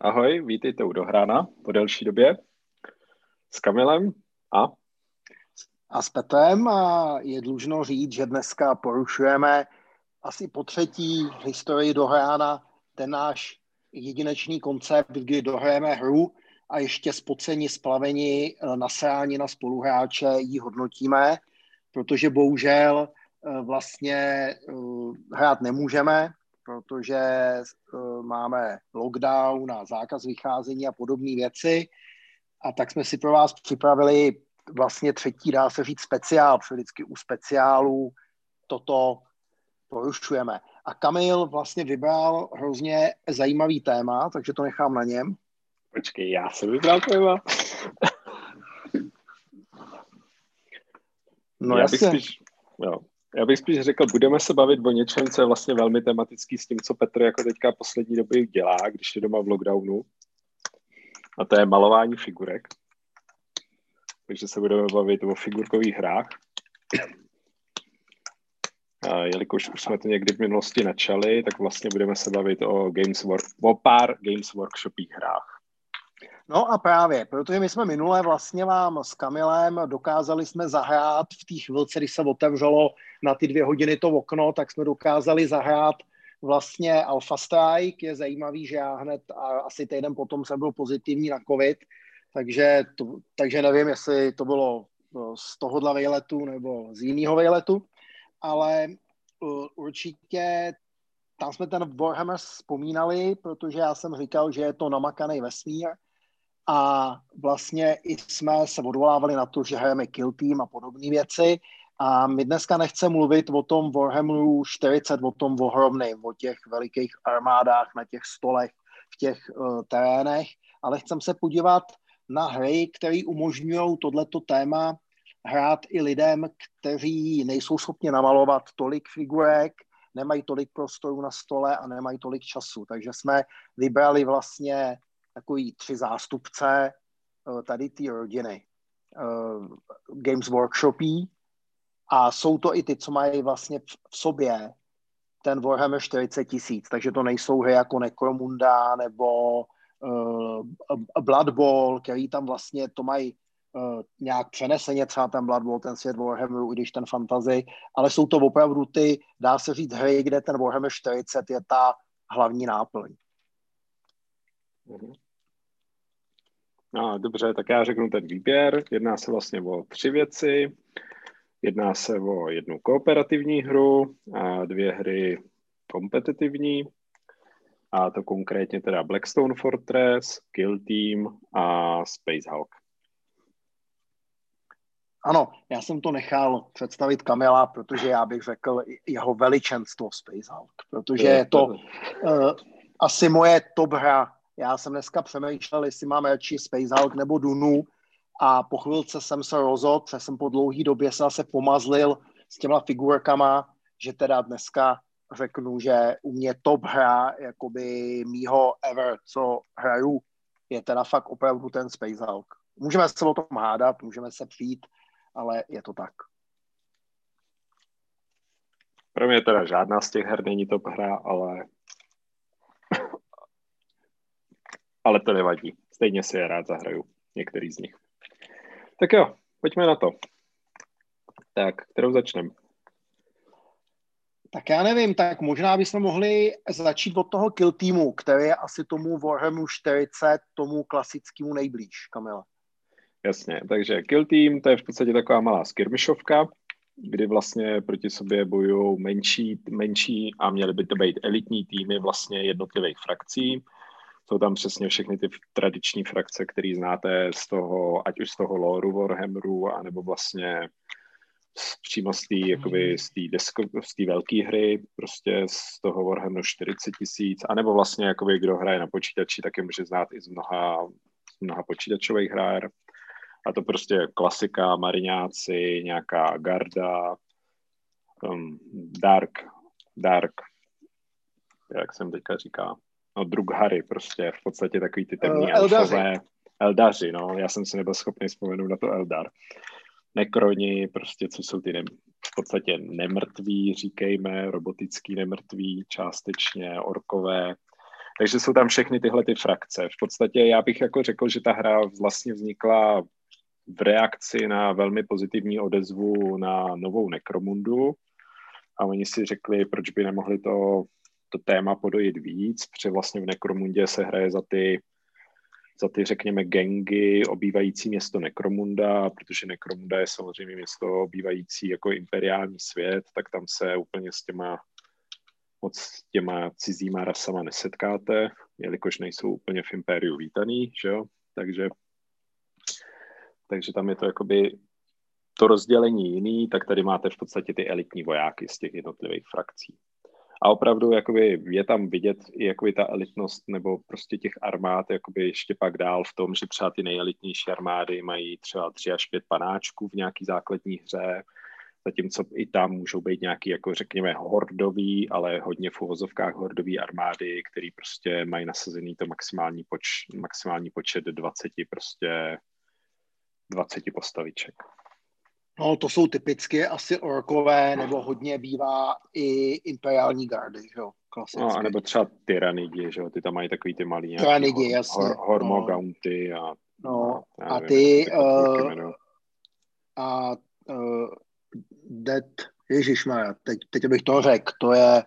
Ahoj, vítejte u Dohrána po delší době s Kamilem a s Petrem. A je dlužno říct, že dneska porušujeme asi po třetí v historii Dohrána ten náš jedinečný koncept, kdy dohrajeme hru a ještě spoceni, splaveni, nasráni na spoluhráče ji hodnotíme, protože bohužel vlastně hrát nemůžeme, protože máme lockdown a zákaz vycházení a podobné věci. A tak jsme si pro vás připravili vlastně třetí, dá se říct, speciál, protože vždycky u speciálu toto porušujeme. A Kamil vlastně vybral hrozně zajímavý téma, takže to nechám na něm. Počkej, já jsem vybral téma. No jasně. Já bych spíš řekl, budeme se bavit o něčem, co je vlastně velmi tematický s tím, co Petr jako teďka poslední doby dělá, když je doma v lockdownu. A to je malování figurek. Takže se budeme bavit o figurkových hrách. A jelikož už jsme to někdy v minulosti načali, tak vlastně budeme se bavit o pár Games Workshopových hrách. No a právě, protože my jsme minule vlastně vám s Kamilem dokázali jsme zahrát v té chvilce, když se otevřelo na ty 2 hodiny to okno, tak jsme dokázali zahrát vlastně Alpha Strike. Je zajímavý, že já hned asi týden potom jsem byl pozitivní na covid, takže nevím, jestli to bylo z tohohle výletu nebo z jiného výletu, ale určitě tam jsme ten Warhammer vzpomínali, protože já jsem říkal, že je to namakaný vesmír. A vlastně i jsme se odvolávali na to, že hrajeme Kill Team a podobné věci. A my dneska nechceme mluvit o tom Warhammeru 40, o tom ohromném, o těch velikých armádách, na těch stolech, v těch terénech, ale chceme se podívat na hry, které umožňují tohleto téma hrát i lidem, kteří nejsou schopni namalovat tolik figurek, nemají tolik prostorů na stole a nemají tolik času. Takže jsme vybrali vlastně takový 3 zástupce tady té rodiny Games Workshopy a jsou to i ty, co mají vlastně v sobě ten Warhammer 40 000, takže to nejsou hry jako Necromunda nebo Blood Bowl, který tam vlastně to mají nějak přeneseně, třeba ten Blood Bowl, ten svět Warhammeru, i když ten fantasy, ale jsou to opravdu ty, dá se říct, hry, kde ten Warhammer 40 je ta hlavní náplň. No, dobře, tak já řeknu ten výběr. Jedná se vlastně o 3 věci. Jedná se o 1 kooperativní hru a 2 hry kompetitivní. A to konkrétně teda Blackstone Fortress, Kill Team a Space Hulk. Ano, já jsem to nechal představit Kamila, protože já bych řekl jeho veličenstvo Space Hulk, protože je to asi moje top hra. Já jsem dneska přemýšlel, jestli mám radši Space Hulk nebo Dunu a po chvilce jsem se rozhodl, protože jsem po dlouhý době se zase pomazlil s těma figurkama, že teda dneska řeknu, že u mě top hra jakoby mýho ever, co hraju, je teda fakt opravdu ten Space Hulk. Můžeme se o tom hádat, můžeme se přijít, ale je to tak. Pro mě teda žádná z těch her není top hra, ale to nevadí. Stejně si je rád zahraju. Některý z nich. Tak jo, pojďme na to. Tak, kterou začneme? Tak já nevím, tak možná bychom mohli začít od toho Kill Teamu, který je asi tomu Warhammeru 40, tomu klasickému nejblíž, Kamila. Jasně, takže Kill Team, to je v podstatě taková malá skirmishovka, kdy vlastně proti sobě bojují menší a měly by to být elitní týmy vlastně jednotlivých frakcí. Jsou tam přesně všechny ty tradiční frakce, které znáte z toho, ať už z toho loreu Warhammeru, anebo vlastně přímo z té velké hry, prostě z toho Warhammeru 40 000, anebo vlastně jakoby, kdo hraje na počítači, tak je může znát i z mnoha počítačových her. A to prostě klasika, mariňáci, nějaká garda, dark, jak jsem teďka říká. No, Drukhary prostě, v podstatě takový ty temní elfové. Eldaři, no, já jsem si nebyl schopný vzpomenout na to Eldar. Necroni, prostě, co jsou ty v podstatě nemrtví, říkejme, robotický nemrtví, částečně orkové. Takže jsou tam všechny tyhle ty frakce. V podstatě já bych jako řekl, že ta hra vlastně vznikla v reakci na velmi pozitivní odezvu na novou Necromundu a oni si řekli, proč by nemohli to téma podojit víc, protože vlastně v Necromundě se hraje za ty řekněme, gangy obývající město Necromunda, protože Necromunda je samozřejmě město obývající jako imperiální svět, tak tam se úplně s těma cizíma rasama nesetkáte, jelikož nejsou úplně v impériu vítaný, že jo? Takže tam je to jakoby to rozdělení jiný, tak tady máte v podstatě ty elitní vojáky z těch jednotlivých frakcí. A opravdu jakoby je tam vidět i jakoby ta elitnost nebo prostě těch armád jakoby ještě pak dál v tom, že třeba ty nejelitnější armády mají třeba 3 až 5 panáčků v nějaký základní hře, zatímco i tam můžou být nějaký, jako řekněme, hordový, ale hodně v uvozovkách hordový armády, který prostě mají nasazený to maximální počet 20 postaviček. No, to jsou typicky asi orkové, nebo hodně bývá i imperiální gardy, že jo, klasické. No, nebo třeba tyranidi, že jo, ty tam mají takový ty malý nějaký tyranidi, jasně. Hormogaunty a... No, a ty... Ježišmarja, teď bych to řekl, to je...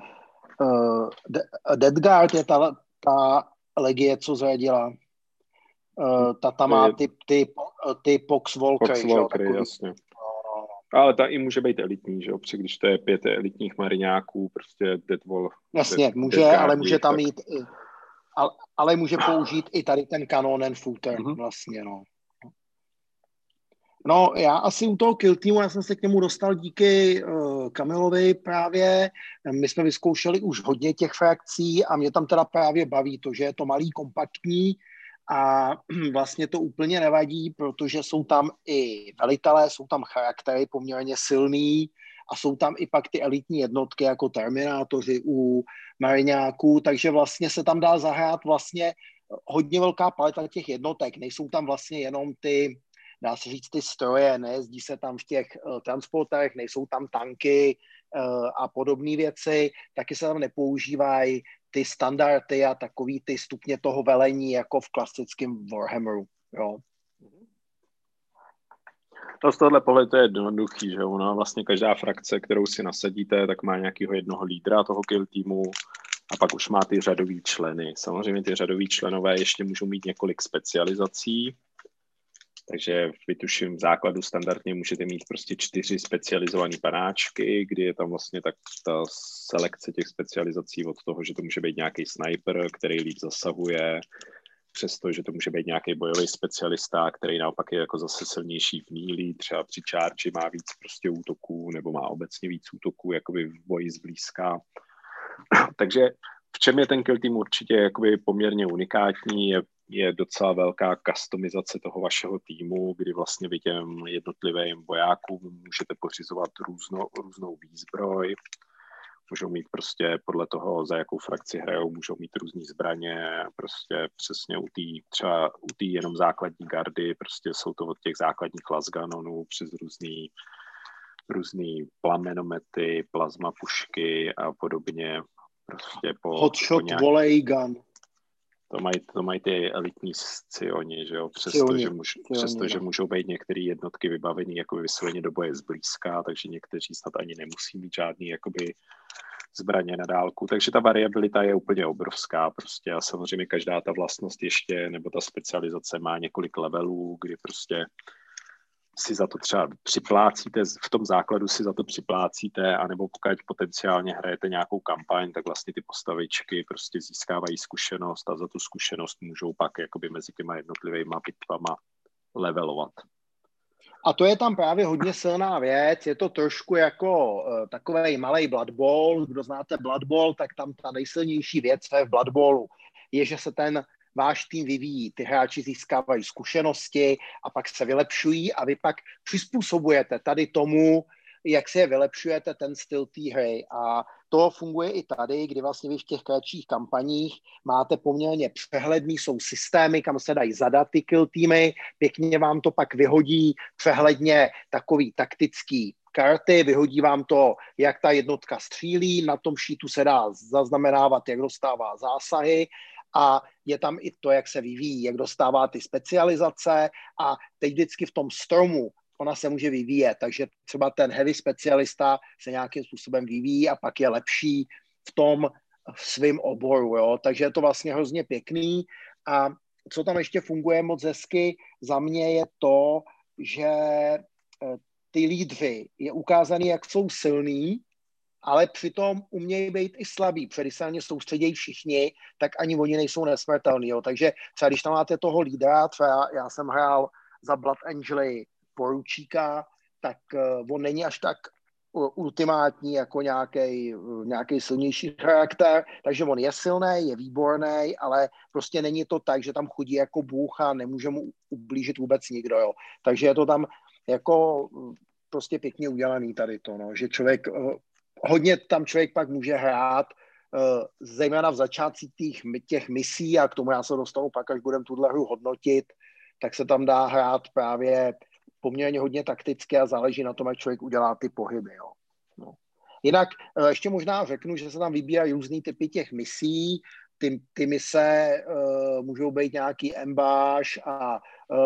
Death Guard je ta legie, co zradila. Ta tam má ty Poxwalkery. Poxwalkery, jasně. Ale ta i může být elitní, že jo? Protože když to je 5 elitních mariňáků, prostě Deadwall... Jasně, může, ale může tam mít... Ale může použít i tady ten Kanonen Footer, vlastně, no. No, já asi u toho Kill Teamu, já jsem se k němu dostal díky Kamilovi právě. My jsme vyzkoušeli už hodně těch frakcí a mě tam teda právě baví to, že je to malý, kompaktní a vlastně to úplně nevadí, protože jsou tam i velitelé, jsou tam charaktery poměrně silný a jsou tam i pak ty elitní jednotky jako terminátoři u mariňáků, takže vlastně se tam dá zahrát vlastně hodně velká paleta těch jednotek. Nejsou tam vlastně jenom ty, dá se říct, ty stroje, nejezdí se tam v těch transportérech, nejsou tam tanky a podobné věci, taky se tam nepoužívají ty standardy a takový ty stupně toho velení jako v klasickém Warhammeru, jo. To z tohohle pohledu je jednoduchý, že ono vlastně každá frakce, kterou si nasadíte, tak má nějakého jednoho lídra toho kill týmu a pak už má ty řadový členy. Samozřejmě ty řadoví členové ještě můžou mít několik specializací, takže vytuším v základu standardně můžete mít prostě 4 specializované panáčky, kdy je tam vlastně tak ta selekce těch specializací od toho, že to může být nějaký sniper, který líp zasahuje, přesto, že to může být nějaký bojový specialista, který naopak je jako zase silnější v míli, třeba při charge má víc prostě útoků, nebo má obecně víc útoků, jakoby v boji zblízka. Takže v čem je ten kill team určitě jakoby poměrně unikátní, je docela velká customizace toho vašeho týmu, kdy vlastně vy těm jednotlivým vojákům můžete pořizovat různou výzbroj. Můžou mít prostě podle toho, za jakou frakci hrajou, můžou mít různý zbraně, prostě přesně u té jenom základní gardy, prostě jsou to od těch základních lasganonů přes různý plamenomety, plazma pušky a podobně. Prostě hotshot, volley gun. To mají ty elitní scioni, že jo, přestože můžou být některé jednotky vybavení jako vysloveně do boje zblízka, takže někteří snad ani nemusí mít žádný jakoby zbraně na dálku, takže ta variabilita je úplně obrovská prostě a samozřejmě každá ta vlastnost ještě, nebo ta specializace má několik levelů, kdy prostě si za to třeba připlácíte, v tom základu si za to připlácíte, anebo pokud potenciálně hrajete nějakou kampaň, tak vlastně ty postavičky prostě získávají zkušenost a za tu zkušenost můžou pak jakoby mezi těma jednotlivýma bitvama levelovat. A to je tam právě hodně silná věc, je to trošku jako takovej malej Blood Bowl, kdo znáte Blood Bowl, tak tam ta nejsilnější věc v Blood Bowlu je, že se ten váš tým vyvíjí, ty hráči získávají zkušenosti a pak se vylepšují a vy pak přizpůsobujete tady tomu, jak se vylepšujete ten styl té hry. A to funguje i tady, kdy vlastně vy v těch kratších kampaních máte poměrně přehledný, jsou systémy, kam se dají zadat ty kill týmy, pěkně vám to pak vyhodí přehledně takový taktický karty, vyhodí vám to, jak ta jednotka střílí, na tom šítu se dá zaznamenávat, jak dostává zásahy a je tam i to, jak se vyvíjí, jak dostává ty specializace a teď vždycky v tom stromu ona se může vyvíjet, takže třeba ten heavy specialista se nějakým způsobem vyvíjí a pak je lepší v tom svým oboru, jo? Takže je to vlastně hrozně pěkný a co tam ještě funguje moc hezky za mě je to, že ty lídři je ukázaný, jak jsou silný, ale přitom umějí být i slabí, protože se na ně soustředějí všichni, tak ani oni nejsou nesmrtelní. Jo. Takže třeba když tam máte toho lídra, třeba já jsem hrál za Blood Angely poručíka, tak on není až tak ultimátní jako nějaký silnější charakter, takže on je silný, je výborný, ale prostě není to tak, že tam chodí jako bůh a nemůže mu ublížit vůbec nikdo. Jo. Takže je to tam jako prostě pěkně udělaný tady to, no, že člověk hodně tam člověk pak může hrát, zejména v začátcích těch misí, a k tomu já se dostanu pak, až budem tuhle hru hodnotit, tak se tam dá hrát právě poměrně hodně takticky a záleží na tom, jak člověk udělá ty pohyby. Jo. No. Jinak ještě možná řeknu, že se tam vybírají různý typy těch misí, ty mise můžou být nějaký ambush a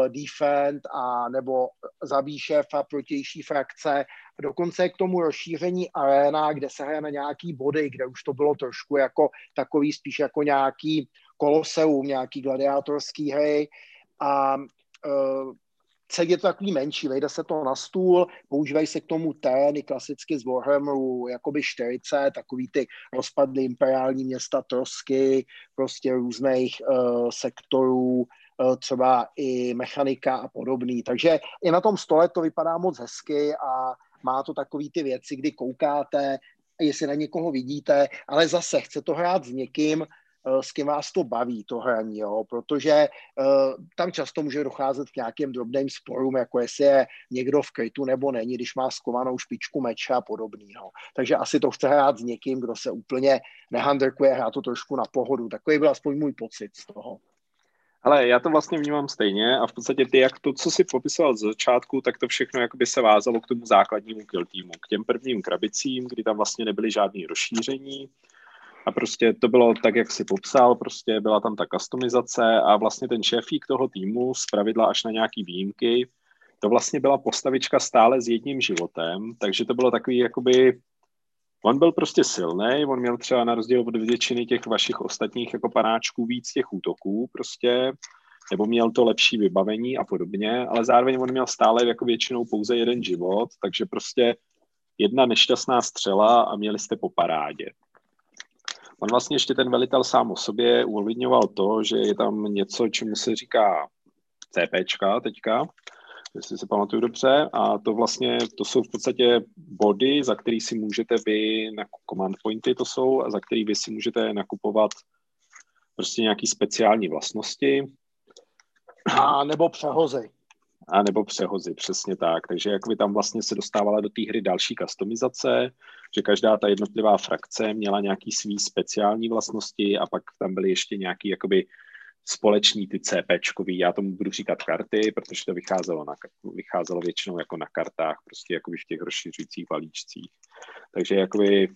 defend a nebo zabíjí šéfa protější frakce. Dokonce k tomu rozšíření arena, kde se hraje na nějaký body, kde už to bylo trošku jako takový spíš jako nějaký koloseum, nějaký gladiátorský hry a celý je to takový menší, vejde se to na stůl, používají se k tomu terény klasicky z Warhammeru, jakoby 40, takový ty rozpadly imperiální města, trosky, prostě různých sektorů, třeba i mechanika a podobný. Takže i na tom stole to vypadá moc hezky a má to takový ty věci, kdy koukáte, jestli na někoho vidíte, ale zase chce to hrát s někým, s kým vás to baví, to hraní, jo? Protože tam často může docházet k nějakým drobným sporům, jako jestli je někdo v krytu nebo není, když má skovanou špičku meče a podobný. No. Takže asi to chce hrát s někým, kdo se úplně nehandrkuje, hrá to trošku na pohodu. Takový byl aspoň můj pocit z toho. Ale já to vlastně vnímám stejně a v podstatě ty, jak to, co jsi popisoval z začátku, tak to všechno jakoby se vázalo k tomu základnímu kill týmu, k těm prvním krabicím, kdy tam vlastně nebyly žádný rozšíření. A prostě to bylo tak, jak si popsal, prostě byla tam ta customizace a vlastně ten šéfík toho týmu zpravidla až na nějaký výjimky, to vlastně byla postavička stále s jedním životem, takže to bylo takový jakoby, on byl prostě silnej, on měl třeba na rozdíl od většiny těch vašich ostatních jako panáčků víc těch útoků prostě, nebo měl to lepší vybavení a podobně, ale zároveň on měl stále jako většinou pouze jeden život, takže prostě jedna nešťastná střela a měli jste po parádě. On vlastně ještě ten velitel sám o sobě uvolňoval to, že je tam něco, čemu se říká CPčka teďka, jestli se pamatuju dobře, a to vlastně, to jsou v podstatě body, za který si můžete vy, command pointy to jsou, a za který vy si můžete nakupovat prostě nějaký speciální vlastnosti. A nebo přehozy. A nebo přehozy, přesně tak. Takže jak by tam vlastně se dostávala do té hry další customizace, že každá ta jednotlivá frakce měla nějaký svý speciální vlastnosti a pak tam byly ještě nějaký jakoby společní ty CPčkový, já tomu budu říkat karty, protože to vycházelo většinou jako na kartách, prostě jakoby v těch rozšiřujících balíčcích. Takže jakoby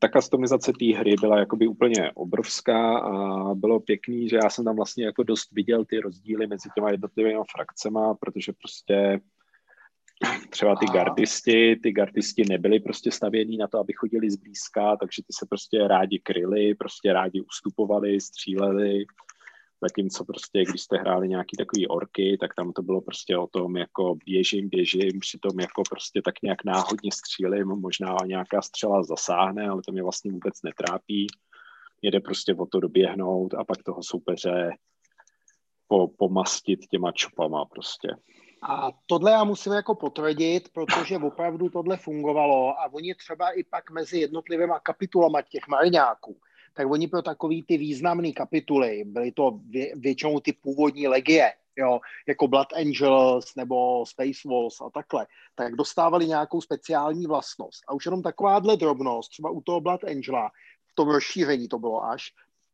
ta customizace té hry byla jakoby úplně obrovská a bylo pěkný, že já jsem tam vlastně jako dost viděl ty rozdíly mezi těma jednotlivými frakcema, protože prostě třeba ty gardisti nebyli prostě stavění na to, aby chodili zblízka, takže ty se prostě rádi kryli, prostě rádi ustupovali, stříleli, zatímco prostě, když jste hráli nějaký takový orky, tak tam to bylo prostě o tom, jako běžím, přitom jako prostě tak nějak náhodně střílím, možná nějaká střela zasáhne, ale to mě vlastně vůbec netrápí, jede prostě o to doběhnout a pak toho soupeře pomastit těma čupama prostě. A tohle já musím jako potvrdit, protože opravdu tohle fungovalo a oni třeba i pak mezi jednotlivýma kapitulama těch mariňáků, tak oni pro takový ty významné kapituly, byly to většinou ty původní legie, jo, jako Blood Angels nebo Space Wolves a takhle, tak dostávali nějakou speciální vlastnost. A už jenom takováhle drobnost, třeba u toho Blood Angela, v tom rozšíření to bylo až,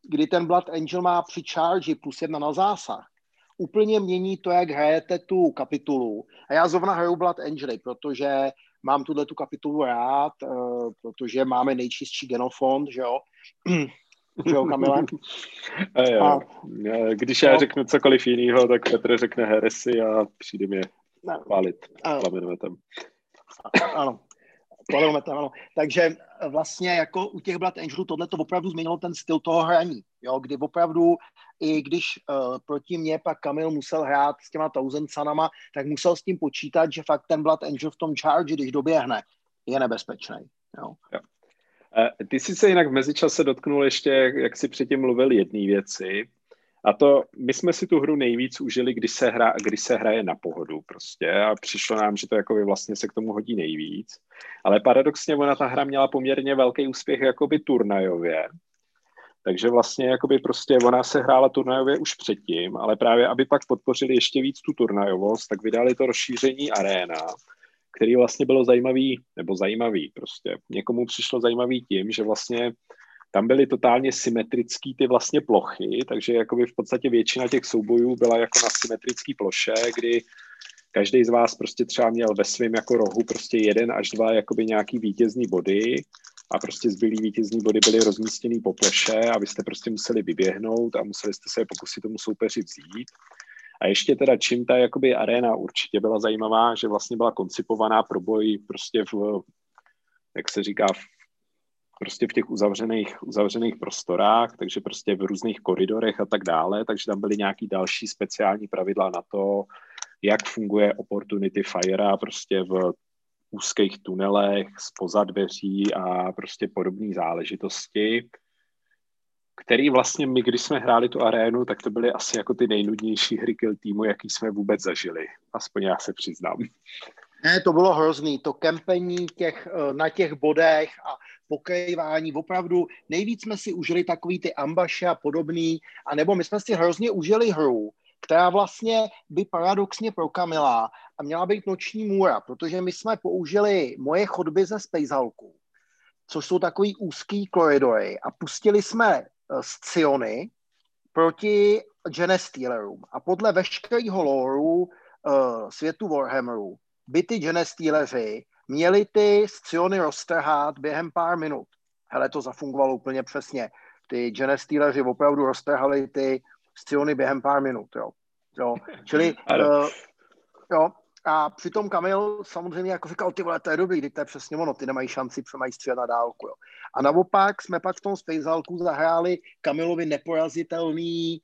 kdy ten Blood Angel má při charge +1 na zásah. Úplně mění to, jak hrajete tu kapitulu. A já zrovna hraju Blood Angely, protože mám tuhle tu kapitulu rád, protože máme nejčistší genofond, že jo? že jo, Kamile? A když já řeknu cokoliv jiného, tak Petr řekne heresy a přijde mě pálit plamenometem. Ano, plamenometem, ano. Takže vlastně jako u těch Blood Angelů tohle to opravdu změnilo ten styl toho hraní, jo, kdy opravdu, i když proti mně pak Kamil musel hrát s těma Thousand Sonama, tak musel s tím počítat, že fakt ten Blood Angel v tom charge, když doběhne, je nebezpečný. Jo. Jo. Ty jsi se jinak v mezičase dotknul ještě, jak jsi předtím mluvil, jedné věci. A to, my jsme si tu hru nejvíc užili, když se hraje na pohodu prostě. A přišlo nám, že to jakoby vlastně se k tomu hodí nejvíc. Ale paradoxně ona ta hra měla poměrně velký úspěch jakoby turnajově. Takže vlastně jakoby prostě ona se hrála turnajově už předtím, ale právě aby pak podpořili ještě víc tu turnajovost, tak vydali to rozšíření Arena, který vlastně bylo zajímavý prostě. Někomu přišlo zajímavý tím, že vlastně tam byly totálně symetrický ty vlastně plochy, takže jakoby v podstatě většina těch soubojů byla jako na symetrický ploše, kdy každý z vás prostě třeba měl ve svém jako rohu prostě 1 až 2 jakoby nějaký vítězný body a prostě zbylý vítězní body byly rozmístěný po ploše a vy jste prostě museli vyběhnout a museli jste se pokusit tomu soupeři vzít. A ještě teda čím ta jakoby arena určitě byla zajímavá, že vlastně byla koncipovaná pro boj prostě v, jak se říká, prostě v těch uzavřených prostorách, takže prostě v různých koridorech a tak dále, takže tam byly nějaký další speciální pravidla na to, jak funguje opportunity fire prostě v úzkých tunelech, spoza dveří a prostě podobné záležitosti, který vlastně my, když jsme hráli tu arénu, tak to byly asi jako ty nejnudnější hry Kill Teamu, jaký jsme vůbec zažili. Aspoň já se přiznám. Ne, to bylo hrozný. To kempení na těch bodech a pokrývání. Opravdu nejvíc jsme si užili takový ty ambaše a podobný. A nebo my jsme si hrozně užili hru, která vlastně by paradoxně pro Kamila a měla být noční můra, protože my jsme použili moje chodby ze Space Hulku, což jsou takový úzký koridory a pustili jsme Sciony proti Genestealerům. A podle veškerého loreu světu Warhammeru by ty Genestealeři měli ty Sciony roztrhat během pár minut. Hele, to zafungovalo úplně přesně. Ty Genestealeři opravdu roztrhali ty Sciony během pár minut. Jo. Čili... jo. A přitom Kamil samozřejmě jako říkal, ty vole, to je dobrý, to je přesně ono, ty nemají šanci, protože mají střílet na dálku. Jo. A naopak jsme pak v tom Space Hulku zahráli Kamilovi neporazitelný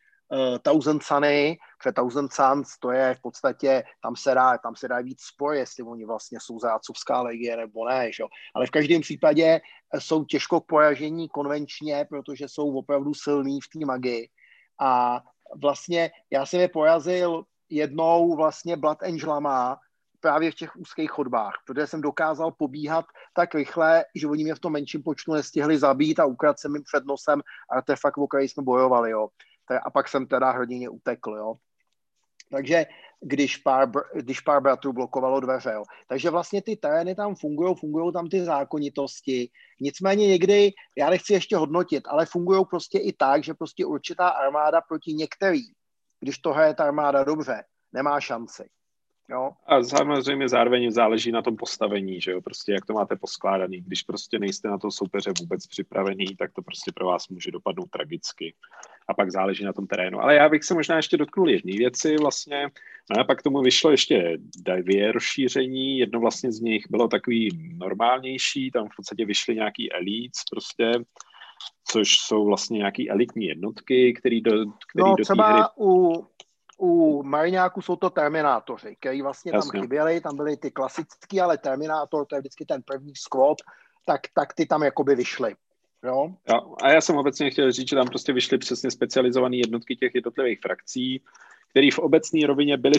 Thousand Sony, protože Thousand Sons to je v podstatě, tam se dá víc spor, jestli oni vlastně jsou zrádcovská legie nebo ne, že jo. Ale v každém případě jsou těžko k poražení konvenčně, protože jsou opravdu silní v té magii. A vlastně já jsem je porazil jednou vlastně Blood Angelama právě v těch úzkých chodbách, protože jsem dokázal pobíhat tak rychle, že oni mě v tom menším počtu nestihli zabít a ukradl jsem jim před nosem artefakt, o který jsme bojovali, jo. A pak jsem teda hrdině utekl, jo. Takže když pár bratrů blokovalo dveře, jo. Takže vlastně ty terény tam fungují tam ty zákonitosti. Nicméně někdy, já nechci ještě hodnotit, ale fungují prostě i tak, že prostě určitá armáda proti některým, když to hraje ta armáda dobře, nemá šanci. Jo? A samozřejmě zároveň záleží na tom postavení, že jo, prostě jak to máte poskládaný. Když prostě nejste na to soupeře vůbec připravený, tak to prostě pro vás může dopadnout tragicky. A pak záleží na tom terénu. Ale já bych se možná ještě dotknul jedné věci vlastně. No a pak tomu vyšlo ještě 2 rozšíření. Jedno vlastně z nich bylo takový normálnější, tam v podstatě vyšly nějaký elites prostě, což jsou vlastně nějaký elitní jednotky, který do té hry... No třeba u Mariňáku jsou to Terminátoři, který vlastně tam chyběli, tam byli ty klasický, ale Terminátor, to je vždycky ten první skvot, tak ty tam jakoby vyšly. Jo? Jo, a já jsem obecně chtěl říct, že tam prostě vyšly přesně specializované jednotky těch jednotlivých frakcí, které v obecné rovině byly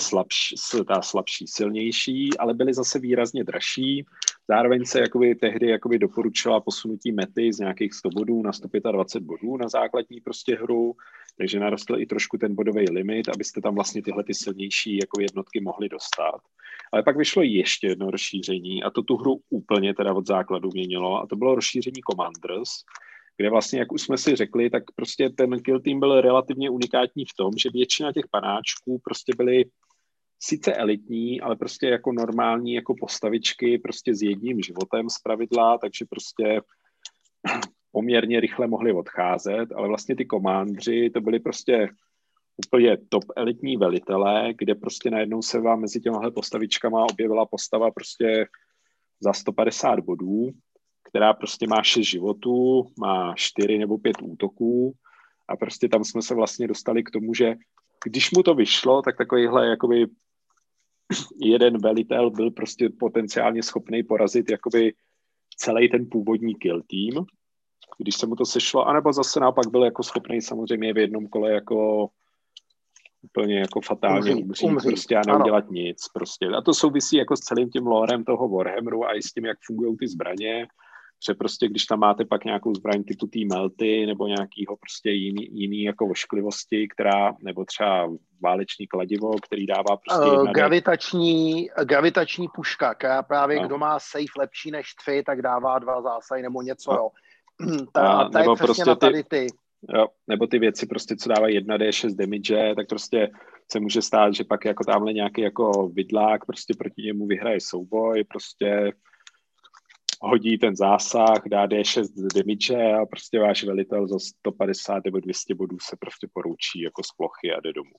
silnější, ale byly zase výrazně dražší. Zároveň se jakoby tehdy doporučila posunutí mety z nějakých 100 bodů na 125 bodů na základní prostě hru, takže narostl i trošku ten bodový limit, abyste tam vlastně tyhle ty silnější jako jednotky mohli dostat. Ale pak vyšlo ještě jedno rozšíření a to tu hru úplně teda od základu měnilo a to bylo rozšíření Commanders, kde vlastně, jak už jsme si řekli, tak prostě ten Kill Team byl relativně unikátní v tom, že většina těch panáčků prostě byly sice elitní, ale prostě jako normální jako postavičky, prostě s jedním životem zpravidla, takže prostě poměrně rychle mohli odcházet, ale vlastně ty komandři to byli prostě úplně top elitní velitelé, kde prostě najednou se vám mezi těmhle postavičkama objevila postava prostě za 150 bodů, která prostě má 6 životů, má 4 nebo 5 útoků a prostě tam jsme se vlastně dostali k tomu, že když mu to vyšlo, tak takovýhle jakoby jeden velitel byl prostě potenciálně schopný porazit jakoby celý ten původní kill team, když se mu to sešlo, anebo zase naopak byl jako schopný samozřejmě v jednom kole jako úplně jako fatálně umřít prostě a neudělat nic prostě. A to souvisí jako s celým tím lorem toho Warhammeru a i s tím, jak fungují ty zbraně, že prostě když tam máte pak nějakou zbraň typu tý melty nebo nějakýho prostě jiný jako vošklivosti, která, nebo třeba váleční kladivo, který dává prostě... Gravitační puška, která právě kdo má safe lepší než 3, tak dává 2 zásahy nebo něco, jo. Ta je přesně prostě na tady ty... Jo, nebo ty věci prostě, co dávají 1d6 damage, tak prostě se může stát, že pak jako tamhle nějaký jako vidlák prostě proti němu vyhraje souboj, prostě hodí ten zásah, dá d6 damage a prostě váš velitel za 150 nebo 200 bodů se prostě poroučí jako z plochy a jde domů.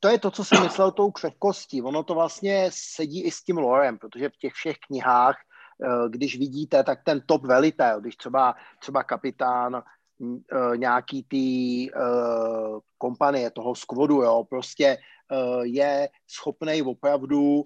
To je to, co jsem myslel tou křehkostí. Ono to vlastně sedí i s tím lorem, protože v těch všech knihách, když vidíte, tak ten top velitel, když třeba kapitán nějaký ty kompanie toho skvodu, jo, prostě je schopnej opravdu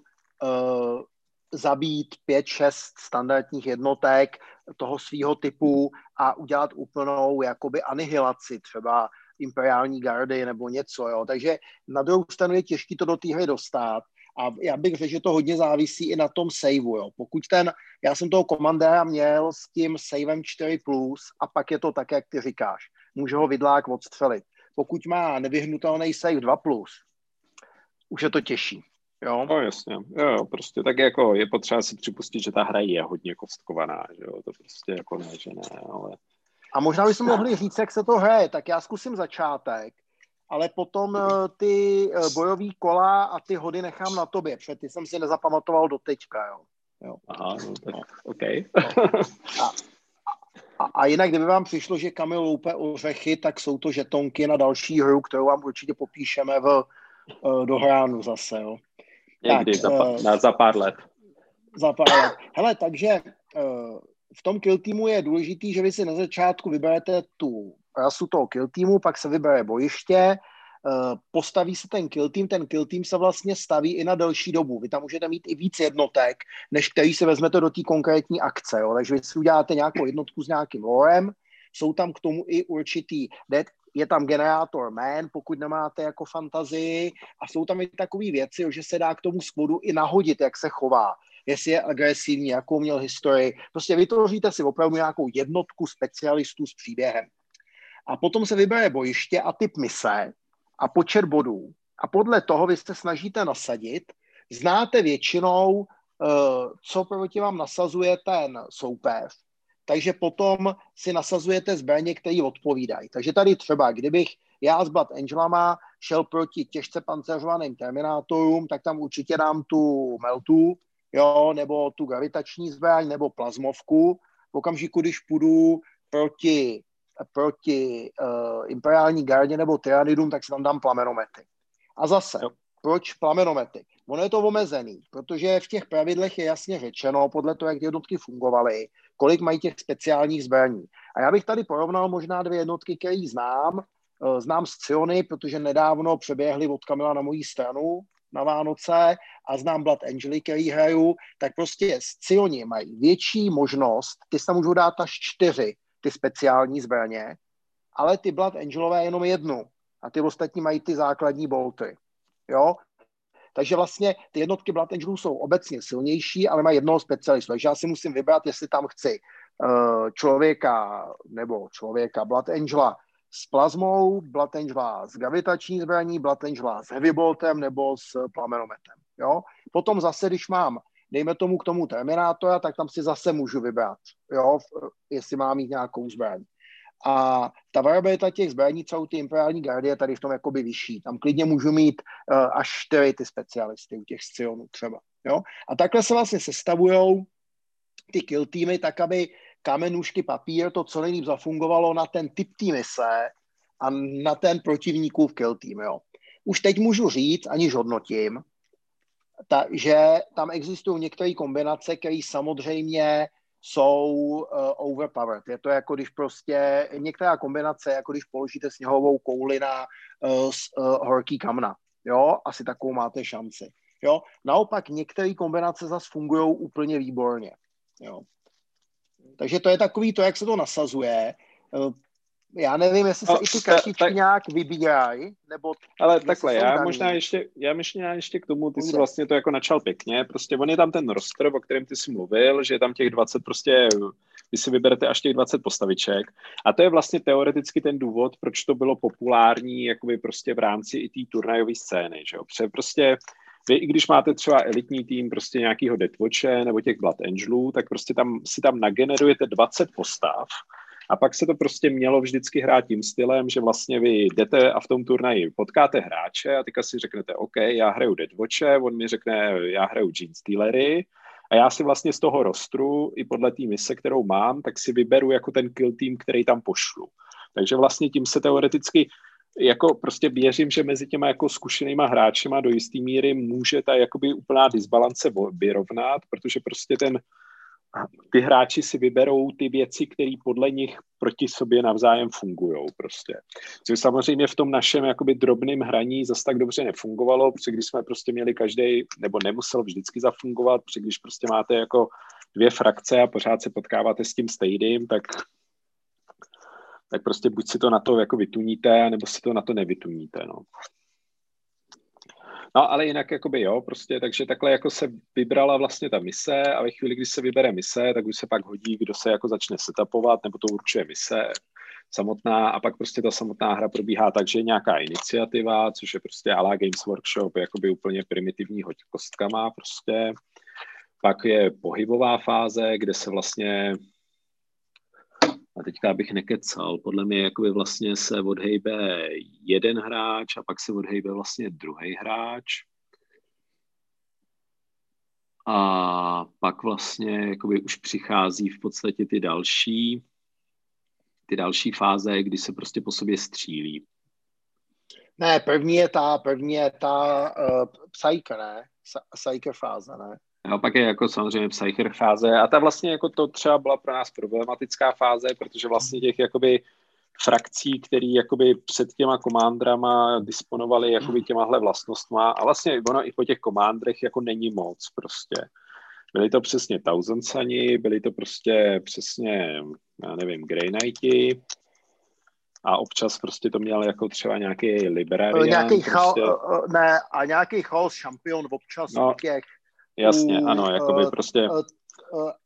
zabít 5-6 standardních jednotek toho svýho typu a udělat úplnou jakoby anihilaci třeba imperiální gardy nebo něco, jo, takže na druhou stranu je těžký to do té hry dostat a já bych řekl, že to hodně závisí i na tom saveu, jo, pokud já jsem toho komandéra měl s tím savem 4+, a pak je to tak, jak ty říkáš, může ho vidlák odstřelit, pokud má nevyhnutelný save 2+, už je to těžší. Jo, no, jasně. Jo, prostě tak jako je potřeba si připustit, že ta hra je hodně kostkovaná, že jo, to prostě jako ne, že ne, ale... A možná bychom mohli říct, jak se to hraje, tak já zkusím začátek, ale potom ty bojový kola a ty hody nechám na tobě, protože ty jsem si nezapamatoval do teďka, jo. Jo. Aha, no tak, OK. A jinak, kdyby vám přišlo, že Kamil loupe ořechy, tak jsou to žetonky na další hru, kterou vám určitě popíšeme do hránu zase, jo. Někdy, tak, za pár let. Za pár let. Hele, takže v tom kill týmu je důležitý, že vy si na začátku vyberete tu rasu toho kill týmu, pak se vybere bojiště, postaví se ten kill tým se vlastně staví i na delší dobu. Vy tam můžete mít i víc jednotek, než který si vezmete do té konkrétní akce, jo. Takže vy si uděláte nějakou jednotku s nějakým lorem, jsou tam k tomu i určitý je tam generátor jmén, pokud nemáte jako fantazii, a jsou tam i takové věci, že se dá k tomu skvodu i nahodit, jak se chová, jestli je agresivní, jakou měl historii. Prostě vytvoříte si opravdu nějakou jednotku specialistů s příběhem. A potom se vybere bojiště a typ mise a počet bodů. A podle toho vy se snažíte nasadit, znáte většinou, co proti vám nasazuje ten soupeř, takže potom si nasazujete zbraně, které odpovídají. Takže tady třeba, kdybych já s Blood Angelama šel proti těžce pancerovaným terminátorům, tak tam určitě dám tu meltu, jo, nebo tu gravitační zbraň, nebo plazmovku. V okamžiku, když půjdu proti imperiální gardě nebo tyranidům, tak si tam dám plamenomety. A zase, proč plamenomety? Ono je to omezený, protože v těch pravidlech je jasně řečeno, podle toho, jak ty jednotky fungovaly, kolik mají těch speciálních zbraní. A já bych tady porovnal možná dvě jednotky, které znám. Znám Sciony, protože nedávno přeběhly od Kamila na moji stranu na Vánoce, a znám Blood Angely, který hraju, tak prostě Scioni mají větší možnost, ty se tam můžou dát až 4, ty speciální zbraně, ale ty Blood Angelové jenom 1 a ty ostatní mají ty základní bolty. Jo? Takže vlastně ty jednotky Blood Angelů jsou obecně silnější, ale mají jednoho specialistu. Takže já si musím vybrat, jestli tam chci člověka Blood Angela s plazmou, Blood Angela s gravitační zbraní, Blood Angela s heavy boltem nebo s plamenometem. Jo? Potom zase, když mám, dejme tomu k tomu Terminátora, tak tam si zase můžu vybrat, jo? Jestli mám mít nějakou zbraň. A ta variabilita těch zbraní, co ty imperiální gardy, je tady v tom jakoby vyšší. Tam klidně můžu mít až 4 ty specialisty u těch Scionů třeba. Jo? A takhle se vlastně sestavujou ty kill týmy tak, aby kamenůžky, papír, to co nejlíp zafungovalo na ten typ té mise a na ten protivníkův kill team, jo. Už teď můžu říct, aniž hodnotím, že tam existují některé kombinace, které samozřejmě jsou overpowered. Je to jako když prostě některá kombinace, jako když položíte sněhovou kouli na horký kamna. Jo, asi takovou máte šanci. Jo, naopak některé kombinace zase fungují úplně výborně. Jo. Takže to je takový to, jak se to nasazuje. Já nevím, jestli se i ty kartičky nějak vybírají, nebo... Ale takhle, já ještě k tomu, ty jsi vlastně to jako načal pěkně, prostě on je tam ten roster, o kterém ty jsi mluvil, že je tam těch 20 prostě, vy si vyberete až těch 20 postaviček a to je vlastně teoreticky ten důvod, proč to bylo populární, jakoby prostě v rámci i té turnajové scény, že jo, protože prostě... Vy, i když máte třeba elitní tým prostě nějakého Deathwatche nebo těch Blood Angelů, tak prostě tam si tam nagenerujete 20 postav a pak se to prostě mělo vždycky hrát tím stylem, že vlastně vy jdete a v tom turnaji potkáte hráče a teďka si řeknete, OK, já hraju Deathwatche, on mi řekne, já hraju Genestealery a já si vlastně z toho rostru i podle té mise, kterou mám, tak si vyberu jako ten kill tým, který tam pošlu. Takže vlastně tím se teoreticky... Jako prostě věřím, že mezi těma jako zkušenýma hráčema do jistý míry může ta jakoby úplná disbalance vyrovnat, protože prostě ty hráči si vyberou ty věci, které podle nich proti sobě navzájem fungujou prostě. Což samozřejmě v tom našem jakoby drobném hraní zase tak dobře nefungovalo, protože když jsme prostě měli každej, nebo nemusel vždycky zafungovat, protože když prostě máte jako dvě frakce a pořád se potkáváte s tím stadium, tak prostě buď si to na to jako vytuníte, nebo si to na to nevytuníte, no. No, ale jinak jakoby jo, prostě, takže takhle jako se vybrala vlastně ta mise a ve chvíli, když se vybere mise, tak už se pak hodí, kdo se jako začne setupovat, nebo to určuje mise samotná a pak prostě ta samotná hra probíhá tak, že je nějaká iniciativa, což je prostě à la Games Workshop, jakoby úplně primitivní hoď kostkama prostě. Pak je pohybová fáze, kde se vlastně... A teďka bych nekecal, podle mě jakoby vlastně se odhejbe jeden hráč a pak se odhejbe vlastně druhý hráč. A pak vlastně jakoby už přichází v podstatě ty další fáze, kdy se prostě po sobě střílí. Ne, první je ta psyker, ne? Psyker fáze, ne? A pak je jako samozřejmě psycher fáze a ta vlastně jako to třeba byla pro nás problematická fáze, protože vlastně těch jakoby frakcí, který jakoby před těma komandrama disponovali jakoby těmahle vlastnostma a vlastně ono i po těch komandrech jako není moc prostě. Byli to přesně Thousand Sons, byli to prostě přesně, já nevím, Grey Knighti a občas prostě to měl jako třeba nějaký Librarian. Nějaký Chaos šampion občas no. Těch jasně, ano, jakoby prostě...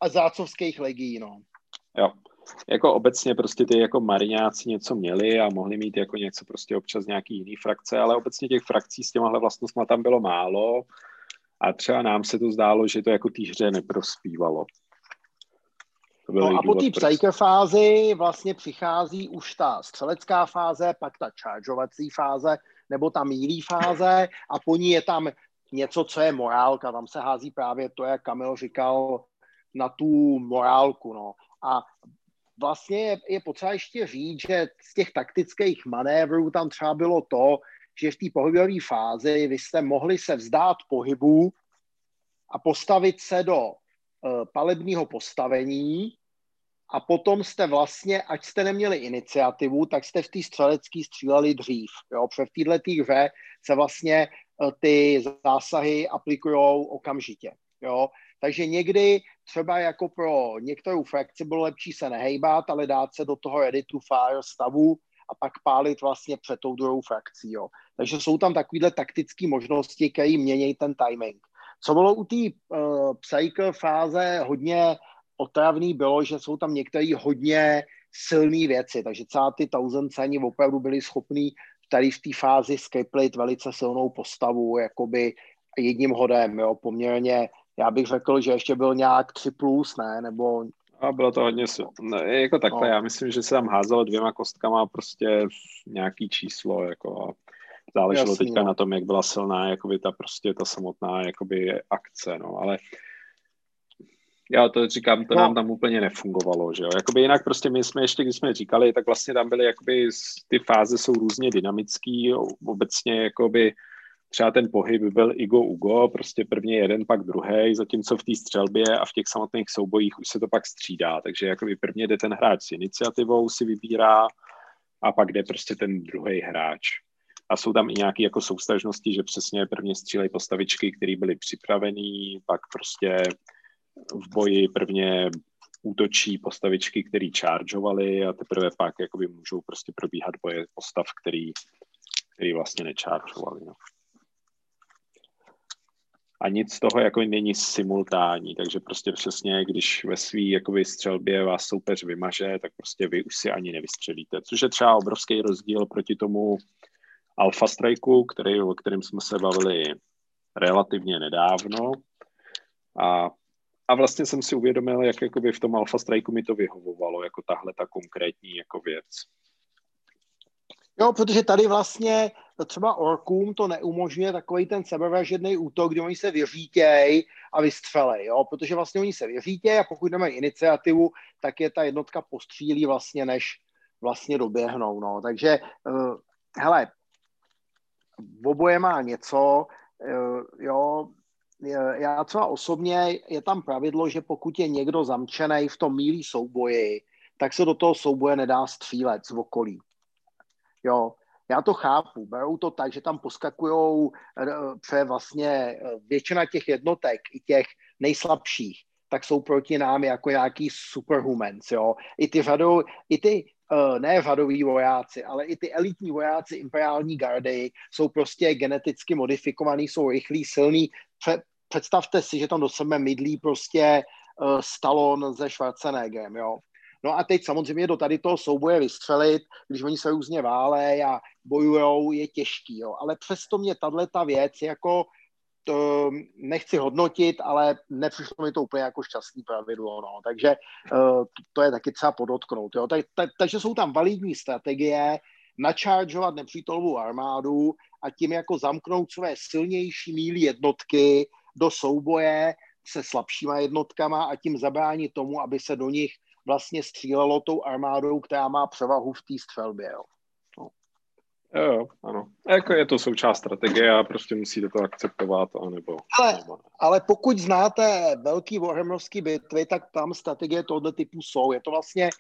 A zácovských legií, no. Jo, jako obecně prostě ty jako mariňáci něco měli a mohli mít jako něco prostě občas nějaký jiný frakce, ale obecně těch frakcí s těmahle vlastnostma tam bylo málo a třeba nám se to zdálo, že to jako té hře neprospívalo. No a po té psyker fázi vlastně přichází už ta střelecká fáze, pak ta chargeovací fáze, nebo ta mílí fáze a po ní je tam něco, co je morálka, tam se hází právě to, jak Kamil říkal, na tu morálku, no. A vlastně je potřeba ještě říct, že z těch taktických manévrů tam třeba bylo to, že v té pohybové fázi vy jste mohli se vzdát pohybu a postavit se do palebního postavení a potom jste vlastně, ať jste neměli iniciativu, tak jste v té střelecké stříleli dřív, jo, protože v této hře se vlastně ty zásahy aplikujou okamžitě, jo. Takže někdy třeba jako pro některou frakci bylo lepší se nehejbat, ale dát se do toho ready to fire stavu a pak pálit vlastně před tou druhou frakcí, jo. Takže jsou tam takovýhle taktické možnosti, které mění ten timing. Co bylo u té psyker fáze hodně otravný bylo, že jsou tam některé hodně silné věci, takže celá ty Thousand Sons opravdu byli schopní tady v té fázi skyplit velice silnou postavu, jakoby jedním hodem, jo, poměrně, já bych řekl, že ještě byl nějak 3+, ne, nebo... A bylo to hodně jako takhle, no. Já myslím, že se tam házelo 2 kostkama prostě nějaký číslo, jako záleželo jasný, teďka na tom, jak byla silná, jakoby ta samotná, jakoby akce, no, ale Já to říkám, to nám tam úplně nefungovalo, že jo. Jakoby jinak prostě my jsme ještě, když jsme říkali, tak vlastně tam byly jakoby, ty fáze jsou různě dynamický, obecně jakoby třeba ten pohyb byl Igo-Ugo, prostě prvně jeden, pak druhý, zatímco v té střelbě a v těch samotných soubojích už se to pak střídá, takže jakoby prvně jde ten hráč s iniciativou, si vybírá a pak jde prostě ten druhý hráč. A jsou tam i nějaké jako soustažnosti, že přesně prvně střílejí postavičky, které byly připravené, pak prostě v boji prvně útočí postavičky, které chargeovaly a teprve pak jakoby můžou prostě probíhat boje postav, který vlastně nechargeovaly. No. A nic z toho jako není simultánní, takže prostě přesně, když ve svý jakoby střelbě vás soupeř vymaže, tak prostě vy už si ani nevystřelíte, což je třeba obrovský rozdíl proti tomu Alpha Strikeu, o kterém jsme se bavili relativně nedávno. A vlastně jsem si uvědomil, jak jakoby v tom Alpha Strikeu mi to vyhovovalo, jako tahle ta konkrétní jako věc. Jo, protože tady vlastně třeba Orkům to neumožňuje takový ten sebevražedný útok, kdy oni se vyřítěj a vystřelej, jo, protože vlastně oni se vyřítěj a pokud nemají iniciativu, tak je ta jednotka postřílí vlastně, než vlastně doběhnou, no. Takže, hele, oboje má něco, jo, já třeba osobně, je tam pravidlo, že pokud je někdo zamčený v tom mílí souboji, tak se do toho souboje nedá střílet z okolí. Jo, já to chápu, berou to tak, že tam poskakujou vlastně většina těch jednotek, i těch nejslabších, tak jsou proti nám jako nějaký superhumans, jo. Ne řadoví vojáci, ale i ty elitní vojáci imperiální gardy jsou prostě geneticky modifikovaný, jsou rychlí, silný. Představte si, že tam do sebe mydlí prostě Stallone se Schwarzeneggerem, jo. No a teď samozřejmě do tady toho souboje vystřelit, když oni se různě válej a bojujou, je těžký, jo. Ale přesto mě tato věc jako, to nechci hodnotit, ale nepřišlo mi to úplně jako šťastný pravidlo, no. Takže to je taky třeba podotknout, jo. Takže jsou tam validní strategie, načaržovat nepřítelovou armádu a tím jako zamknout své silnější míly jednotky do souboje se slabšíma jednotkama a tím zabránit tomu, aby se do nich vlastně střílelo tou armádou, která má převahu v té střelbě, jo. Jo, ano. Jako je to součást strategie a prostě musíte to akceptovat, anebo... Ale pokud znáte velký warhammerovský bitvy, tak tam strategie tohoto typu jsou. Je to vlastně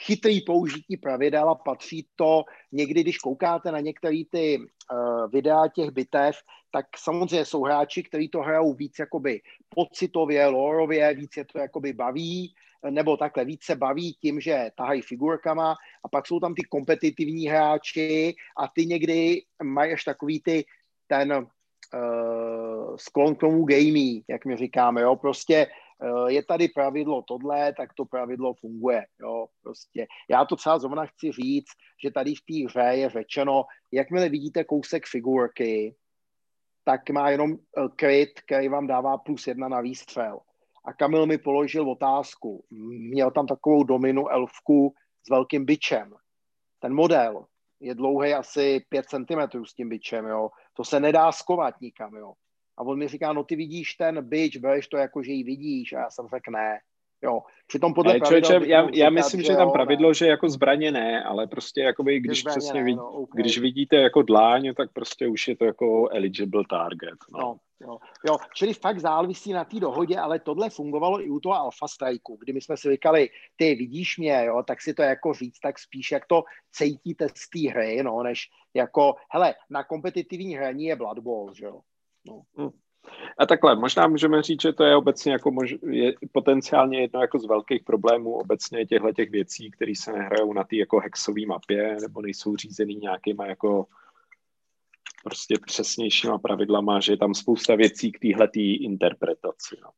chytrý použití pravidel a patří to někdy, když koukáte na některé ty videa těch bitev, tak samozřejmě jsou hráči, kteří to hrajou víc jakoby pocitově, lórově, víc je to jakoby baví, nebo takhle víc se baví tím, že tahají figurkama a pak jsou tam ty kompetitivní hráči a ty někdy mají až takový sklon k tomu gaming, jak mi říkáme, jo, prostě je tady pravidlo tohle, tak to pravidlo funguje, jo, prostě. Já to třeba zrovna chci říct, že tady v té hře je řečeno, jakmile vidíte kousek figurky, tak má jenom kryt, který vám dává +1 na výstřel. A Kamil mi položil otázku. Měl tam takovou dominu elfku s velkým bičem. Ten model je dlouhý asi 5 cm s tím bičem, jo. To se nedá skovat nikam, jo. A on mi říká, no ty vidíš ten bič, bereš to jako, že ji vidíš. A já jsem řekl, ne. Jo. Přitom podle pravidla... Já myslím, že je tam pravidlo, ne. Že jako zbraně ne, ale prostě jakoby, když vidíte jako dláň, tak prostě už je to jako eligible target. No. Jo, čili fakt závisí na té dohodě, ale tohle fungovalo i u toho Alpha Strikeu, kdy my jsme si říkali, ty vidíš mě, jo, tak si to jako říct, tak spíš jak to cítíte z té hry, no, než jako, hele, na kompetitivní hraní je Blood Bowl, že jo. No. A takhle, možná můžeme říct, že to je obecně jako je potenciálně jedno jako z velkých problémů obecně těchto věcí, které se nehrajou na té jako hexové mapě, nebo nejsou řízený nějakýma jako prostě přesnějšíma pravidlama, že je tam spousta věcí k téhletý interpretaci. No.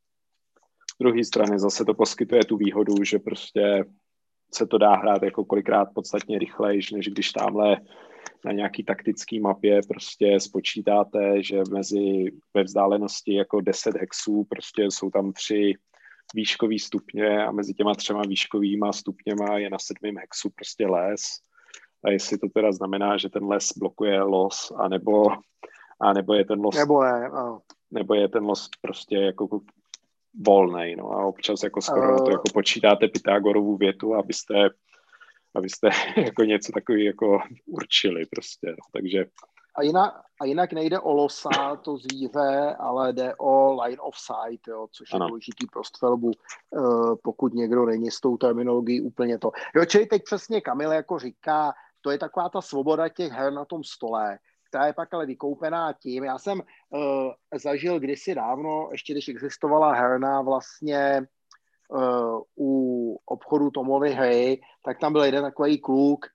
Z druhé strany zase to poskytuje tu výhodu, že prostě se to dá hrát jako kolikrát podstatně rychlejš, než když tamhle na nějaký taktický mapě prostě spočítáte, že ve vzdálenosti jako 10 hexů prostě jsou tam 3 výškový stupně a mezi těma 3 výškovýma stupněma je na 7. hexu prostě les. A jestli to teda znamená, že ten les blokuje los, anebo je ten los prostě jako volnej, no a občas jako skoro to jako počítáte Pythagorovu větu, abyste jako něco takový jako určili prostě, no, takže. A jinak nejde o losa, to zvíře, ale jde o line of sight, jo, což je důležitý pro střelbu, pokud někdo není s tou terminologií úplně to. Jo, čili teď přesně Kamil jako říká, to je taková ta svoboda těch her na tom stole, která je pak ale vykoupená tím. Já jsem zažil kdysi dávno, ještě když existovala herna vlastně u obchodu Tomovy hry, tak tam byl jeden takový kluk,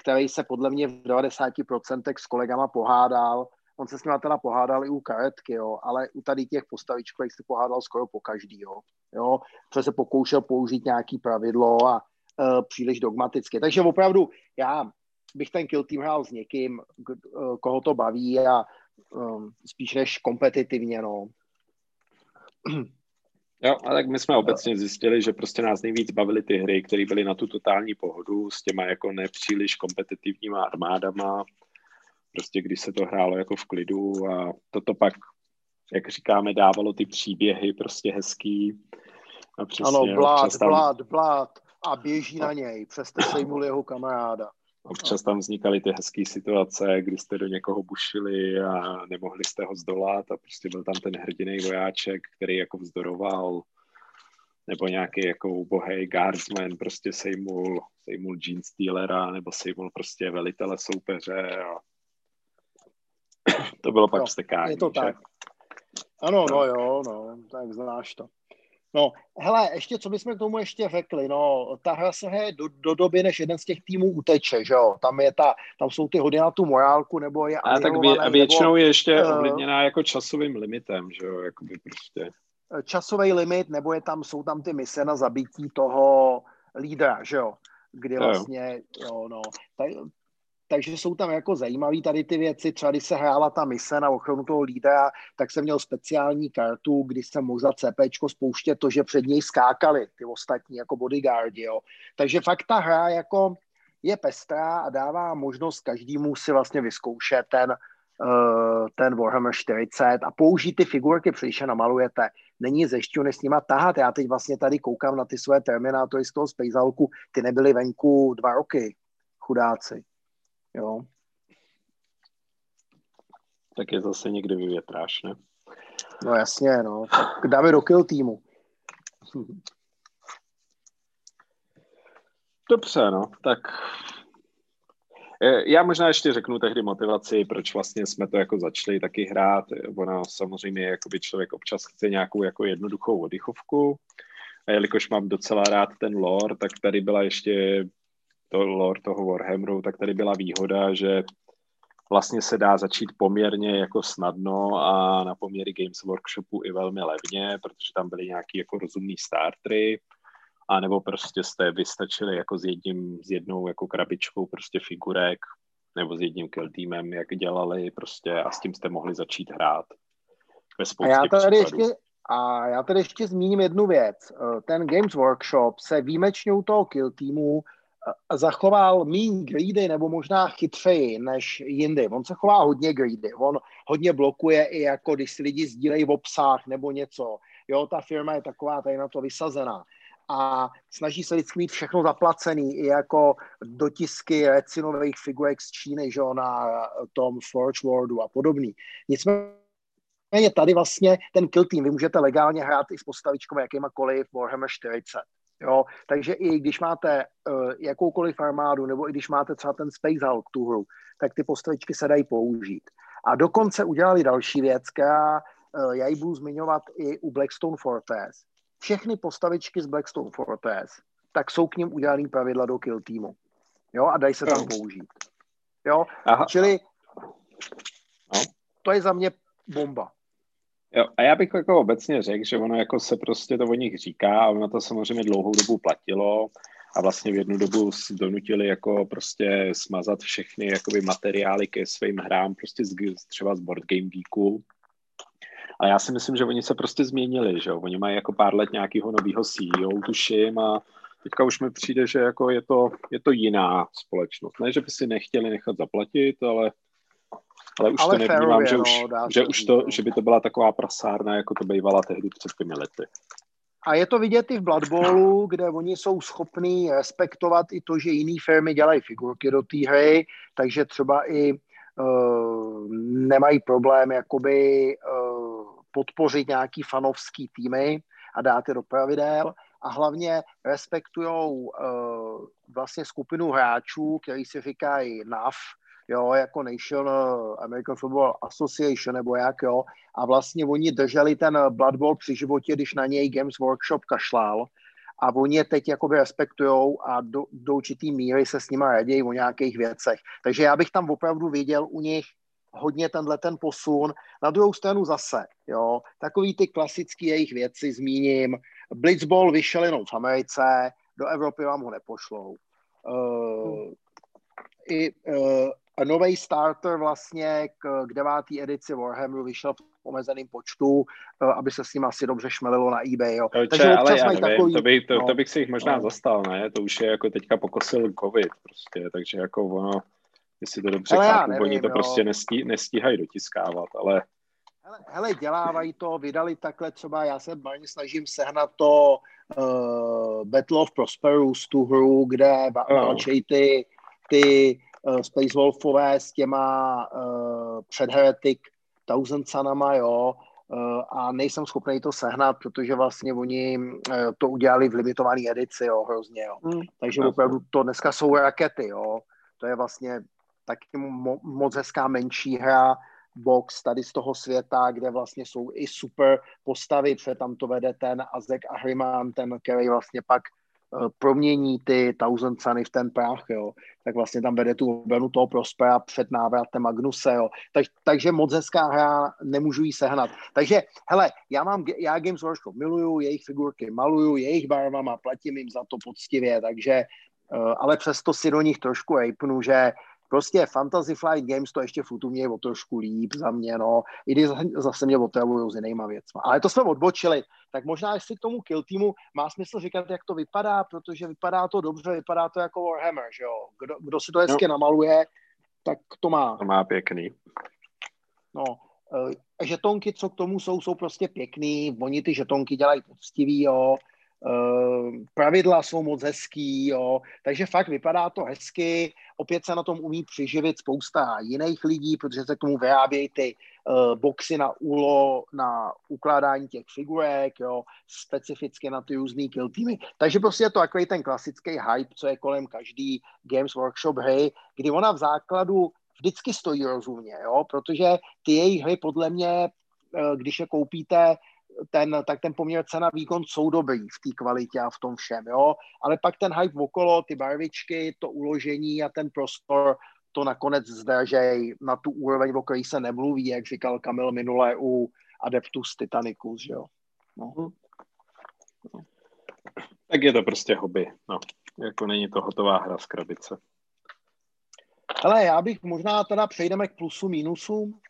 který se podle mě v 90% s kolegama pohádal. On se s nima teda pohádal i u karetky, jo, ale u tady těch postavičkových se pohádal skoro po každýho. Jo, protože se pokoušel použít nějaký pravidlo a příliš dogmaticky. Takže opravdu já bych ten Kill Team hrál s někým, koho to baví a spíš než kompetitivně, no. Jo, a tak my jsme obecně zjistili, že prostě nás nejvíc bavily ty hry, které byly na tu totální pohodu s těma jako nepříliš kompetitivníma armádama, prostě když se to hrálo jako v klidu a toto pak, jak říkáme, dávalo ty příběhy prostě hezký. A přesně, ano, blát a běží na něj, přesto sejmul jeho kamaráda. Občas tam vznikaly ty hezké situace, kdy jste do někoho bušili a nemohli jste ho zdolat a prostě byl tam ten hrdinej vojáček, který jako vzdoroval, nebo nějaký jako ubohej guardsman, prostě sejmul Genestealera, nebo sejmul prostě velitele soupeře a to bylo pak vztekání. Je to tak. Ano, no jo, no, tak znáš to. No, hele, ještě, co bychom k tomu ještě řekli, no, ta hra se hraje do doby, než jeden z těch týmů uteče, že jo, tam jsou ty hody na tu morálku, nebo je anulované. A většinou je ještě ovlivněná jako časovým limitem, že jo, jakoby prostě. Časový limit, nebo jsou tam ty mise na zabití toho lídra, že jo, kdy vlastně, jo, no, takže jsou tam jako zajímavý tady ty věci. Třeba když se hrála ta mise na ochranu toho lídra, tak jsem měl speciální kartu, když jsem mohl za CPčko spouštět to, že před něj skákali ty ostatní jako bodyguardi, jo. Takže fakt ta hra jako je pestrá a dává možnost každému si vlastně vyzkoušet ten Warhammer 40 a použít ty figurky, protože je namalujete. Není zešťu, než s nima tahat. Já teď vlastně tady koukám na ty své Terminátory z toho Space Hulku. Ty nebyly venku 2 roky, chudáci. Jo. Tak je zase někdy vyvětráš, ne? No jasně, no. Tak dáme do Kill Teamu. Dobře, no. Tak já možná ještě řeknu tehdy motivaci, proč vlastně jsme to jako začali taky hrát. Ona samozřejmě, jakoby člověk občas chce nějakou jako jednoduchou oddychovku. A jelikož mám docela rád ten lore, tak tady byla ještě lore toho Warhammeru, tak tady byla výhoda, že vlastně se dá začít poměrně jako snadno a na poměry Games Workshopu i velmi levně, protože tam byly nějaký jako rozumný startery, anebo prostě jste vystačili jako s jednou jako krabičkou prostě figurek, nebo s jedním Kill Teamem, jak dělali prostě a s tím jste mohli začít hrát. A já tady ještě zmíním jednu věc. Ten Games Workshop se výjimečně u toho Kill Teamu zachoval méně greedy, nebo možná chytřeji než jindy. On se chová hodně greedy, on hodně blokuje i jako, když si lidi sdílejí v obsah nebo něco. Jo, ta firma je taková tady na to vysazená. A snaží se vždycky mít všechno zaplacený, i jako dotisky recinových figurek z Číny, že jo, na tom Forge Worldu a podobný. Nicméně tady vlastně ten Kill Team, vy můžete legálně hrát i s postavičkami jakýmakoliv Warhammer 40. Jo, takže i když máte jakoukoliv armádu, nebo i když máte třeba ten Space Hulk, tu hru, tak ty postavičky se dají použít. A dokonce udělali další věc, která já ji budu zmiňovat i u Blackstone Fortress. Všechny postavičky z Blackstone Fortress, tak jsou k nim udělaný pravidla do Kill Teamu. Jo, a dají se tam použít. Jo, aha. Čili to je za mě bomba. Jo, a já bych jako obecně řekl, že ono jako se prostě to o nich říká a ono to samozřejmě dlouhou dobu platilo a vlastně v jednu dobu donutili jako prostě smazat všechny jakoby materiály ke svým hrám prostě třeba z Board Game Geeku. Ale já si myslím, že oni se prostě změnili, že jo? Oni mají jako pár let nějakého nového CEO, tuším, a teďka už mi přijde, že jako je to jiná společnost. Ne, že by si nechtěli nechat zaplatit, ale Ale už ale to nevnímám, že, že by to byla taková prasárna, jako to bývala tehdy před těmi lety. A je to vidět i v Blood Bowlu, kde oni jsou schopní respektovat i to, že jiné firmy dělají figurky do té hry, takže třeba i nemají problém jakoby podpořit nějaký fanovský týmy a dát je do pravidel. A hlavně respektujou vlastně skupinu hráčů, který si říkají NAV, jo, jako National American Football Association nebo jak, jo. A vlastně oni drželi ten Blood Bowl při životě, když na něj Games Workshop kašlal. A oni je teď jakoby respektujou a do určitý míry se s nima radějí o nějakých věcech. Takže já bych tam opravdu viděl u nich hodně tenhle ten posun. Na druhou stranu zase, jo, takový ty klasický jejich věci zmíním. Blitzball vyšel jenom v Americe, do Evropy vám ho nepošlou. A nový starter vlastně k 9. edici Warhammeru vyšel v omezeném počtu, aby se s ním asi dobře šmelilo na eBay. Jo. Toče, takže ale já nevím, takový, to bych si jich možná zastal, ne? To už je jako teďka pokosil COVID prostě, takže jako ono, jestli to dobře chápu, oni to prostě nestíhají dotiskávat, ale... Hele, dělávají to, vydali takhle třeba, já se marně snažím sehnat to Battle of Prosperous, tu hru, kde válčejí ty Space Wolfové s těma předheretik Thousand Sonama, jo, a nejsem schopný to sehnat, protože vlastně oni to udělali v limitované edici, jo, hrozně, jo. Takže opravdu to dneska jsou rakety, jo. To je vlastně taky moc hezká menší hra, box tady z toho světa, kde vlastně jsou i super postavy, protože tam to vede ten Azek Ahriman, ten, který vlastně pak promění ty Thousand Sony v ten prach, jo. Tak vlastně tam vede tu obranu toho Prospera před návratem Magnuse, jo. Takže moc hezká hra, nemůžu jí sehnat. Takže, hele, já Games Workshop miluju, jejich figurky maluju, jejich barvama, platím jim za to poctivě, takže, ale přesto si do nich trošku rejpnu, že prostě Fantasy Flight Games to ještě furt umějí o trošku líp za mě, no. I když zase mě otravují s jinýma věcma. Ale to jsme odbočili. Tak možná, jestli k tomu Kill Teamu má smysl říkat, jak to vypadá, protože vypadá to dobře, vypadá to jako Warhammer, že jo. Kdo si to hezky namaluje, tak to má. To má pěkný. No, žetonky, co k tomu jsou prostě pěkný. Oni ty žetonky dělají poctivý, jo. Pravidla jsou moc hezký, jo. Takže fakt vypadá to hezky, opět se na tom umí přiživit spousta jiných lidí, protože se k tomu vyrábějí ty boxy na ukládání těch figurek, jo, specificky na ty různý Kill Teamy. Takže prostě je to takový ten klasický hype, co je kolem každý Games Workshop hry, kdy ona v základu vždycky stojí rozumně, jo, protože ty jejich hry podle mě, když je koupíte, tak ten poměr cena výkon jsou dobrý v té kvalitě a v tom všem, jo. Ale pak ten hype okolo, ty barvičky, to uložení a ten prostor, to nakonec zdražej na tu úroveň, o který se nemluví, jak říkal Kamil minule u Adeptus Titanicus, jo. No. Tak je to prostě hobby, no. Jako není to hotová hra z krabice. Hele, já bych možná teda přejdeme k plusu, mínusům.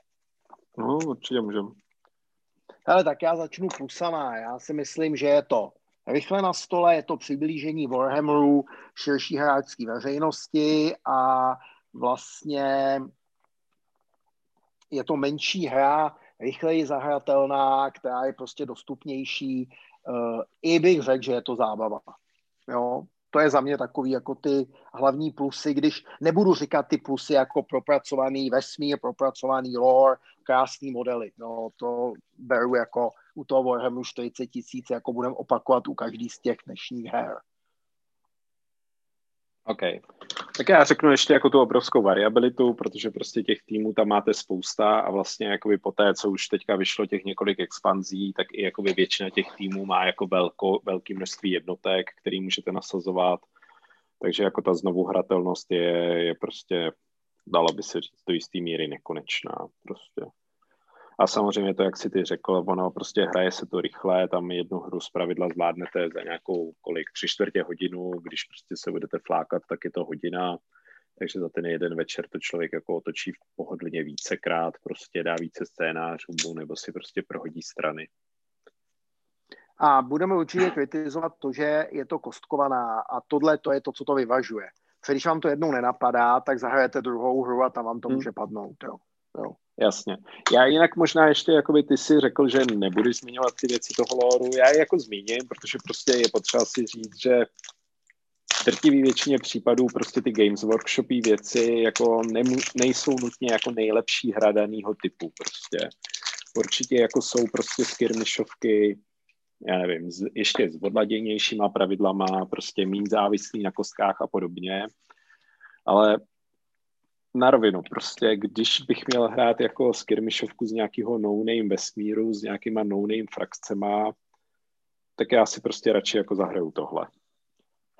No, určitě můžeme. Hele, tak já začnu plusama. Já si myslím, že je to rychle na stole, je to přiblížení Warhammeru širší hráčské veřejnosti a vlastně je to menší hra, rychleji zahratelná, která je prostě dostupnější. I bych řekl, že je to zábava. Jo? To je za mě takový jako ty hlavní plusy, když nebudu říkat ty plusy jako propracovaný vesmír, propracovaný lore, krásný modely. No to beru jako u toho Warhammeru 40 000, jako budeme opakovat u každý z těch dnešních her. OK. Tak já řeknu ještě jako tu obrovskou variabilitu, protože prostě těch týmů tam máte spousta a vlastně jakoby po té, co už teďka vyšlo těch několik expanzí, tak i jakoby většina těch týmů má jako velké množství jednotek, který můžete nasazovat. Takže jako ta znovuhratelnost je prostě, dalo by se říct, do jistý míry nekonečná prostě. A samozřejmě to, jak si ty řekl, ono prostě hraje se to rychle, tam jednu hru zpravidla zvládnete za nějakou 3/4 hodinu, když prostě se budete flákat, tak je to hodina, takže za ten jeden večer to člověk jako otočí pohodlně vícekrát, prostě dá více scénářů, nebo si prostě prohodí strany. A budeme určitě kritizovat to, že je to kostkovaná a tohle to je to, co to vyvažuje. Když vám to jednou nenapadá, tak zahrajete druhou hru a tam vám to může padnout, jo. Jo, jasně. Já jinak možná ještě, jakoby ty si řekl, že nebudeš zmiňovat ty věci toho lóru. Já je jako zmíním, protože prostě je potřeba si říct, že v drtivý většině případů prostě ty Games Workshopy věci jako nejsou nutně jako nejlepší hra danýho typu prostě. Určitě jako jsou prostě skirmishovky, já nevím, ještě s odladěnějšíma pravidlama, prostě méně závislý na kostkách a podobně. Ale na rovinu prostě, když bych měl hrát jako skirmishovku z nějakého no-name vesmíru, s nějakýma no-name frakcema, tak já si prostě radši jako zahraju tohle.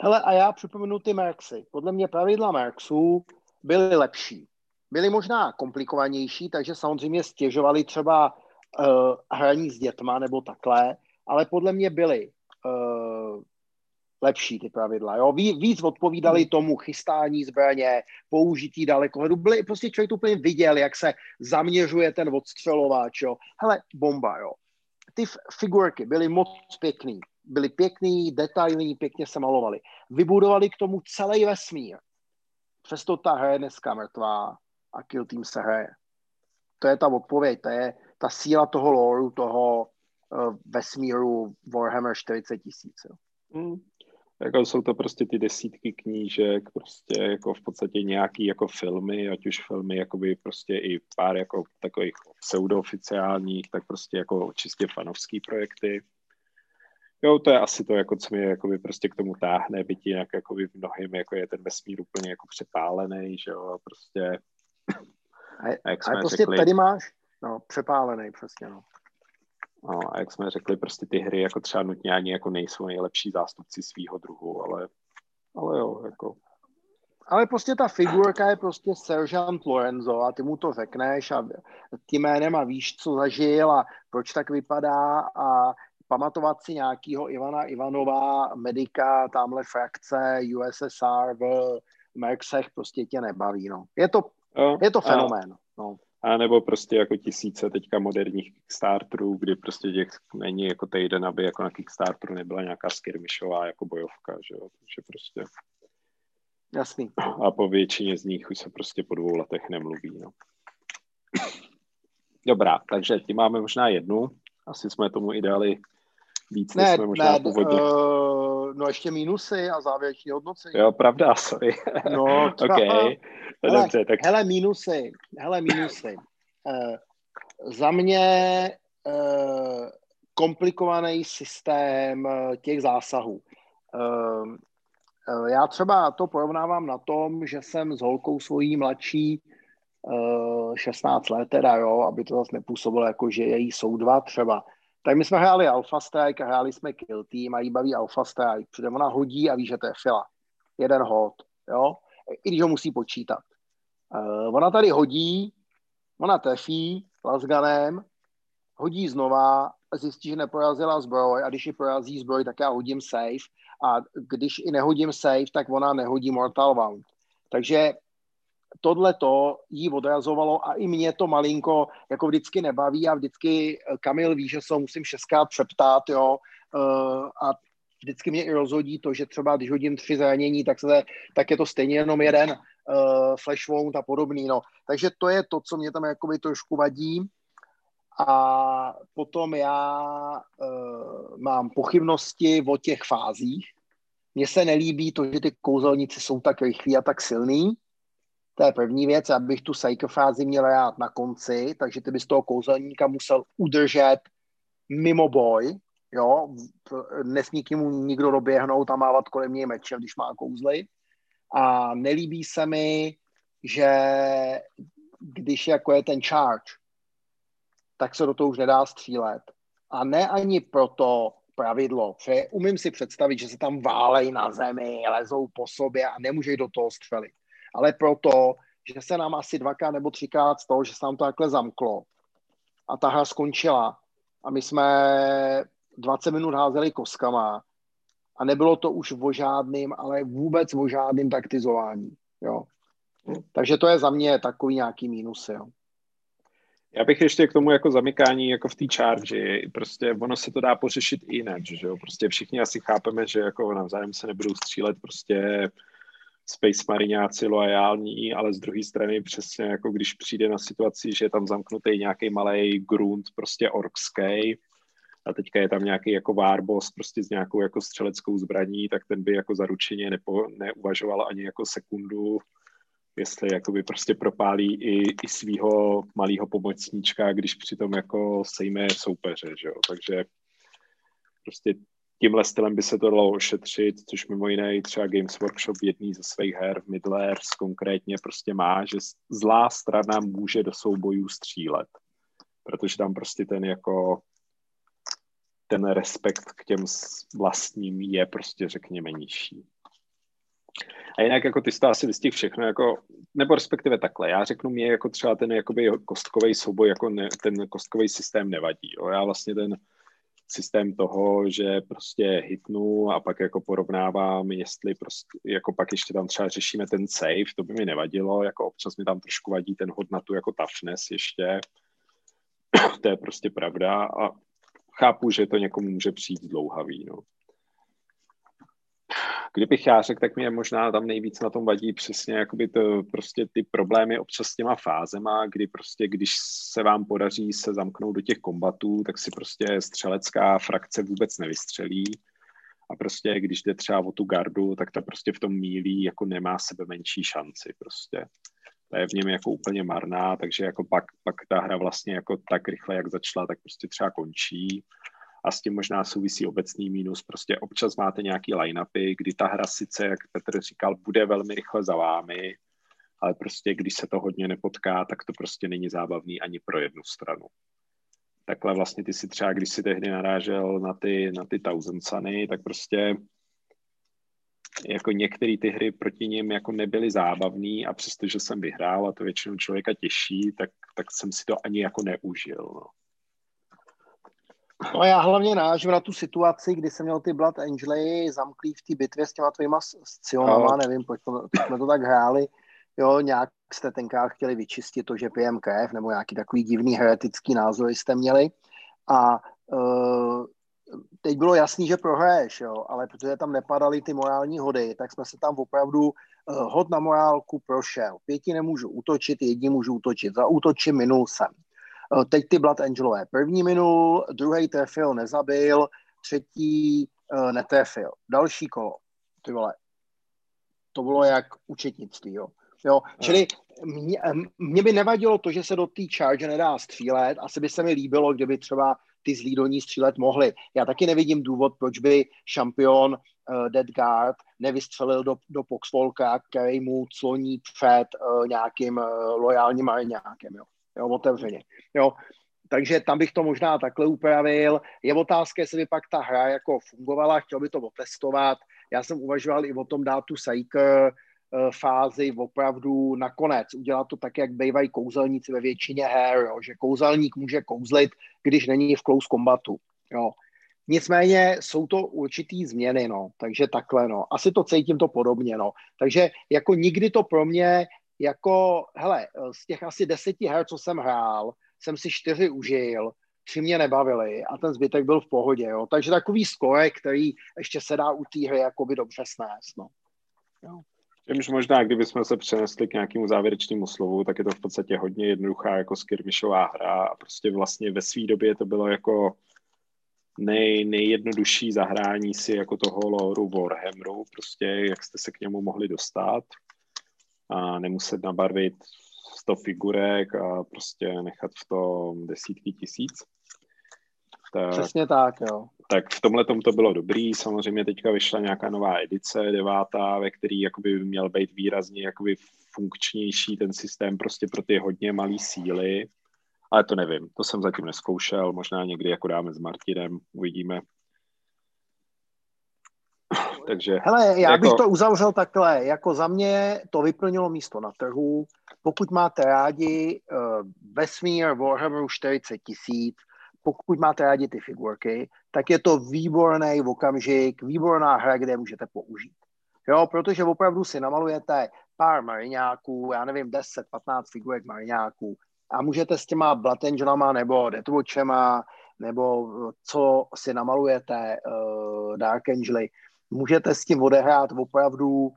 Hele, a já připomenu ty Merxy. Podle mě pravidla Merxů byly lepší. Byly možná komplikovanější, takže samozřejmě stěžovali třeba hraní s dětma nebo takhle, ale podle mě byly lepší ty pravidla. Jo? Víc odpovídali tomu chystání zbraně, použití dalekohledu. Byly, prostě člověk to úplně viděl, jak se zaměřuje ten odstřelováč. Jo? Hele, bomba, jo. Ty figurky byly moc pěkný. Byly pěkný, detailní, pěkně se malovaly. Vybudovali k tomu celý vesmír. Přesto ta hra je dneska mrtvá a Kill Team se hraje. To je ta odpověď, to je ta síla toho loreu, toho vesmíru Warhammer 40 tisíc. Jako jsou to prostě ty desítky knížek, prostě jako v podstatě nějaký jako filmy, ať už filmy jakoby prostě i pár jako takových pseudooficiálních, tak prostě jako čistě fanovský projekty. Jo, to je asi to, jako, co mě jakoby prostě k tomu táhne, byť jinak jakoby v mnohým jako je ten vesmír úplně jako přepálený, že jo, prostě. A jak jsme prostě řekli, tady máš, no, přepálený, přesně, no. No, a jak jsme řekli, prostě ty hry jako třeba nutně ani jako nejsou nejlepší zástupci svýho druhu, ale jo, jako. Ale prostě ta figurka je prostě seržant Lorenzo a ty mu to řekneš a tím jménem a víš, co zažil a proč tak vypadá a pamatovat si nějakého Ivana Ivanova, medika, tamhle frakce, USSR v Merxech prostě tě nebaví, no. Je to fenomén, no. A nebo prostě jako tisíce teďka moderních Kickstarterů, kdy prostě těch není jako týden, aby jako na Kickstarteru nebyla nějaká skirmishová jako bojovka, že jo, takže prostě. Jasný. A po většině z nich už se prostě po 2 letech nemluví, no. Dobrá, takže tím máme možná jednu, asi jsme tomu ideáli víc, než jsme možná původně. No ještě mínusy a závěreční hodnoty. Jo, pravda, sorry. No, okay. Dobře, tak. Hele, mínusy. Za mě komplikovaný systém těch zásahů. Já třeba to porovnávám na tom, že jsem s holkou svojí mladší 16 let teda, jo, aby to zase nepůsobilo jako, že její jsou 2 třeba. Tak my jsme hráli Alpha Strike a hráli jsme Kill Team a jí baví Alpha Strike, protože ona hodí a ví, že to je fila. 1 hod, jo? I když ho musí počítat. Ona tady hodí, ona trefí lasganem, hodí znova, zjistí, že neporazila zbroj a když ji porazí zbroj, tak já hodím save a když i nehodím save, tak ona nehodí Mortal Wound. Takže tohle to jí odrazovalo a i mě to malinko jako vždycky nebaví a vždycky Kamil ví, že se musím 6krát přeptát, jo, a vždycky mě i rozhodí to, že třeba když hodím 3 zranění, tak je to stejně jenom 1 flash wound a podobný, no. Takže to je to, co mě tam jakoby trošku vadí a potom já mám pochybnosti o těch fázích. Mně se nelíbí to, že ty kouzelníci jsou tak rychlí a tak silný. To je první věc, abych tu psychofázi měl rád na konci, takže ty bys toho kouzelníka musel udržet mimo boj, jo, nesmí k němu nikdo doběhnout a mávat kolem něj mečem, když má kouzly. A nelíbí se mi, že když jako je ten charge, tak se do toho už nedá střílet. A ne ani proto pravidlo, protože umím si představit, že se tam válej na zemi, lezou po sobě a nemůžeš do toho střelit. Ale proto, že se nám asi 2krát nebo 3krát stalo, že se nám to takhle zamklo a ta hra skončila a my jsme 20 minut házeli koskama a nebylo to už o žádným, ale vůbec o žádným taktizování, jo. Takže to je za mě takový nějaký mínus, jo. Já bych ještě k tomu jako zamykání jako v té charge, prostě ono se to dá pořešit jinak, že jo, prostě všichni asi chápeme, že jako navzájem se nebudou střílet prostě Space Mariňáci loajální, ale z druhé strany přesně jako když přijde na situaci, že je tam zamknutý nějaký malý grunt, prostě orkský, a teďka je tam nějaký jako warboss prostě s nějakou jako střeleckou zbraní, tak ten by jako zaručeně neuvažoval ani jako sekundu, jestli jakoby prostě propálí i svýho malýho pomocníčka, když přitom jako sejme soupeře, že jo, takže prostě tímhle stylem by se to dalo ošetřit, což mimo jiné třeba Games Workshop jedný ze svých her v Middle-earth konkrétně prostě má, že zlá strana může do soubojů střílet, protože tam prostě ten jako ten respekt k těm vlastním je prostě řekněme nižší. A jinak jako ty jste asi vystihl všechno, jako, nebo respektive takhle, já řeknu, mě jako třeba ten jakoby kostkovej souboj, jako ten kostkovej systém nevadí. Jo? Já vlastně ten systém toho, že prostě hitnu a pak jako porovnávám, jestli prostě, jako pak ještě tam třeba řešíme ten save, to by mi nevadilo, jako občas mi tam trošku vadí ten hod na tu jako toughness ještě, to je prostě pravda a chápu, že to někomu může přijít dlouhavý, no. Kdybych já řekl, tak mě možná tam nejvíc na tom vadí přesně jakoby to, prostě ty problémy občas s těma fázema, kdy prostě, když se vám podaří se zamknout do těch kombatů, tak si prostě střelecká frakce vůbec nevystřelí a prostě, když jde třeba o tu gardu, tak ta prostě v tom mílí jako nemá sebe menší šanci prostě. Ta je v něm jako úplně marná, takže jako pak ta hra vlastně jako tak rychle, jak začala, tak prostě třeba končí. A s tím možná souvisí obecný mínus. Prostě občas máte nějaký line-upy, kdy ta hra sice, jak Petr říkal, bude velmi rychle za vámi, ale prostě když se to hodně nepotká, tak to prostě není zábavný ani pro jednu stranu. Takhle vlastně ty si třeba, když si tehdy narážel na ty Thousand Sony, tak prostě jako některé ty hry proti nim jako nebyly zábavný a přestože jsem vyhrál a to většinou člověka těší, tak jsem si to ani jako neužil, no. No já hlavně narážím na tu situaci, kdy jsem měl ty Blood Angely zamklý v té bitvě s těma tvojima Scionama, nevím, proč jsme to tak hráli, jo, nějak jste tenkrát chtěli vyčistit to, že pijem krev, nebo nějaký takový divný heretický názory jste měli a teď bylo jasný, že prohraješ, jo, ale protože tam nepadaly ty morální hody, tak jsme se tam opravdu hod na morálku prošel. 5 nemůžu útočit, 1 můžu útočit, za útoči minul jsem. Teď ty Blood Angelové. První minul, druhý trefil, nezabil, třetí netrefil. Další kolo. Ty vole. To bylo jak účetnictví, jo. Jo. Čili mě by nevadilo to, že se do té charge nedá střílet. Asi by se mi líbilo, kdyby třeba ty zlí do ní střílet mohli. Já taky nevidím důvod, proč by šampion Death Guard nevystřelil do Poxvolka, který mu cloní před nějakým loajálním mariňákem, jo. Jo, otevřeně. Jo. Takže tam bych to možná takhle upravil. Je otázka, jestli by pak ta hra jako fungovala, chtěl by to otestovat. Já jsem uvažoval i o tom dát tu Psyker fázi opravdu nakonec. Udělat to tak, jak bývají kouzelníci ve většině her, jo. Že kouzelník může kouzlit, když není v close combatu. Jo. Nicméně jsou to určitý změny, no. Takže takhle, no. Asi to cítím to podobně, no. Takže jako nikdy to pro mě jako, hele, z těch asi 10 her, co jsem hrál, jsem si 4 užil, 3 mě nebavily a ten zbytek byl v pohodě, jo. Takže takový score, který ještě se dá u té hry jakoby dobře snést, no. Jo. Už možná, kdybychom se přenesli k nějakému závěrečnému slovu, tak je to v podstatě hodně jednoduchá jako skirmishová hra a prostě vlastně ve své době to bylo jako nejjednodušší zahrání si jako toho loru Warhammeru, prostě jak jste se k němu mohli dostat. A nemuset nabarvit 100 figurek a prostě nechat v tom desítky tisíc. Tak, přesně tak, jo. Tak v tomhletom to bylo dobrý, samozřejmě teďka vyšla nějaká nová edice, 9., ve který jakoby měl být výrazně jakoby funkčnější ten systém prostě pro ty hodně malý síly, ale to nevím, to jsem zatím neskoušel, možná někdy jako dáme s Martinem, uvidíme. Takže, hele, já bych to uzavřel takhle, jako za mě to vyplnilo místo na trhu, pokud máte rádi vesmír Warhammeru 40 000, pokud máte rádi ty figurky, tak je to výborný okamžik, výborná hra, kde můžete použít. Jo, protože opravdu si namalujete pár mariňáků, já nevím, 10-15 figurek mariňáků a můžete s těma Blood Angelama nebo Deathwatchema nebo co si namalujete Dark Angely, můžete s tím odehrát opravdu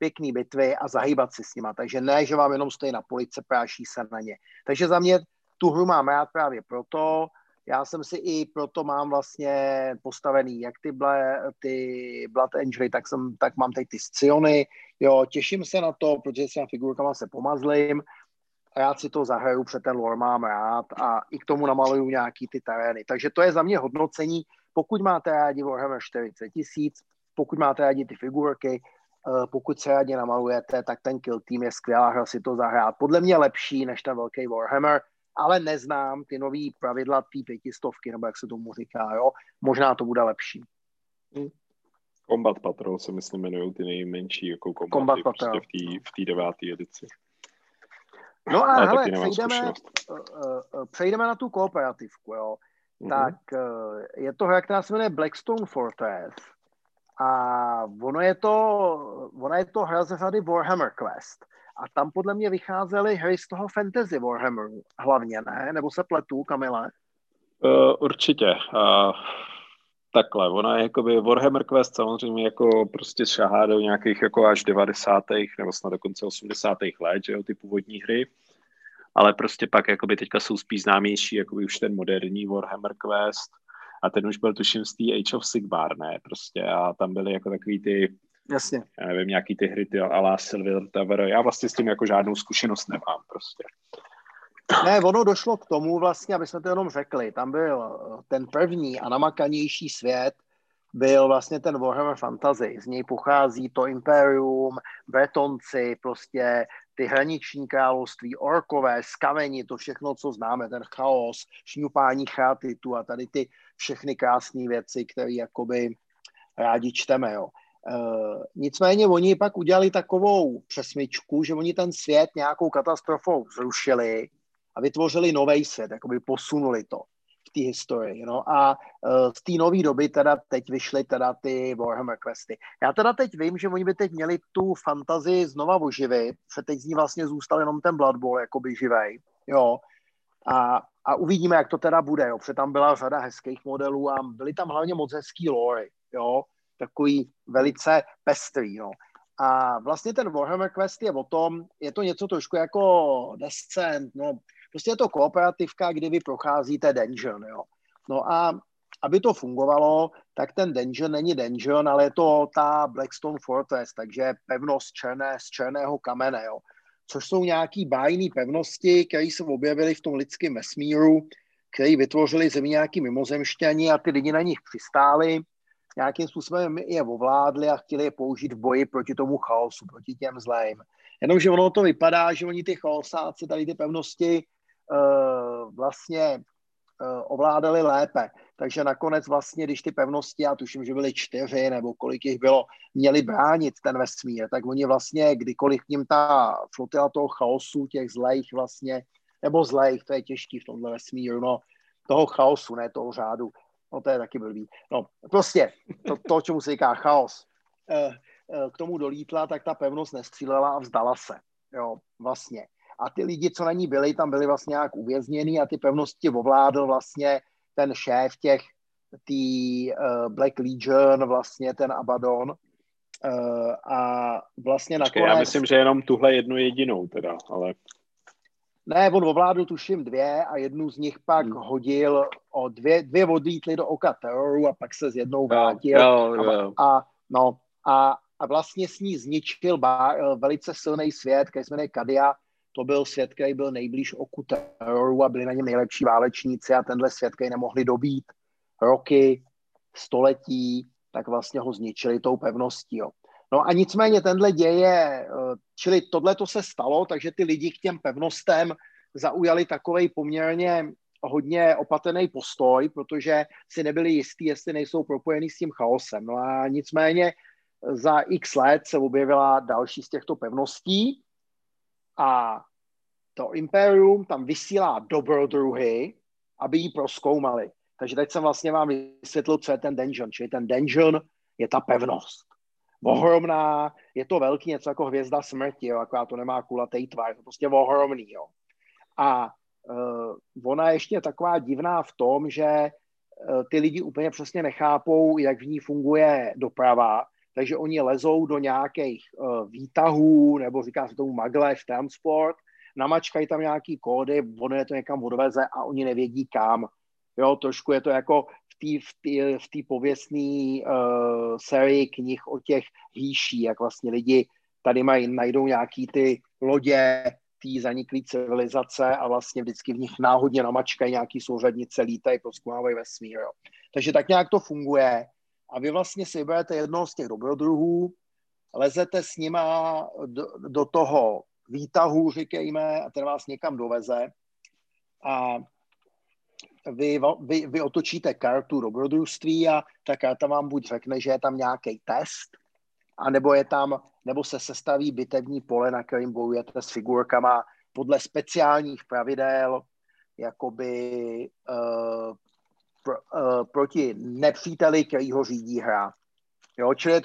pěkné bitvy a zahýbat si s nima. Takže ne, že vám jenom stojí na police, práší se na ně. Takže za mě tu hru mám rád právě proto. Já jsem si i proto mám vlastně postavený jak ty Blood Angely, tak mám teď ty Sciony. Jo, těším se na to, protože s těma figurkama se pomazlím a já si to zahraju, před ten lore mám rád a i k tomu namaluju nějaký ty terény. Takže to je za mě hodnocení. Pokud máte rádi Warhammer 40 000, pokud máte rádi ty figurky, pokud se rádi namalujete, tak ten Kill Team je skvělá hra si to zahrát. Podle mě lepší než ten velký Warhammer, ale neznám ty nový pravidla té 500, nebo jak se tomu říká, jo. Možná to bude lepší. Combat Patrol se myslím jmenují ty nejmenší jako kombaty prostě v té 9. edici. No a hele, přejdeme na tu kooperativku, jo. Tak je to hra, která se jmenuje Blackstone Fortress a ona je to hra ze řady Warhammer Quest a tam podle mě vycházely hry z toho fantasy Warhammeru hlavně, ne? Nebo se pletu, Kamile? Určitě. Takhle, ona je jakoby Warhammer Quest samozřejmě jako prostě šahá do nějakých jako až 90. nebo snad dokonce 80. let, že jo, ty původní hry. Ale prostě pak jakoby teďka jsou spíš známější jakoby už ten moderní Warhammer Quest a ten už byl tuším z té Age of Sigmar, ne? Prostě a tam byly jako takový ty, jasně, já nevím, nějaký ty hry ty a la Silver Tower, já vlastně s tím jako žádnou zkušenost nemám prostě. Ne, ono došlo k tomu vlastně, aby jsme to jenom řekli, tam byl ten první a namakanější svět, byl vlastně ten Warhammer Fantasy, z něj pochází to Imperium, Bretonci, prostě ty hraniční království, orkové, skaveni, to všechno, co známe, ten chaos, šňupání chrátitu a tady ty všechny krásné věci, které jakoby rádi čteme, jo. Nicméně oni pak udělali takovou přesmičku, že oni ten svět nějakou katastrofou zrušili a vytvořili nový svět, jakoby posunuli to v té historii, no a z té nové doby teda teď vyšly teda ty Warhammer Questy. Já teda teď vím, že oni by teď měli tu fantazii znova oživit, se teď z ní vlastně zůstal jenom ten Blood Bowl jakoby živej, jo, a uvidíme, jak to teda bude, jo, protože tam byla řada hezkých modelů a byly tam hlavně moc hezký lory, jo, takový velice pestrý, no. A vlastně ten Warhammer Quest je o tom, je to něco trošku jako Descent, no, prostě je to kooperativka, kdy vy procházíte dungeon, jo. No a aby to fungovalo, tak ten dungeon není dungeon, ale je to ta Blackstone Fortress, takže pevnost z černého kamene, jo. Což jsou nějaký bájný pevnosti, které se objevily v tom lidském vesmíru, který vytvořili zemi nějaký mimozemšťani a ty lidi na nich přistáli. Nějakým způsobem je ovládli a chtěli je použít v boji proti tomu chaosu, proti těm zlým. Jenomže ono to vypadá, že oni ty chaosáci, tady ty pevnosti vlastně ovládali lépe. Takže nakonec vlastně, když ty pevnosti, já tuším, že byly 4 nebo kolik jich bylo, měli bránit ten vesmír, tak oni vlastně kdykoliv k nim ta flotila toho chaosu, těch zlejch vlastně, nebo zlejch, to je těžký v tomhle vesmíru, no, toho chaosu, ne toho řádu. No to je taky blbý. No prostě, to čemu se říká chaos. K tomu dolítla, tak ta pevnost nestřílela a vzdala se. Jo, vlastně. A ty lidi, co na ní byli, tam byli vlastně nějak uvězněný a ty pevnosti ovládl vlastně ten šéf těch, Black Legion, vlastně ten Abaddon. A vlastně nakonec... Já myslím, že jenom tuhle jednu jedinou teda, ale... Ne, on ovládl tuším 2 a jednu z nich pak hodil, dvě odlítly do oka teroru a pak se z jednou vrátil. A vlastně s ní zničil velice silný svět, který se jmenuje Kadia. To byl svět, který byl nejblíž oku teroru a byli na něm nejlepší válečníci a tenhle svět, který nemohli dobít roky, století, tak vlastně ho zničili tou pevností, jo. No a nicméně tenhle děje, čili tohle to se stalo, takže ty lidi k těm pevnostem zaujali takovej poměrně hodně opatrný postoj, protože si nebyli jistí, jestli nejsou propojený s tím chaosem. No a nicméně za x let se objevila další z těchto pevností a to Imperium tam vysílá dobrodruhy, aby ji prozkoumali. Takže teď jsem vlastně vám vysvětlil, co je ten dungeon. Čili ten dungeon je ta pevnost. Ohromná, je to velký, něco jako hvězda smrti, jo, akorát to nemá kulatý tvar, to prostě ohromný, jo. A ona ještě je taková divná v tom, že ty lidi úplně přesně nechápou, jak v ní funguje doprava, takže oni lezou do nějakých výtahů, nebo říká se tomu maglev transport, namačkají tam nějaký kódy, ono je to někam odveze a oni nevědí kam. Jo, trošku je to jako v té pověstné sérii knih o těch hýší, jak vlastně lidi tady mají, najdou nějaký ty lodě, tý zaniklý civilizace a vlastně vždycky v nich náhodně namačkají nějaký souřadnice, lítají, prozkoumávají vesmír. Jo. Takže tak nějak to funguje a vy vlastně si vyberete jednoho z těch dobrodruhů, lezete s nima do toho výtahu, říkejme, a ten vás někam doveze a vy otočíte kartu dobrodružství a ta karta vám buď řekne, že je tam nějaký test, anebo je tam, nebo se sestaví bitevní pole, na kterým bojujete s figurkama podle speciálních pravidel, jakoby proti nepříteli, který ho řídí hra. Jo, čili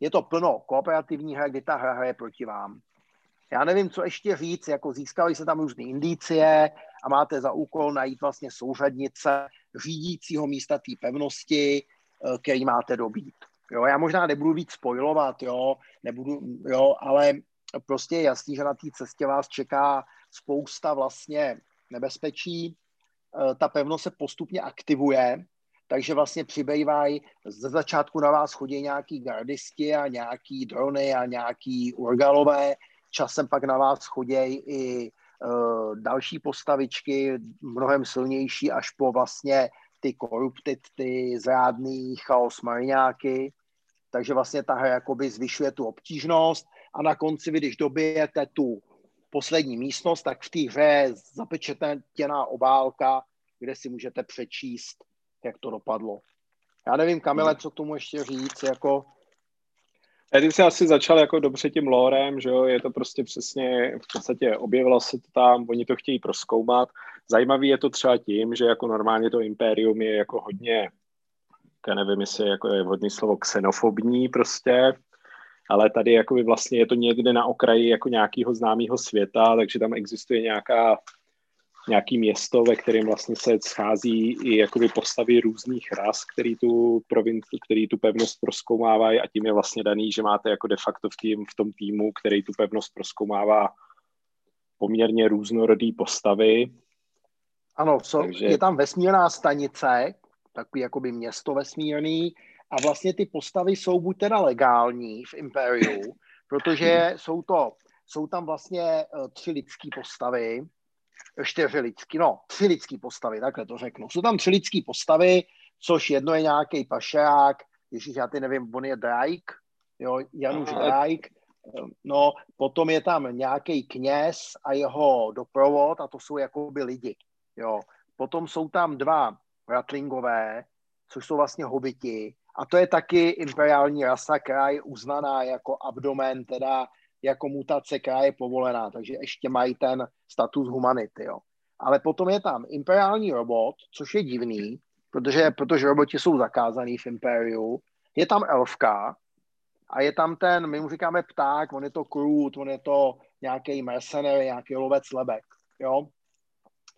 je to plno kooperativní hra, kdy ta hra hraje proti vám. Já nevím, co ještě říct, jako získali se tam různé indicie a máte za úkol najít vlastně souřadnice řídícího místa té pevnosti, který máte dobít. Jo, já možná nebudu víc spoilovat, ale prostě je jasný, že na té cestě vás čeká spousta vlastně nebezpečí. Ta pevnost se postupně aktivuje, takže vlastně přibývají, ze začátku na vás chodí nějaký gardisti a nějaký drony a nějaký urgalové, časem pak na vás chodí i další postavičky, mnohem silnější až po vlastně ty korupty, ty zrádný chaos mariňáky, takže vlastně ta hra jakoby zvyšuje tu obtížnost a na konci, když dobijete tu poslední místnost, tak v té hře je zapečetěná obálka, kde si můžete přečíst, jak to dopadlo. Já nevím, Kamile, co tomu ještě říct, jako... Já jsem se asi začal jako dobře tím lorem, že jo, je to prostě přesně, v podstatě objevilo se to tam, oni to chtějí prozkoumat. Zajímavý je to třeba tím, že jako normálně to impérium je jako hodně, já nevím, jestli jako je vhodný slovo xenofobní prostě, ale tady jako by vlastně je to někde na okraji jako nějakého známého světa, takže tam existuje nějaký město, ve kterém vlastně se schází i jakoby postavy různých ras, který tu pevnost prozkoumávají a tím je vlastně daný, že máte jako de facto v tom týmu, který tu pevnost prozkoumává poměrně různorodý postavy. Ano, takže... je tam vesmírná stanice, takový jakoby město vesmírný a vlastně ty postavy jsou buď teda legální v Imperiu, protože jsou tam vlastně tři lidský postavy, takhle to řeknu. Jsou tam tři lidský postavy, což jedno je nějaký pašerák, ježíš, já teď nevím, on je Drajk, jo, Januš Drajk, no, potom je tam nějaký kněz a jeho doprovod a to jsou jakoby lidi, jo. Potom jsou tam dva ratlingové, což jsou vlastně hobiti a to je taky imperiální rasa, která je uznaná jako abdomen, teda jako mutace, která je povolená, takže ještě mají ten status humanity, jo. Ale potom je tam imperiální robot, což je divný, protože roboti jsou zakázaný v impériu, je tam elfka a je tam ten, my mu říkáme pták, on je to krůt, on je to nějaký mercenary, nějaký lovec lebek, jo.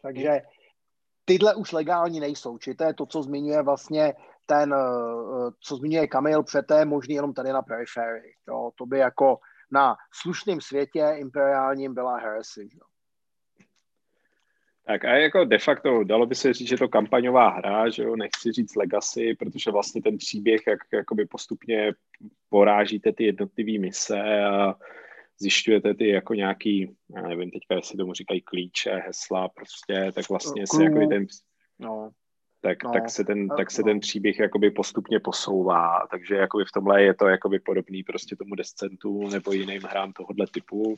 Takže tyhle už legální nejsou, či to je to, co zmiňuje vlastně ten, co zmiňuje Kamil, před je možný jenom tady na periferii, jo. To by jako na slušném světě imperiálním byla heresy. Tak a jako de facto, dalo by se říct, že to kampaňová hra, že jo, nechci říct legacy, protože vlastně ten příběh, jakoby postupně porážíte ty jednotlivé mise a zjišťujete ty jako nějaký, já nevím teďka, jestli tomu říkají klíče, hesla prostě, tak vlastně se jako ten... No. Tak se ten příběh jakoby postupně posouvá, takže jakoby v tomhle je to jakoby podobný prostě tomu Descentu nebo jiným hrám tohohle typu.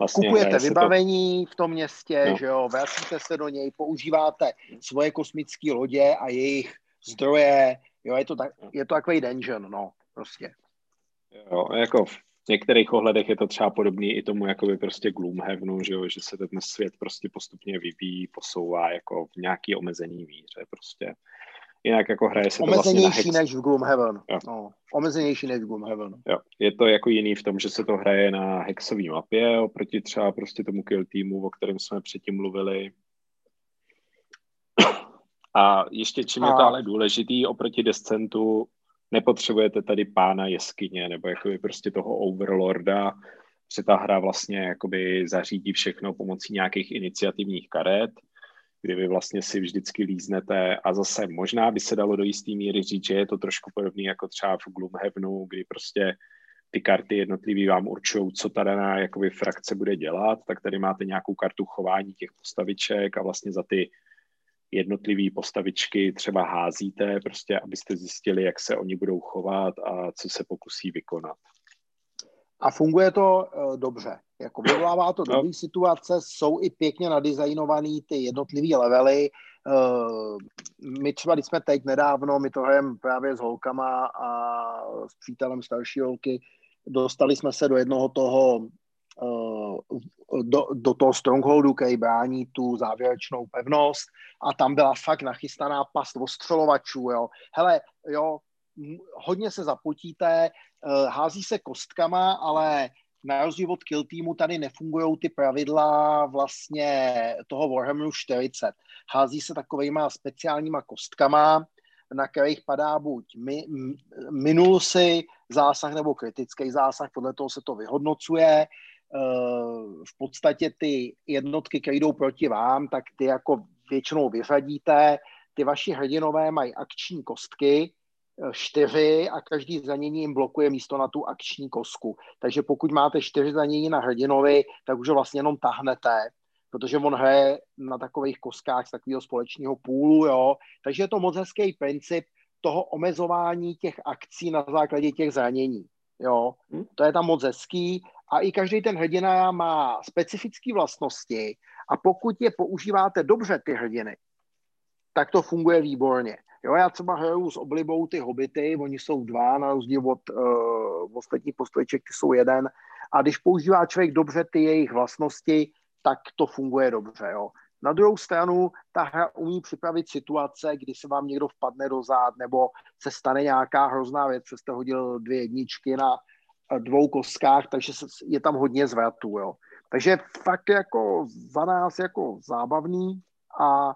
Vlastně kupujete vybavení v tom městě, no. Že jo, vracíte se do něj, používáte svoje kosmické lodě a jejich zdroje, jo, je to takový dungeon, no, prostě. Jo, jako v některých ohledech je to třeba podobný i tomu jakoby prostě Gloomhavenu, že jo, že se ten svět prostě postupně vyvíjí, posouvá jako v nějaký omezený míře prostě. Jinak jako hraje se to vlastně než v Gloomhaven. No, omezenější než v Gloomhaven. Jo. Je to jako jiný v tom, že se to hraje na hexový mapě oproti třeba prostě tomu Kill Teamu, o kterém jsme předtím mluvili. A ještě čím je to ale důležitý oproti Descentu, nepotřebujete tady pána jeskyně nebo jakoby prostě toho overlorda, se ta hra vlastně jakoby zařídí všechno pomocí nějakých iniciativních karet, kdy vy vlastně si vždycky líznete a zase možná by se dalo do jistý míry říct, že je to trošku podobné jako třeba v Gloomhavenu, kdy prostě ty karty jednotlivý vám určují, co ta daná jakoby frakce bude dělat, tak tady máte nějakou kartu chování těch postaviček a vlastně za ty jednotlivý postavičky třeba házíte, prostě abyste zjistili, jak se oni budou chovat a co se pokusí vykonat. A funguje to dobře. Jako vyvolává to dobrý situace, jsou i pěkně nadizajnovaný ty jednotlivý levely. My třeba, když jsme teď nedávno, my to hrajeme právě s holkama a s přítelem starší holky, dostali jsme se do jednoho toho, do toho strongholdu, který brání tu závěrečnou pevnost a tam byla fakt nachystaná past ostřelovačů. Jo. Hele, jo, hodně se zapotíte, hází se kostkama, ale na rozdíl od Kill Teamu tady nefungují ty pravidla vlastně toho Warhammeru 40. Hází se takovejma speciálníma kostkama, na kterých padá buď minul si zásah nebo kritický zásah, podle toho se to vyhodnocuje. V podstatě ty jednotky, které jdou proti vám, tak ty jako většinou vyřadíte. Ty vaši hrdinové mají akční kostky, 4 a každý zranění jim blokuje místo na tu akční kostku. Takže pokud máte 4 zranění na hrdinovi, tak už ho vlastně jenom tahnete, protože on hraje na takových kostkách z takového společného půlu, jo. Takže je to moc hezký princip toho omezování těch akcí na základě těch zranění, jo. To je tam moc hezký a i každý ten hrdina má specifické vlastnosti a pokud je používáte dobře ty hrdiny, tak to funguje výborně. Jo, já třeba hraju s oblibou ty hobity, oni jsou 2, na rozdíl od ostatních postojiček, ty jsou 1. A když používá člověk dobře ty jejich vlastnosti, tak to funguje dobře. Jo. Na druhou stranu ta hra umí připravit situace, kdy se vám někdo vpadne do zád, nebo se stane nějaká hrozná věc, že jste hodil 2 jedničky na 2 kostkách, takže je tam hodně zvratů. Jo. Takže fakt jako za nás jako zábavný a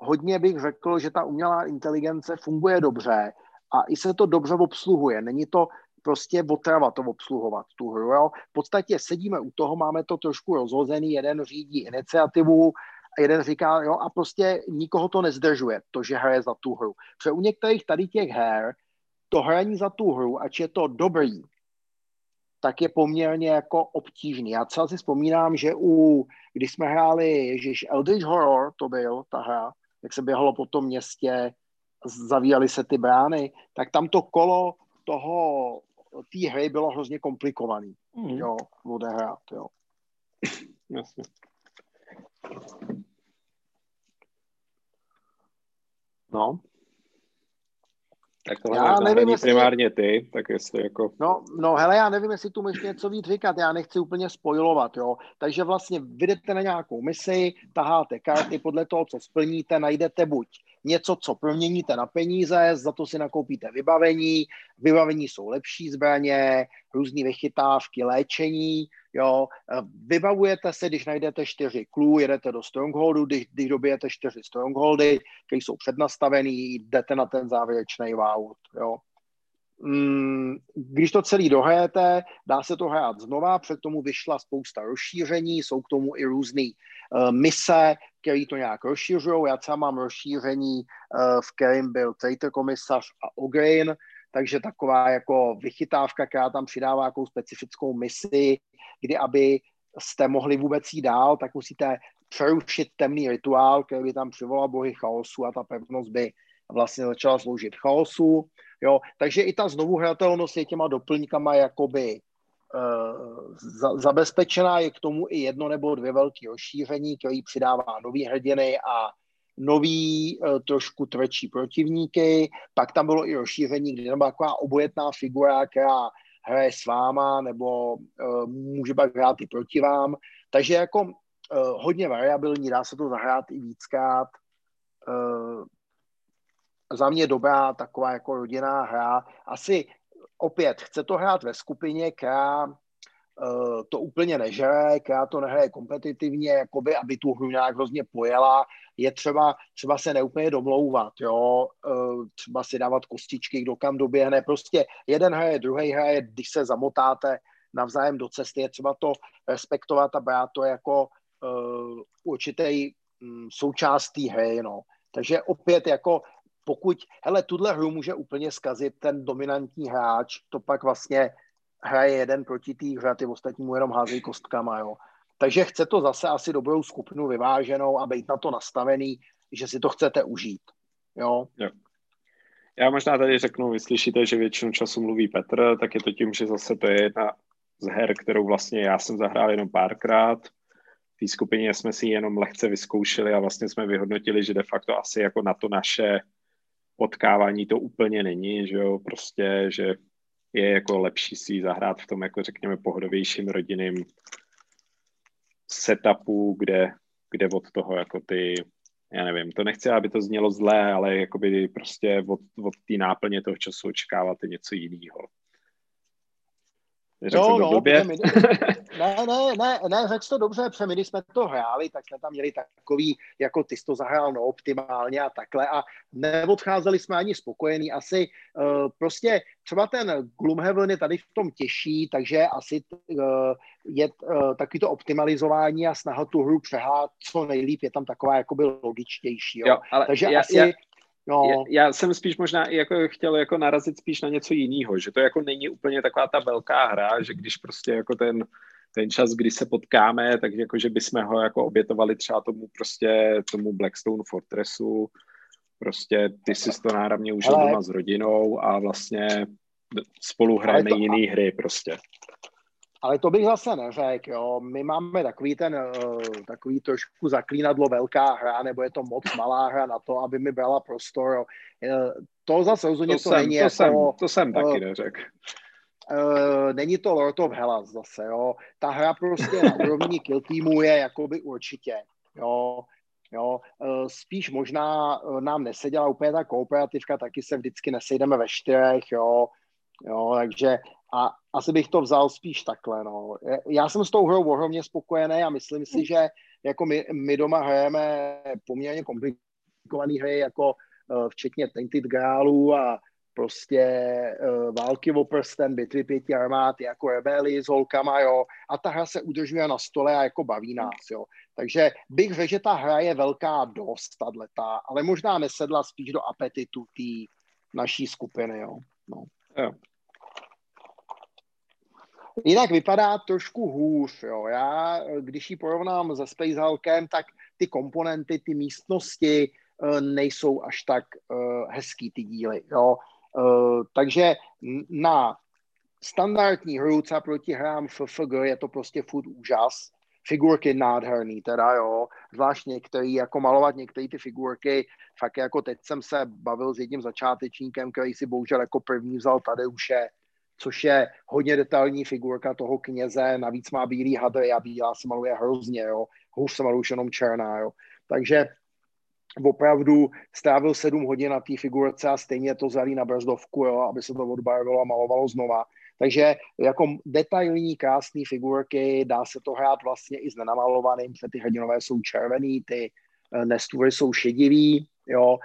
hodně bych řekl, že ta umělá inteligence funguje dobře a i se to dobře obsluhuje. Není to prostě otrava to obsluhovat, tu hru. Jo? V podstatě sedíme u toho, máme to trošku rozhozený, jeden řídí iniciativu, jeden říká, jo, a prostě nikoho to nezdržuje, to, že hraje za tu hru. Protože u některých tady těch her, to hraní za tu hru, ač je to dobrý, tak je poměrně jako obtížný. Já třeba si vzpomínám, že když jsme hráli Eldritch Horror, to byl ta hra, jak se běhalo po tom městě, zavíjaly se ty brány, tak tam to kolo té hry bylo hrozně komplikovaný. Jo, odehrát, jo. Jasně. No. Tak tohle já nevím, jestli primárně ty, tak jestli jako... No hele, já nevím, jestli tu můžeš něco víc říkat, já nechci úplně spoilovat, jo. Takže vlastně vydete na nějakou misi, taháte karty, podle toho, co splníte, najdete buď něco, co proměníte na peníze, za to si nakoupíte vybavení jsou lepší zbraně, různé vychytávky, léčení, jo. Vybavujete se, když najdete 4 clue, jedete do strongholdu, když dobijete 4 strongholdy, které jsou přednastavený, jdete na ten závěrečný váut, jo. Když to celý dohrajete, dá se to hrát znova, před tomu vyšla spousta rozšíření, jsou k tomu i různý mise, který to nějak rozšířujou. Já třeba mám rozšíření, v kterém byl Traitor komisař a Ogrin, takže taková jako vychytávka, která tam přidává jakou specifickou misi, kdy abyste mohli vůbec jít dál, tak musíte přerušit temný rituál, který by tam přivolal bohy chaosu a ta pevnost by vlastně začala sloužit chaosu. Jo, takže i ta znovuhratelnost je těma doplňkama jakoby zabezpečená, je k tomu i 1 nebo 2 velké rozšíření, který přidává nový hrdiny a nový trošku tvrdší protivníky. Pak tam bylo i rozšíření, kde byla taková obojetná figura, která hraje s váma nebo může pak hrát i proti vám. Takže jako hodně variabilní, dá se to zahrát i víckrát. Za mě dobrá taková jako rodinná hra. Asi opět chce to hrát ve skupině, která to úplně nežere, která to nehraje kompetitivně, jakoby, aby tu hru nějak hrozně pojela. Je třeba se neúplně domlouvat, jo? Třeba si dávat kostičky, kdo kam doběhne. Prostě jeden hraje, druhý hraje, když se zamotáte navzájem do cesty, je třeba to respektovat a brát to jako určitý součást té hry. No. Takže opět jako pokud, hele, tuhle hru může úplně zkazit ten dominantní hráč, to pak vlastně hraje jeden proti té hře, ty ostatní mu jenom házejí kostkama, jo. Takže chce to zase asi dobrou skupinu vyváženou a být na to nastavený, že si to chcete užít, jo. Jo. Já možná tady řeknu, vy slyšíte, že většinu času mluví Petr, tak je to tím, že zase to je jedna z her, kterou vlastně já jsem zahrál jenom párkrát. V té skupině jsme si ji jenom lehce vyzkoušeli a vlastně jsme vyhodnotili, že de facto asi jako na to naše potkávání to úplně není, že jo, prostě, že je jako lepší si ji zahrát v tom, jako řekněme, pohodovějším rodinným setupu, kde od toho jako ty, já nevím, to nechci, aby to znělo zlé, ale jakoby prostě od té náplně toho času očekáváte něco jiného. Ne, řekl to dobře, protože my, když jsme to hráli, tak jsme tam měli takový, jako ty jsi to zahrál no, optimálně a takhle a neodcházeli jsme ani spokojení, asi prostě třeba ten Gloomhaven je tady v tom těžší, takže asi je takový to optimalizování a snaha tu hru přehrát co nejlíp, je tam taková jakoby logičtější, jo? Jo, takže já jsem spíš možná jako chtěl jako narazit spíš na něco jiného, že to jako není úplně taková ta velká hra, že když prostě jako ten čas, kdy se potkáme, tak jako, že bychom ho jako obětovali třeba tomu Blackstone Fortressu, prostě ty si to náramně užil doma s rodinou a vlastně spolu hrajeme jiný hry prostě. Ale to bych zase neřekl, jo. My máme takový trošku zaklínadlo velká hra, nebo je to moc malá hra na to, aby mi brala prostor, jo. To zase rozhodně to není. To jsem taky neřekl. Není to Lord of Hellas zase, jo. Ta hra prostě na úrovni Kill Teamu je jakoby určitě, jo. Jo, spíš možná nám neseděla úplně ta kooperativka, taky se vždycky nesejdeme ve čtyřech, jo. Jo, takže a asi bych to vzal spíš takhle, no. Já jsem s tou hrou ohromně spokojený a myslím si, že jako my doma hrajeme poměrně komplikovaný hry, jako včetně Tainted Graalů a prostě Války o prsten, Bitvy 5 armád, jako Rebeli s holkama, jo. A ta hra se udržuje na stole a jako baví nás, jo. Takže bych řekl, že ta hra je velká dost, tato, ale možná nesedla spíš do apetitu té naší skupiny, jo. No. Jo. Jinak vypadá trošku hůř, jo. Já, když ji porovnám se Space Hulkem, tak ty komponenty, ty místnosti nejsou až tak hezký, ty díly, jo. Takže na standardní hru, co proti hrám FFG, je to prostě furt úžas. Figurky nádherný teda, jo. Zvlášť některý, jako malovat některé ty figurky, fakt jako teď jsem se bavil s jedním začátečníkem, který si bohužel jako první vzal Tadeuše, což je hodně detailní figurka toho kněze, navíc má bílý hadry a bílá se maluje hrozně, jo. Hůř se maluje jenom černá, jo. Takže opravdu strávil 7 hodin na té figurce a stejně to zalí na brzdovku, jo, aby se to odbarvilo a malovalo znova. Takže jako detailní, krásné figurky, dá se to hrát vlastně i s nenamalovaným, protože ty hrdinové jsou červený, ty nestvory jsou šedivý, jo.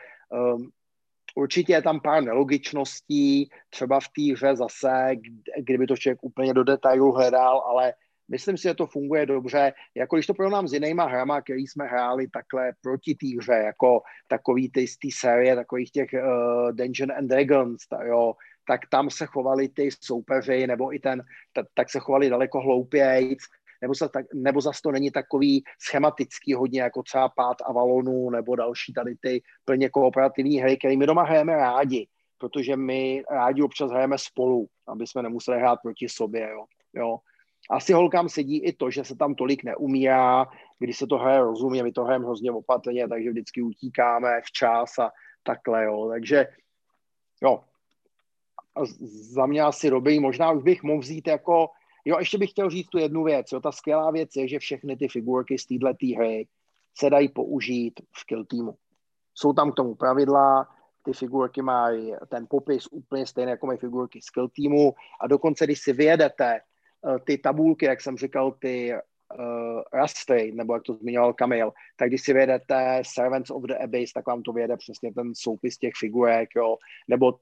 Určitě je tam pár nelogičností, třeba v té hře zase, kdyby to člověk úplně do detailu hledal, ale myslím si, že to funguje dobře. Jako když to porovnám s jinýma hrama, který jsme hráli takhle proti té hře, jako takový ty z té série, takových těch Dungeons and Dragons, jo, tak tam se chovali ty soupeři, nebo i tak se chovali daleko hloupějc, nebo zase to není takový schematický hodně, jako třeba Pád Avalonu, nebo další tady ty plně kooperativní hry, které my doma hrajeme rádi, protože my rádi občas hrajeme spolu, aby jsme nemuseli hrát proti sobě, jo. Jo. Asi holkám sedí i to, že se tam tolik neumírá, když se to hraje rozumně, my to hrajeme hrozně opatrně, takže vždycky utíkáme včas a takhle, jo. Takže, jo. Za mě asi dobrý, možná už bych mohl vzít jako, jo, ještě bych chtěl říct tu jednu věc, jo, ta skvělá věc je, že všechny ty figurky z této hry se dají použít v Kill Teamu. Jsou tam k tomu pravidla, ty figurky mají ten popis úplně stejný, jako mají figurky z Kill Teamu a dokonce, když si vyjedete ty tabulky, jak jsem říkal, ty rastry, nebo jak to zmiňoval Kamil, tak když si vyjedete Servants of the Abyss, tak vám to vyjede přesně ten soupis těch figurek, jo, nebo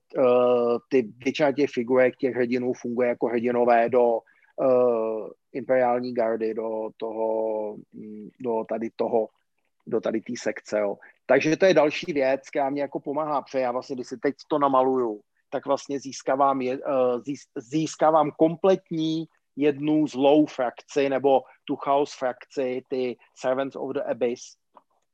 ty většina těch figurek, těch hrdinů funguje jako hrdinové do imperiální gardy, do tady té sekce, jo. Takže to je další věc, která mě jako pomáhá, protože já vlastně, když si teď to namaluju, tak vlastně získávám kompletní jednu zlou frakci, nebo tu chaos frakci, ty Servants of the Abyss,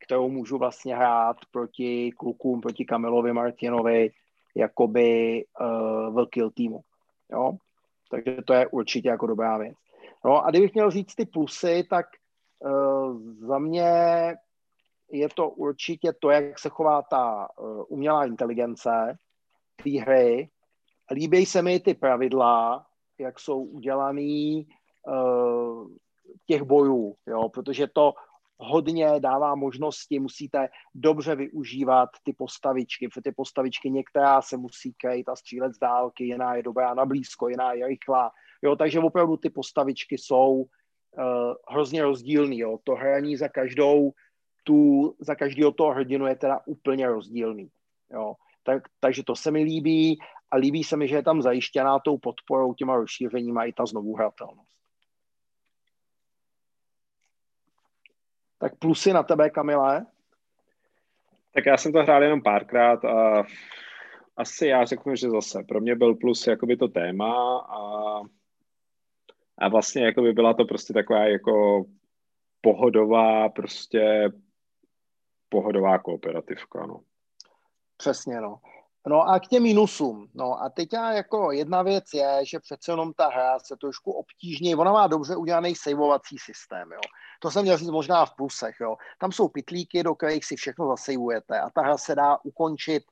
kterou můžu vlastně hrát proti klukům, proti Kamilovi Martinovi, jakoby Kill Teamu. Jo? Takže to je určitě jako dobrá věc. No a kdybych měl říct ty plusy, tak za mě je to určitě to, jak se chová ta umělá inteligence té hry. Líbí se mi ty pravidla, jak jsou udělaný těch bojů, jo? Protože to hodně dává možnosti, musíte dobře využívat ty postavičky, protože ty postavičky některá se musí krejt a střílet z dálky, jiná je dobrá na blízko, jiná je rychlá, jo? Takže opravdu ty postavičky jsou hrozně rozdílný, jo? To hraní za každou za každého toho hrdinu je teda úplně rozdílný, jo? Takže to se mi líbí a líbí se mi, že je tam zajištěná tou podporou, těma rozšířeníma i ta znovuhratelnost. Tak plusy na tebe, Kamile? Tak já jsem to hrál jenom párkrát a asi já řeknu, že zase pro mě byl plus jakoby to téma a vlastně jakoby byla to prostě taková jako pohodová kooperativka, no. Přesně, no. No a k těm minusům. No a teď jako jedna věc je, že přece jenom ta hra se trošku obtížněji, ona má dobře udělaný saveovací systém, jo. To jsem měl říct možná v plusech, jo. Tam jsou pitlíky, do kterých si všechno zasejujete a ta hra se dá ukončit,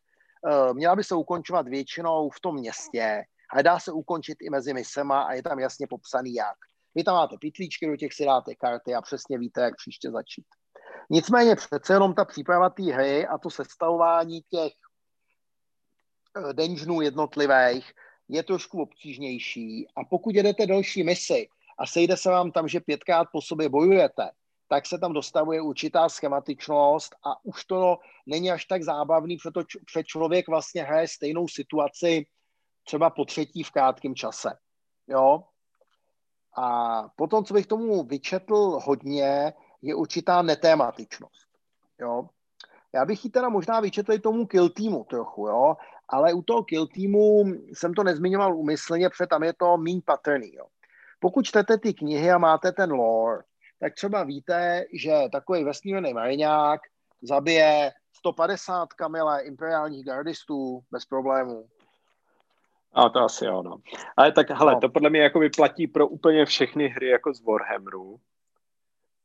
měla by se ukončovat většinou v tom městě, ale dá se ukončit i mezi misema a je tam jasně popsaný jak. Vy tam máte pitlíčky, do těch si dáte karty a přesně víte, jak příště začít. Nicméně přece jenom ta příprava té hry a to sestavování těch dungeonů jednotlivých je trošku obtížnější a pokud jedete další misi a sejde se vám tam, že 5krát po sobě bojujete, tak se tam dostavuje určitá schematičnost a už to není až tak zábavný, protože člověk vlastně hraje stejnou situaci třeba po třetí v krátkém čase. Jo? A potom, co bych tomu vyčetl hodně, je určitá netématičnost. Jo? Já bych ji teda možná vyčetl i tomu Kill Teamu trochu, jo? Ale u toho Kill Teamu jsem to nezmiňoval úmyslně, protože tam je to míň patrný. Jo? Pokud čtete ty knihy a máte ten lore, tak třeba víte, že takový vesmírný mariňák zabije 150 kamile imperiálních gardistů bez problémů. A to asi jo, no. Ale tak, hele, no. To podle mě jako platí pro úplně všechny hry jako z Warhammeru,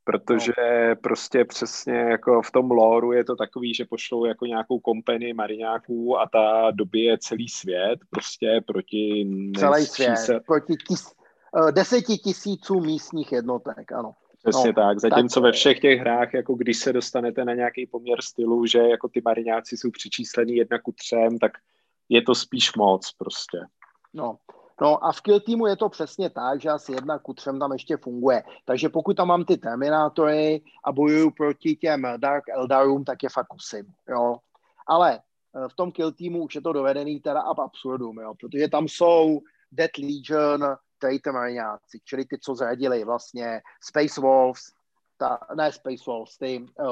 protože no. Prostě přesně jako v tom loreu je to takový, že pošlou jako nějakou kompanii mariňáků a ta dobije celý svět, prostě proti... Celý svět, proti 10 000 místních jednotek, ano. Přesně no, tak, zatímco tak, ve všech těch hrách, jako když se dostanete na nějaký poměr stylu, že jako ty mariňáci jsou přičíslení 1:3, tak je to spíš moc prostě. No a v Kill Teamu je to přesně tak, že asi 1:3 tam ještě funguje. Takže pokud tam mám ty Terminátory a bojuju proti těm Dark Eldarům, tak je fakt kusím, jo. Ale v tom Kill Teamu už je to dovedený teda ab absurdum, jo. Protože tam jsou Death Legion, traitor mariňáci, čili ty, co zradili vlastně ty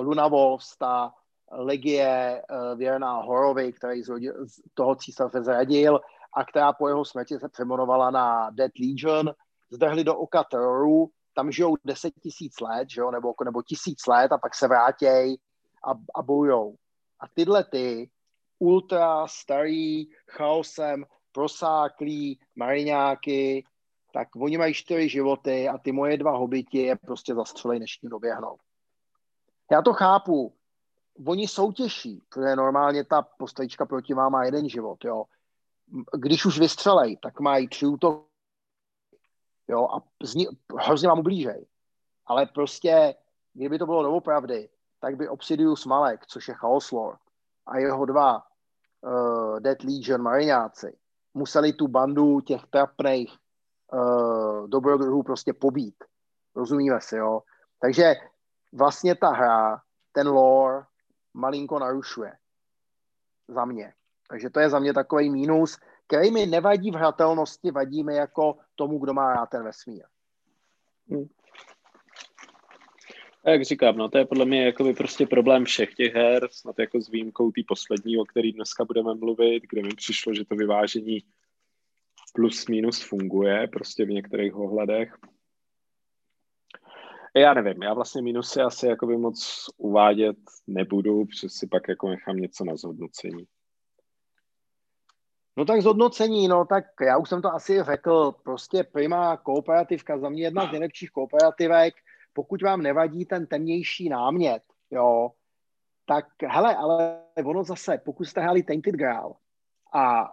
Luna Wolves, ta legie věrná Horovi, který z toho císaře zradil a která po jeho smrti se přeměnovala na Death Legion, zdrhli do oka teroru, tam žijou 10 000 let, že jo, nebo 1000 let a pak se vrátěj a bojou. A tyhle ty ultra starý, chaosem prosáklí mariňáky, tak oni mají 4 životy a ty moje 2 hobiti je prostě zastřelej, než tím doběhnou. Já to chápu, oni jsou těžší, protože normálně ta postavička proti vám má 1 život, jo. Když už vystřelej, tak mají 3 útoky, jo, a hrozně vám ublížej. Ale prostě, kdyby to bylo doopravdy, tak by Obsidius Malek, což je Chaos Lord, a jeho 2 Death Legion mariňáci museli tu bandu těch trapných dobrodruhů prostě pobít. Rozumíme si, jo? Takže vlastně ta hra, ten lore malinko narušuje. Za mě. Takže to je za mě takový mínus, který mi nevadí v hratelnosti, vadí mi jako tomu, kdo má rád ten vesmír. A jak říkám, no to je podle mě jakoby prostě problém všech těch her, snad jako s výjimkou té poslední, o který dneska budeme mluvit, kde mi přišlo, že to vyvážení plus minus funguje prostě v některých ohledech. Já nevím, já vlastně minusy asi jakoby moc uvádět nebudu, protože si pak jako nechám něco na zhodnocení. No tak zhodnocení, no tak já už jsem to asi řekl, prostě prima kooperativka, za mě jedna z nejlepších kooperativek, pokud vám nevadí ten temnější námět, jo, tak hele, ale ono zase, pokud jste hráli Tainted Graal a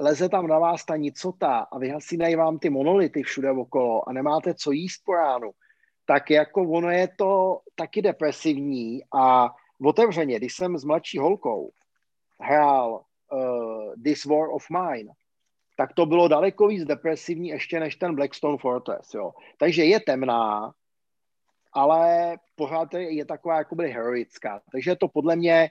leze tam na vás ta nicota a vyhasínají vám ty monolity všude okolo a nemáte co jíst po ránu, tak jako ono je to taky depresivní a otevřeně, když jsem s mladší holkou hrál This War of Mine, tak to bylo daleko víc depresivní ještě než ten Blackstone Fortress, jo. Takže je temná, ale pořád je taková jakoby heroická. Takže je to podle mě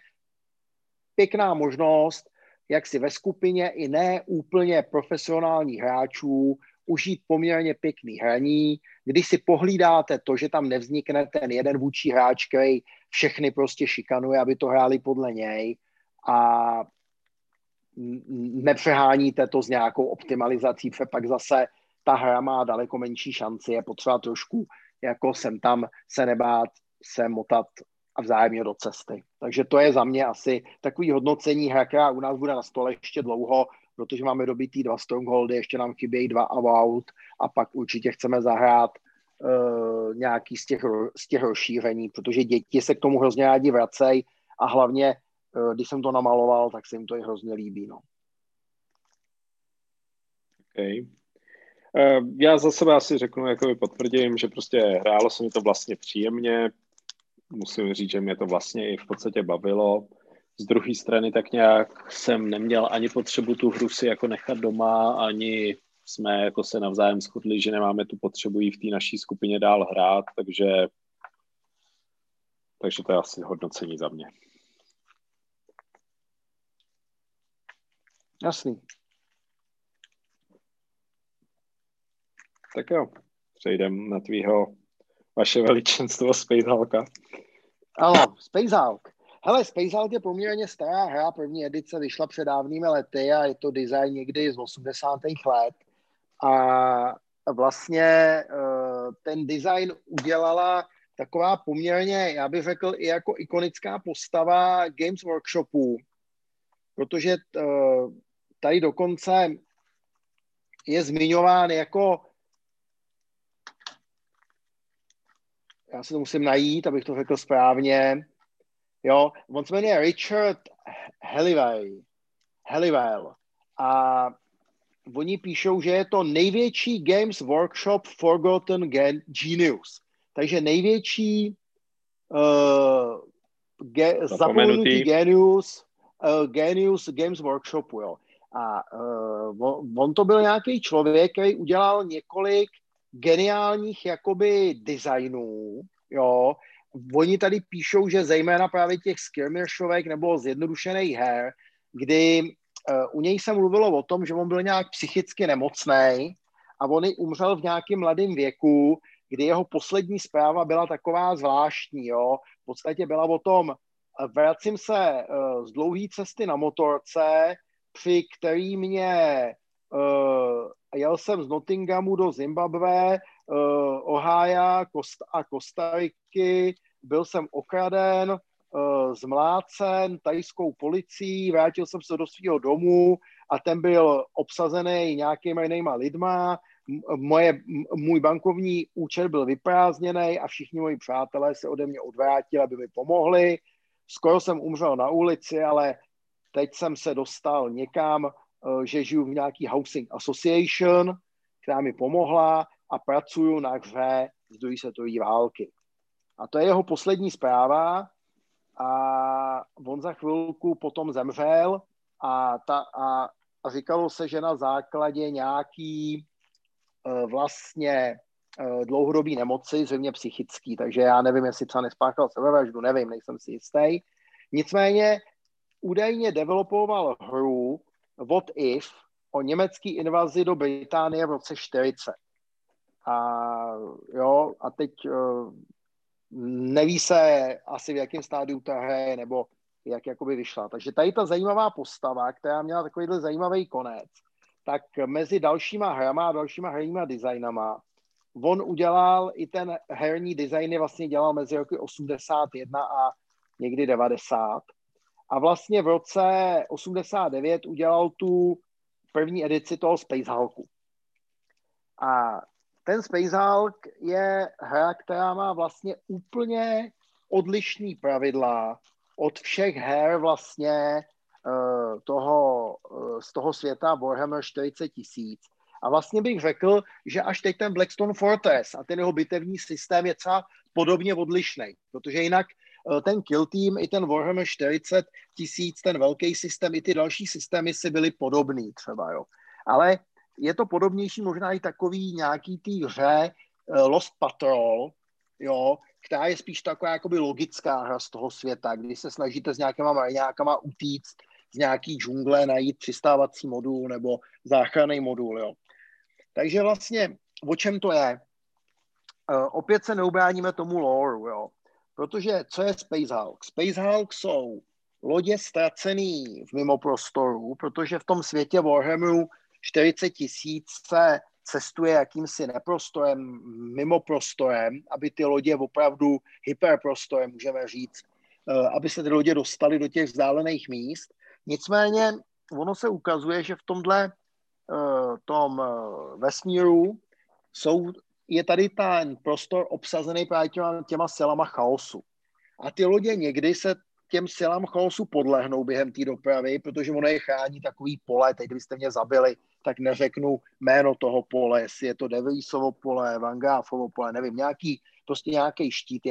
pěkná možnost, jak si ve skupině i ne úplně profesionálních hráčů užít poměrně pěkný hraní, když si pohlídáte to, že tam nevznikne ten jeden vůči hráč, který všechny prostě šikanuje, aby to hráli podle něj a nepřeháníte to s nějakou optimalizací, protože pak zase ta hra má daleko menší šanci, je potřeba trošku jako sem tam se nebát, se motat a vzájemně do cesty. Takže to je za mě asi takový hodnocení hra, která u nás bude na stole ještě dlouho, protože máme dobitý 2 strongholdy, ještě nám chybějí 2 avout a pak určitě chceme zahrát nějaký z těch rozšíření, protože děti se k tomu hrozně rádi vracejí a hlavně, když jsem to namaloval, tak se jim to i hrozně líbí. No. Okay. Já za sebe asi řeknu, jakoby potvrdím, že prostě hrálo se mi to vlastně příjemně. Musím říct, že mě to vlastně i v podstatě bavilo. Z druhé strany tak nějak jsem neměl ani potřebu tu hru si jako nechat doma, ani jsme jako se navzájem shodli, že nemáme tu potřebu jí v té naší skupině dál hrát, takže to je asi hodnocení za mě. Jasný. Tak jo, přejdem na tvýho vaše veličenstvo Space Hulka. Ano, Space Hulk. Hele, Space Hulk je poměrně stará hra, první edice vyšla před dávnými lety a je to design někdy z 80. let. A vlastně ten design udělala taková poměrně, já bych řekl, i jako ikonická postava Games Workshopu, protože tady dokonce je zmiňován jako, já se to musím najít, abych to řekl správně, jo, on se jmenuje Richard Halliwell a oni píšou, že je to největší Games Workshop Forgotten Genius, takže největší zapomenutý genius Games Workshopu, jo. A on to byl nějaký člověk, který udělal několik geniálních jakoby designů, jo. Oni tady píšou, že zejména právě těch skirmishovek nebo zjednodušených her, kdy u něj se mluvilo o tom, že on byl nějak psychicky nemocnej a on i umřel v nějakém mladém věku, kdy jeho poslední zpráva byla taková zvláštní, jo. V podstatě byla o tom, vracím se z dlouhé cesty na motorce, při který mě jel jsem z Nottinghamu do Zimbabwe, Ohája a Kostariky, byl jsem okraden, zmlácen tajskou policií, vrátil jsem se do svého domu a ten byl obsazený nějakýma jinýma lidma, můj bankovní účet byl vyprázdněný a všichni moji přátelé se ode mě odvrátili, aby mi pomohli. Skoro jsem umřel na ulici, ale teď jsem se dostal někam, že žiju v nějaký housing association, která mi pomohla a pracuju na hře z druhé světové války. A to je jeho poslední zpráva a on za chvilku potom zemřel a říkalo se, že na základě nějaký vlastně dlouhodobý nemoci, zřejmě psychický, takže já nevím, jestli psa nespáchal sebevraždu, nevím, nejsem si jistý. Nicméně údajně developoval hru What If o německé invazi do Británie v roce 40. A teď neví se asi, v jakém stádiu ta hra je, nebo jak jakoby vyšla. Takže tady ta zajímavá postava, která měla takovýhle zajímavý konec, tak mezi dalšíma hrama a dalšíma herníma designama on udělal i ten herní design, vlastně dělal mezi roky 81 a někdy 90. A vlastně v roce 89 udělal tu první edici toho Space Hulku. A ten Space Hulk je hra, která má vlastně úplně odlišný pravidla od všech her vlastně z toho světa Warhammer 40 000. A vlastně bych řekl, že až teď ten Blackstone Fortress a ten jeho bitevní systém je třeba podobně odlišný, protože jinak ten Kill Team i ten Warhammer 40 tisíc, ten velký systém, i ty další systémy si byly podobný třeba, jo. Ale je to podobnější možná i takový nějaký té hře Lost Patrol, jo, která je spíš taková jakoby logická hra z toho světa, kdy se snažíte s nějakýma mariňákama utíct z nějaký džungle, najít přistávací modul nebo záchranný modul, jo. Takže vlastně, o čem to je? Opět se neubráníme tomu loreu, jo. Protože co je Space Hulk? Space Hulk jsou lodě ztracený v mimoprostoru, protože v tom světě Warhammeru 40 tisíc se cestuje jakýmsi neprostorem, mimoprostorem, aby ty lodě opravdu hyperprostorem, můžeme říct, aby se ty lodě dostaly do těch vzdálených míst. Nicméně ono se ukazuje, že v tomhle tom vesmíru je tady ten prostor obsazený právě těma silama chaosu. A ty lodě někdy se těm silám chaosu podlehnou během té dopravy, protože ono je chrání takový pole. Teď, kdybyste mě zabili, tak neřeknu jméno toho pole, jestli je to Devilsovo pole, Vangáfovo pole, nevím, nějaký štít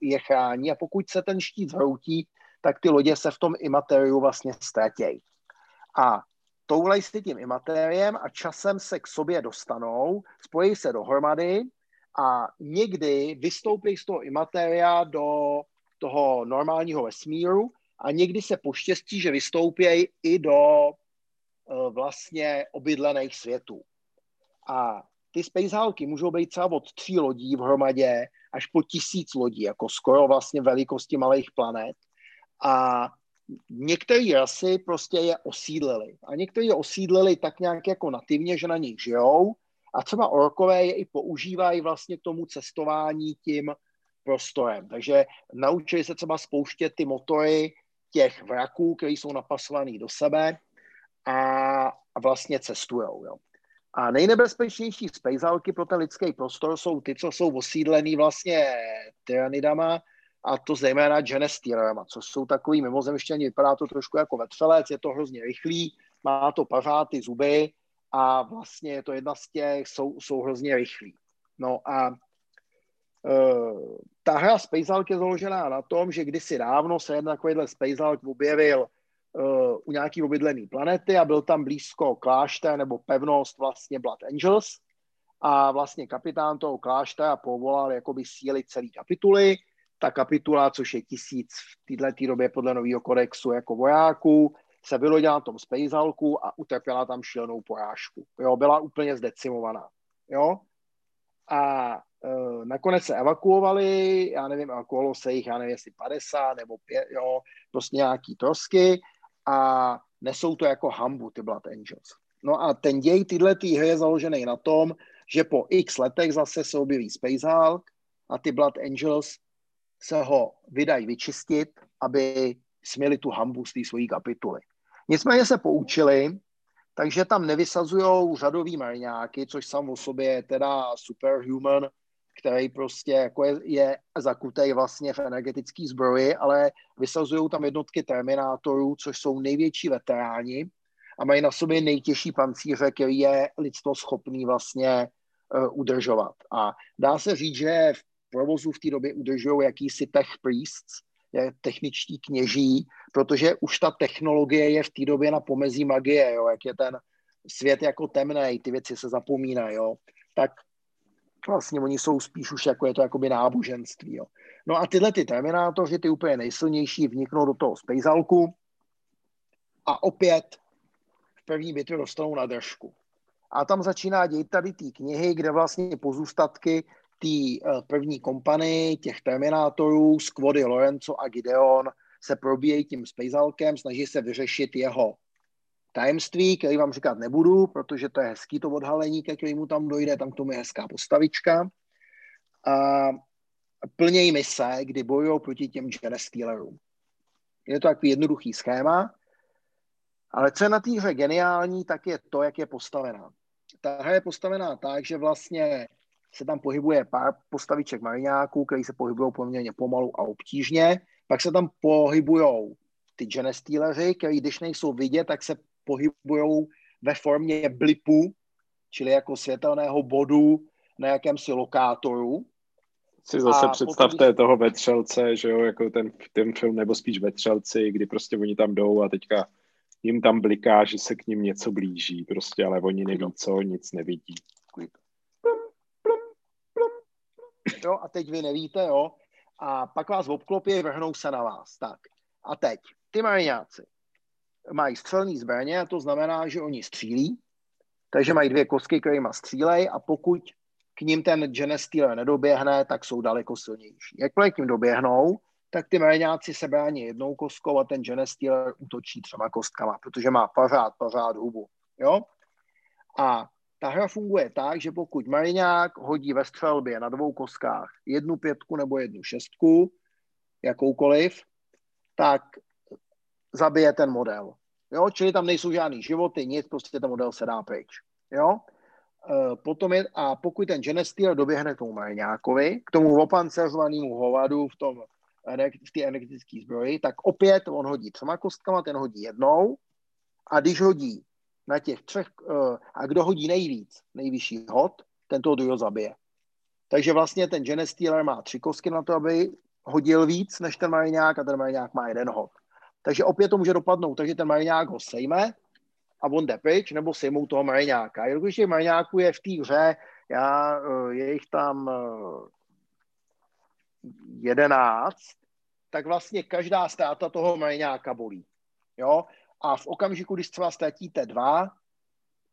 je chrání. A pokud se ten štít zhroutí, tak ty lodě se v tom imateriu vlastně ztratějí. A toulej si tím imateriem a časem se k sobě dostanou, spojí se dohromady a někdy vystoupí z toho imateria do toho normálního vesmíru a někdy se poštěstí, že vystoupějí i do vlastně obydlených světů. A ty Space Hulky můžou být třeba od 3 lodí v hromadě až po 1000 lodí, jako skoro vlastně velikosti malých planet. A některé rasy prostě je osídlili. A některé je osídlili tak nějak jako nativně, že na nich žijou. A třeba orkové je i používají vlastně k tomu cestování tím prostorem. Takže naučili se třeba spouštět ty motory těch vraků, které jsou napasovaný do sebe a vlastně cestujou. Jo. A nejnebezpečnější Space Hulky pro ten lidský prostor jsou ty, co jsou osídlený vlastně tyranidama, a to zejména Genestealerama, což jsou takový mimozemštění, vypadá to trošku jako vetřelec, je to hrozně rychlý, má to pařáty, zuby a vlastně je to jedna z těch, jsou hrozně rychlí. No a ta hra Space Hulk je založená na tom, že kdysi dávno se jeden takovýhle Space Hulk objevil u nějaký obydlený planety a byl tam blízko klášter nebo pevnost vlastně Blood Angels a vlastně kapitán toho kláštera povolal jakoby síly celý kapituly. Ta kapitula, což je 1000 v této době podle nového kodexu jako vojáků, se vylodila na tom Space Hulku a utrpěla tam šílenou porážku. Jo, byla úplně zdecimovaná. Jo? A nakonec se evakuovali, evakuovalo se jich, jestli 50 nebo 5, jo, prostě nějaký trosky a nesou to jako hambu, ty Blood Angels. No a ten děj této hry je založený na tom, že po x letech zase se objeví Space Hulk a ty Blood Angels se ho vydají vyčistit, aby směli tu hambu z té svojí kapituly. Nicméně se poučili, takže tam nevysazujou řadový mariňáky, což sám o sobě je teda superhuman, který prostě jako je zakutej vlastně v energetický zbroji, ale vysazují tam jednotky terminátorů, což jsou největší veteráni a mají na sobě nejtěžší pancíře, který je lidstvo schopný vlastně udržovat. A dá se říct, že v provozu v té době udržují jakýsi tech priests, techničtí kněží, protože už ta technologie je v té době na pomezí magie, jo, jak je ten svět jako temnej, ty věci se zapomínají, jo. tak vlastně oni jsou spíš už jako je to jakoby náboženství. Jo. No a tyhle ty terminátoři, ty úplně nejsilnější, vniknou do toho Space Hulku a opět v první bitvě dostanou na držku. A tam začíná dějit tady té knihy, kde vlastně pozůstatky té první kompany, těch terminátorů, skvody Lorenzo a Gideon se probíjejí tím Space Hulkem, snaží se vyřešit jeho tajemství, který vám říkat nebudu, protože to je hezký to odhalení, ke kterému tam dojde, tam k tomu je hezká postavička. A plnějí mise, kdy bojují proti těm Genestealerům. Je to takový jednoduchý schéma, ale co je na té hře geniální, tak je to, jak je postavená. Ta hra je postavená tak, že vlastně se tam pohybuje pár postaviček mariňáků, který se pohybují poměrně pomalu a obtížně, pak se tam pohybujou ty Genestealeři, který když nejsou vidět, tak se pohybují ve formě blipu, čili jako světelného bodu na jakémsi lokátoru. Si zase a představte potom toho vetřelce, že jo, jako ten film, nebo spíš vetřelci, kdy prostě oni tam jdou a teďka jim tam bliká, že se k ním něco blíží, prostě, ale oni neví co, nic nevidí. Jo, a teď vy nevíte, jo, a pak vás v obklopě vrhnou se na vás, tak. A teď, ty mariňáci mají střelný zbraně a to znamená, že oni střílí, takže mají dvě kostky, kterýma střílej a pokud k ním ten Genestealer nedoběhne, tak jsou daleko silnější. Jakmile k ním doběhnou, tak ty mariňáci se brání jednou kostkou a ten Genestealer útočí třema kostkama, protože má pařád hubu, jo? A ta hra funguje tak, že pokud mariňák hodí ve střelbě na dvou kostkách 1 pětku nebo 1 šestku, jakoukoliv, tak zabije ten model. Jo? Čili tam nejsou žádný životy, nic, prostě ten model se dá pryč. Jo? Potom je, a pokud ten Genestealer doběhne k tomu mariňákovi, k tomu opancerovanému hovadu v té energetické zbroji, tak opět on hodí 3 kostkama, ten hodí 1, a když hodí na těch 3, a kdo hodí nejvíc, nejvyšší hod, ten toho druhého zabije. Takže vlastně ten Genestealer má 3 kostky na to, aby hodil víc než ten mariňák a ten mariňák má 1 hod. Takže opět to může dopadnout, takže ten mariňák ho sejme a on jde pryč, nebo sejmou toho mariňáka. A když těch mariňáků je v té hře, je jich tam 11, tak vlastně každá ztráta toho mariňáka bolí. Jo? A v okamžiku, když třeba ztratíte 2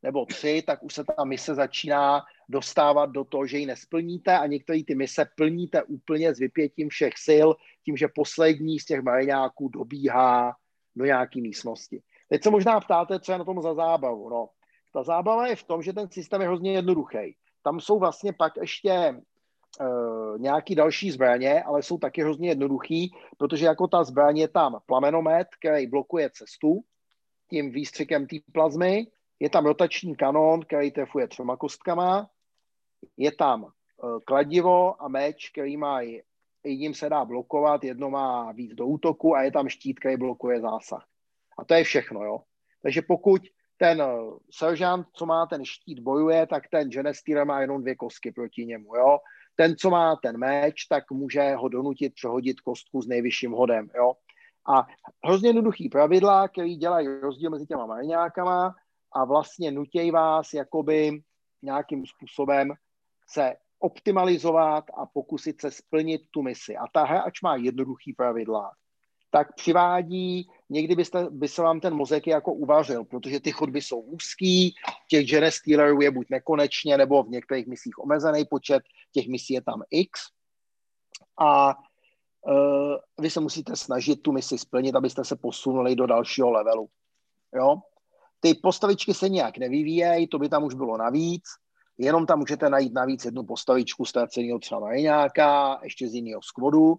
nebo 3, tak už se ta mise začíná dostávat do toho, že ji nesplníte a některé ty mise plníte úplně s vypětím všech sil, tím, že poslední z těch mariňáků dobíhá do nějaké místnosti. Teď se možná ptáte, co je na tom za zábavu. No, ta zábava je v tom, že ten systém je hrozně jednoduchý. Tam jsou vlastně pak ještě nějaký další zbraně, ale jsou taky hrozně jednoduchý, protože jako ta zbraně je tam plamenomet, který blokuje cestu tím výstřikem té plazmy, je tam rotační kanon, který trefuje 3 kostkama, je tam kladivo a meč, který má, jedním se dá blokovat, jedno má víc do útoku a je tam štít, který blokuje zásah. A to je všechno, jo. Takže pokud ten seržant, co má ten štít, bojuje, tak ten Genestealer má jenom 2 kostky proti němu, jo. Ten, co má ten meč, tak může ho donutit přehodit kostku s nejvyšším hodem, jo. A hrozně jednoduchý pravidla, který dělají rozdíl mezi těma mariňákama a vlastně nutějí vás jakoby nějakým způsobem se optimalizovat a pokusit se splnit tu misi. A ta hra, ač má jednoduchý pravidla, tak přivádí, někdy by se vám ten mozek jako uvařil, protože ty chodby jsou úzký, těch Genestealerů je buď nekonečně, nebo v některých misích omezený počet, těch misí je tam x. A vy se musíte snažit tu misi splnit, abyste se posunuli do dalšího levelu. Jo? Ty postavičky se nějak nevyvíjejí, to by tam už bylo navíc, jenom tam můžete najít navíc 1 postavičku ztraceného třeba mariňáka, ještě z jiného skvodu.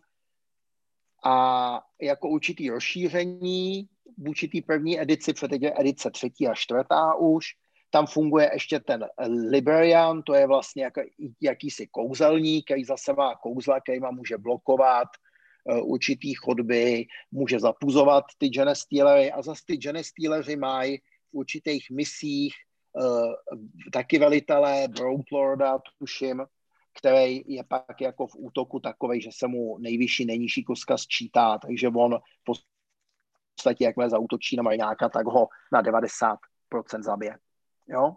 A jako určitý rozšíření v určitý první edici, protože je edice 3. a 4. už, tam funguje ještě ten Librarian, to je vlastně jakýsi kouzelník, který zase má kouzla, který má může blokovat určitý chodby, může zapuzovat ty Genestealery a zase ty Genestealery mají v určitých misích taky velitele, Broadlorda, tuším, který je pak jako v útoku takovej, že se mu nejvyšší, nejnižší kostka sčítá, takže on v podstatě, jakmile zaútočí na mariňáka, tak ho na 90% zabije. Jo?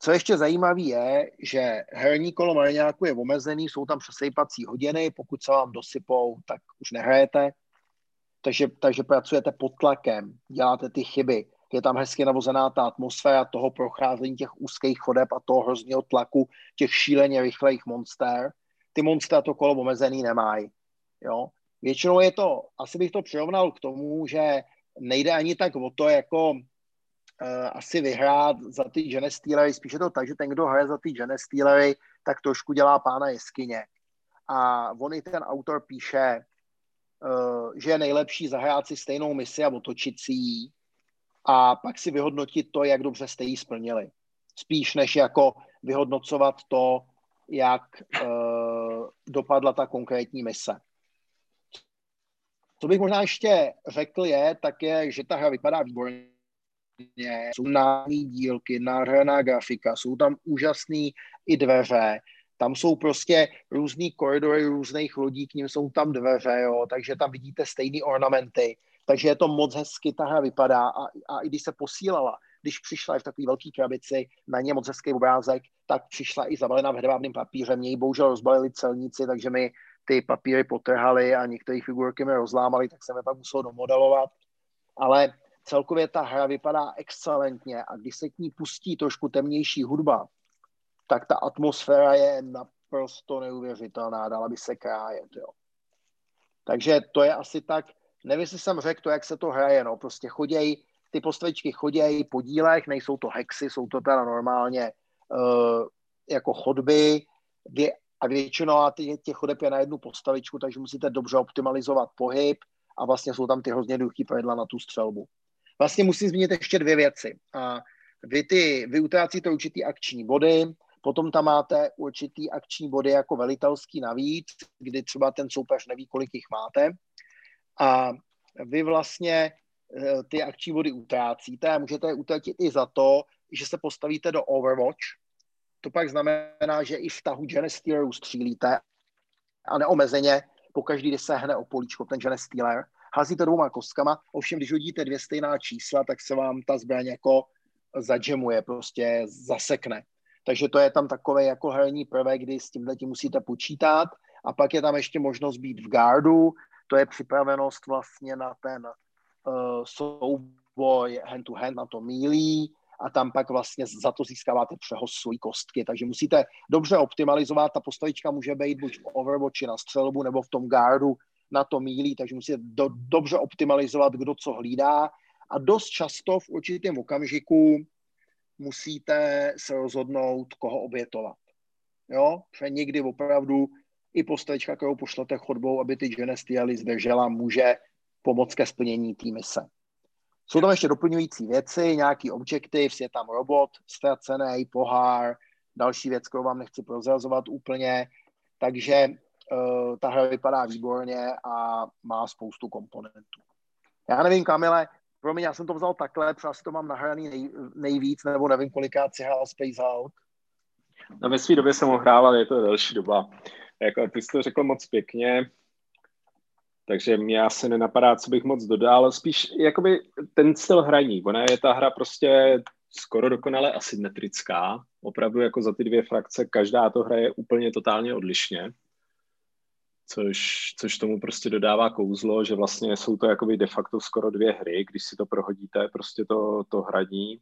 Co ještě zajímavé je, že herní kolo Marňáku je omezený, jsou tam přesejpací hodiny, pokud se vám dosypou, tak už nehrajete, takže pracujete pod tlakem, děláte ty chyby. Je tam hezky navozená ta atmosféra toho procházení těch úzkých chodeb a toho hrozného tlaku těch šíleně rychlejch monster. Ty monstra to kolo omezený nemají. Jo? Většinou je to, asi bych to přirovnal k tomu, že nejde ani tak o to, jako asi vyhrát za ty Genestealery, spíše to tak, že ten, kdo hraje za ty Genestealery, tak trošku dělá pána jeskyně. A on i ten autor píše, že je nejlepší zahrát si stejnou misi a otočit si jí a pak si vyhodnotit to, jak dobře jste ji splnili. Spíš než jako vyhodnocovat to, jak dopadla ta konkrétní mise. Co bych možná ještě řekl je, tak je, že ta hra vypadá výborně. Jsou nádherné dílky, nádherná grafika, jsou tam úžasné i dveře, tam jsou prostě různý koridory různých lodí, k nim jsou tam dveře, jo, takže tam vidíte stejné ornamenty, takže je to moc hezky, ta hra vypadá a i když se posílala, když přišla i v takové velké krabici, na ně moc hezký obrázek, tak přišla i zabalena v hedvábným papírem, mě ji bohužel rozbalili celníci, takže mi ty papíry potrhali a některé figurky mi rozlámali, tak jsem je pak musel domodelovat, ale celkově ta hra vypadá excelentně a když se k ní pustí trošku temnější hudba, tak ta atmosféra je naprosto neuvěřitelná, dala by se krájet, jo. Takže to je asi tak, nevím, jestli jsem řekl to, jak se to hraje, no, prostě choděj, ty postavičky choděj po dílech, nejsou to hexy, jsou to teda normálně jako chodby a většinou těch chodeb je na jednu postavičku, takže musíte dobře optimalizovat pohyb a vlastně jsou tam ty hrozně jednoduchý pravidla na tu střelbu. Vlastně musím zmínit ještě dvě věci. A vy utrácíte určitý akční body, potom tam máte určitý akční body jako velitelský navíc, kdy třeba ten soupeř neví, kolik jich máte. A vy vlastně ty akční body utrácíte a můžete je utratit i za to, že se postavíte do Overwatch. To pak znamená, že i v tahu Genestealerů střílíte a neomezeně pokaždý, když se hne o políčko ten Genestealer, házíte dvouma kostkama, ovšem když hodíte dvě stejná čísla, tak se vám ta zbraň jako zadžemuje, prostě zasekne. Takže to je tam takové jako herní prvek, kdy s tímhletím musíte počítat a pak je tam ještě možnost být v gardu, to je připravenost vlastně na ten souboj hand to hand, na to mílí a tam pak vlastně za to získáváte přehoz svojí kostky, takže musíte dobře optimalizovat, ta postavička může být buď v Overwatchi na střelbu nebo v tom gardu, na to mílí, takže musíte dobře optimalizovat, kdo co hlídá a dost často v určitém okamžiku musíte se rozhodnout, koho obětovat. Jo? Protože někdy opravdu i postavička, kterou pošlete chodbou, aby ty Genestealery zdržela, může pomoct ke splnění té mise. Jsou tam ještě doplňující věci, nějaký objektiv, je tam robot, ztracený, pohár, další věc, kterou vám nechci prozrazovat úplně, takže ta hra vypadá výborně a má spoustu komponentů. Já nevím, Kamile, promiň, já jsem to vzal takhle, protože asi to mám nahraný nejvíc, nebo nevím, kolikrát si hrál Space Hulk. No, ve své době jsem ho hrál, ale je to další doba. Jako, ty jsi to řekl moc pěkně, takže mě asi nenapadá, co bych moc dodal. Spíš jakoby ten styl hraní. Ona je ta hra prostě skoro dokonale asymetrická. Opravdu jako za ty dvě frakce každá to hraje úplně totálně odlišně. Což tomu prostě dodává kouzlo, že vlastně jsou to jakoby de facto skoro dvě hry, když si to prohodíte, prostě to hraní.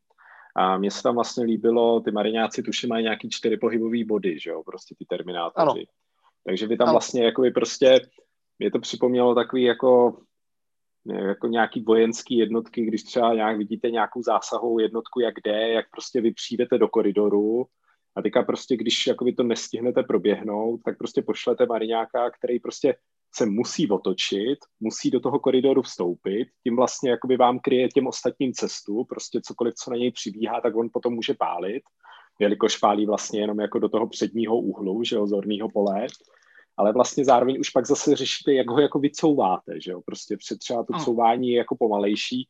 A mně se tam vlastně líbilo, ty mariňáci tuši mají nějaký 4 pohybový body, že jo, prostě ty terminátoři. Ano. Takže vy tam vlastně jakoby prostě, mě to připomnělo takový jako nějaký vojenský jednotky, když třeba nějak vidíte nějakou zásahovou jednotku, jak jde, jak prostě vy přijdete do koridoru, a teďka prostě, když jakoby to nestihnete proběhnout, tak prostě pošlete mariňáka, který prostě se musí otočit, musí do toho koridoru vstoupit, tím vlastně jakoby vám kryje těm ostatním cestu, prostě cokoliv, co na něj přibíhá, tak on potom může pálit, jelikož pálí vlastně jenom jako do toho předního úhlu, že jo, zorného pole, ale vlastně zároveň už pak zase řešíte, jak ho jako vycouváte, že jo, prostě třeba to couvání je jako pomalejší.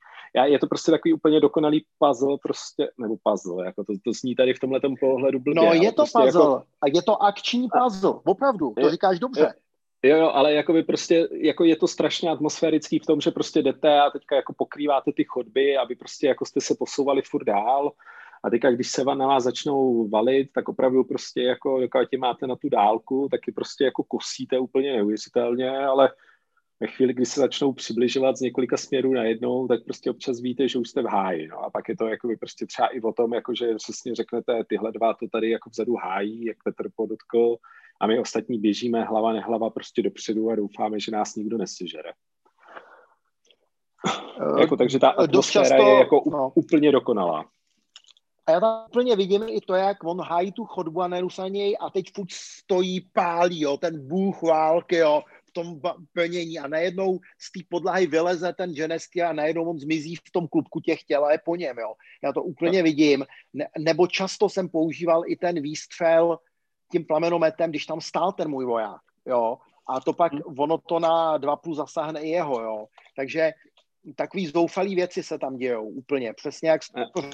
Je to prostě takový úplně dokonalý puzzle prostě, nebo puzzle, jako to zní tady v tomhletom pohledu blbě. No je to prostě puzzle, jako, a je to akční puzzle, opravdu, to říkáš dobře. Jo, ale jako by prostě, jako je to strašně atmosférický v tom, že prostě jdete a teďka jako pokrýváte ty chodby, aby prostě jako jste se posouvali furt dál. A teďka, když se na vás začnou valit, tak opravdu prostě jako, jak tě máte na tu dálku, taky prostě jako kosíte úplně neuvěřitelně, ale ve chvíli, kdy se začnou přibližovat z několika směrů najednou, tak prostě občas víte, že už jste v háji. No. A pak je to jakoby prostě třeba i o tom, jakože přesně řeknete, tyhle dva to tady jako vzadu hájí, jak Petr podotkl, a my ostatní běžíme hlava nehlava prostě dopředu a doufáme, že nás nikdo nesežere. Jako, takže ta atmosféra často, je jako úplně dokonalá. A já tam úplně vidím i to, jak on hájí tu chodbu a neruší na něj a teď furt stojí, pálí, jo, ten bůh války, jo, v tom plnění a najednou z té podlahy vyleze ten Genestia a najednou on zmizí v tom klubku těch těl a je po něm, jo. Já to úplně vidím. Nebo často jsem používal i ten výstřel tím plamenometem, když tam stál ten můj voják, jo. A to pak ono to na 2+ zasáhne i jeho, jo. Takže takový zoufalý věci se tam dějou úplně, přesně jak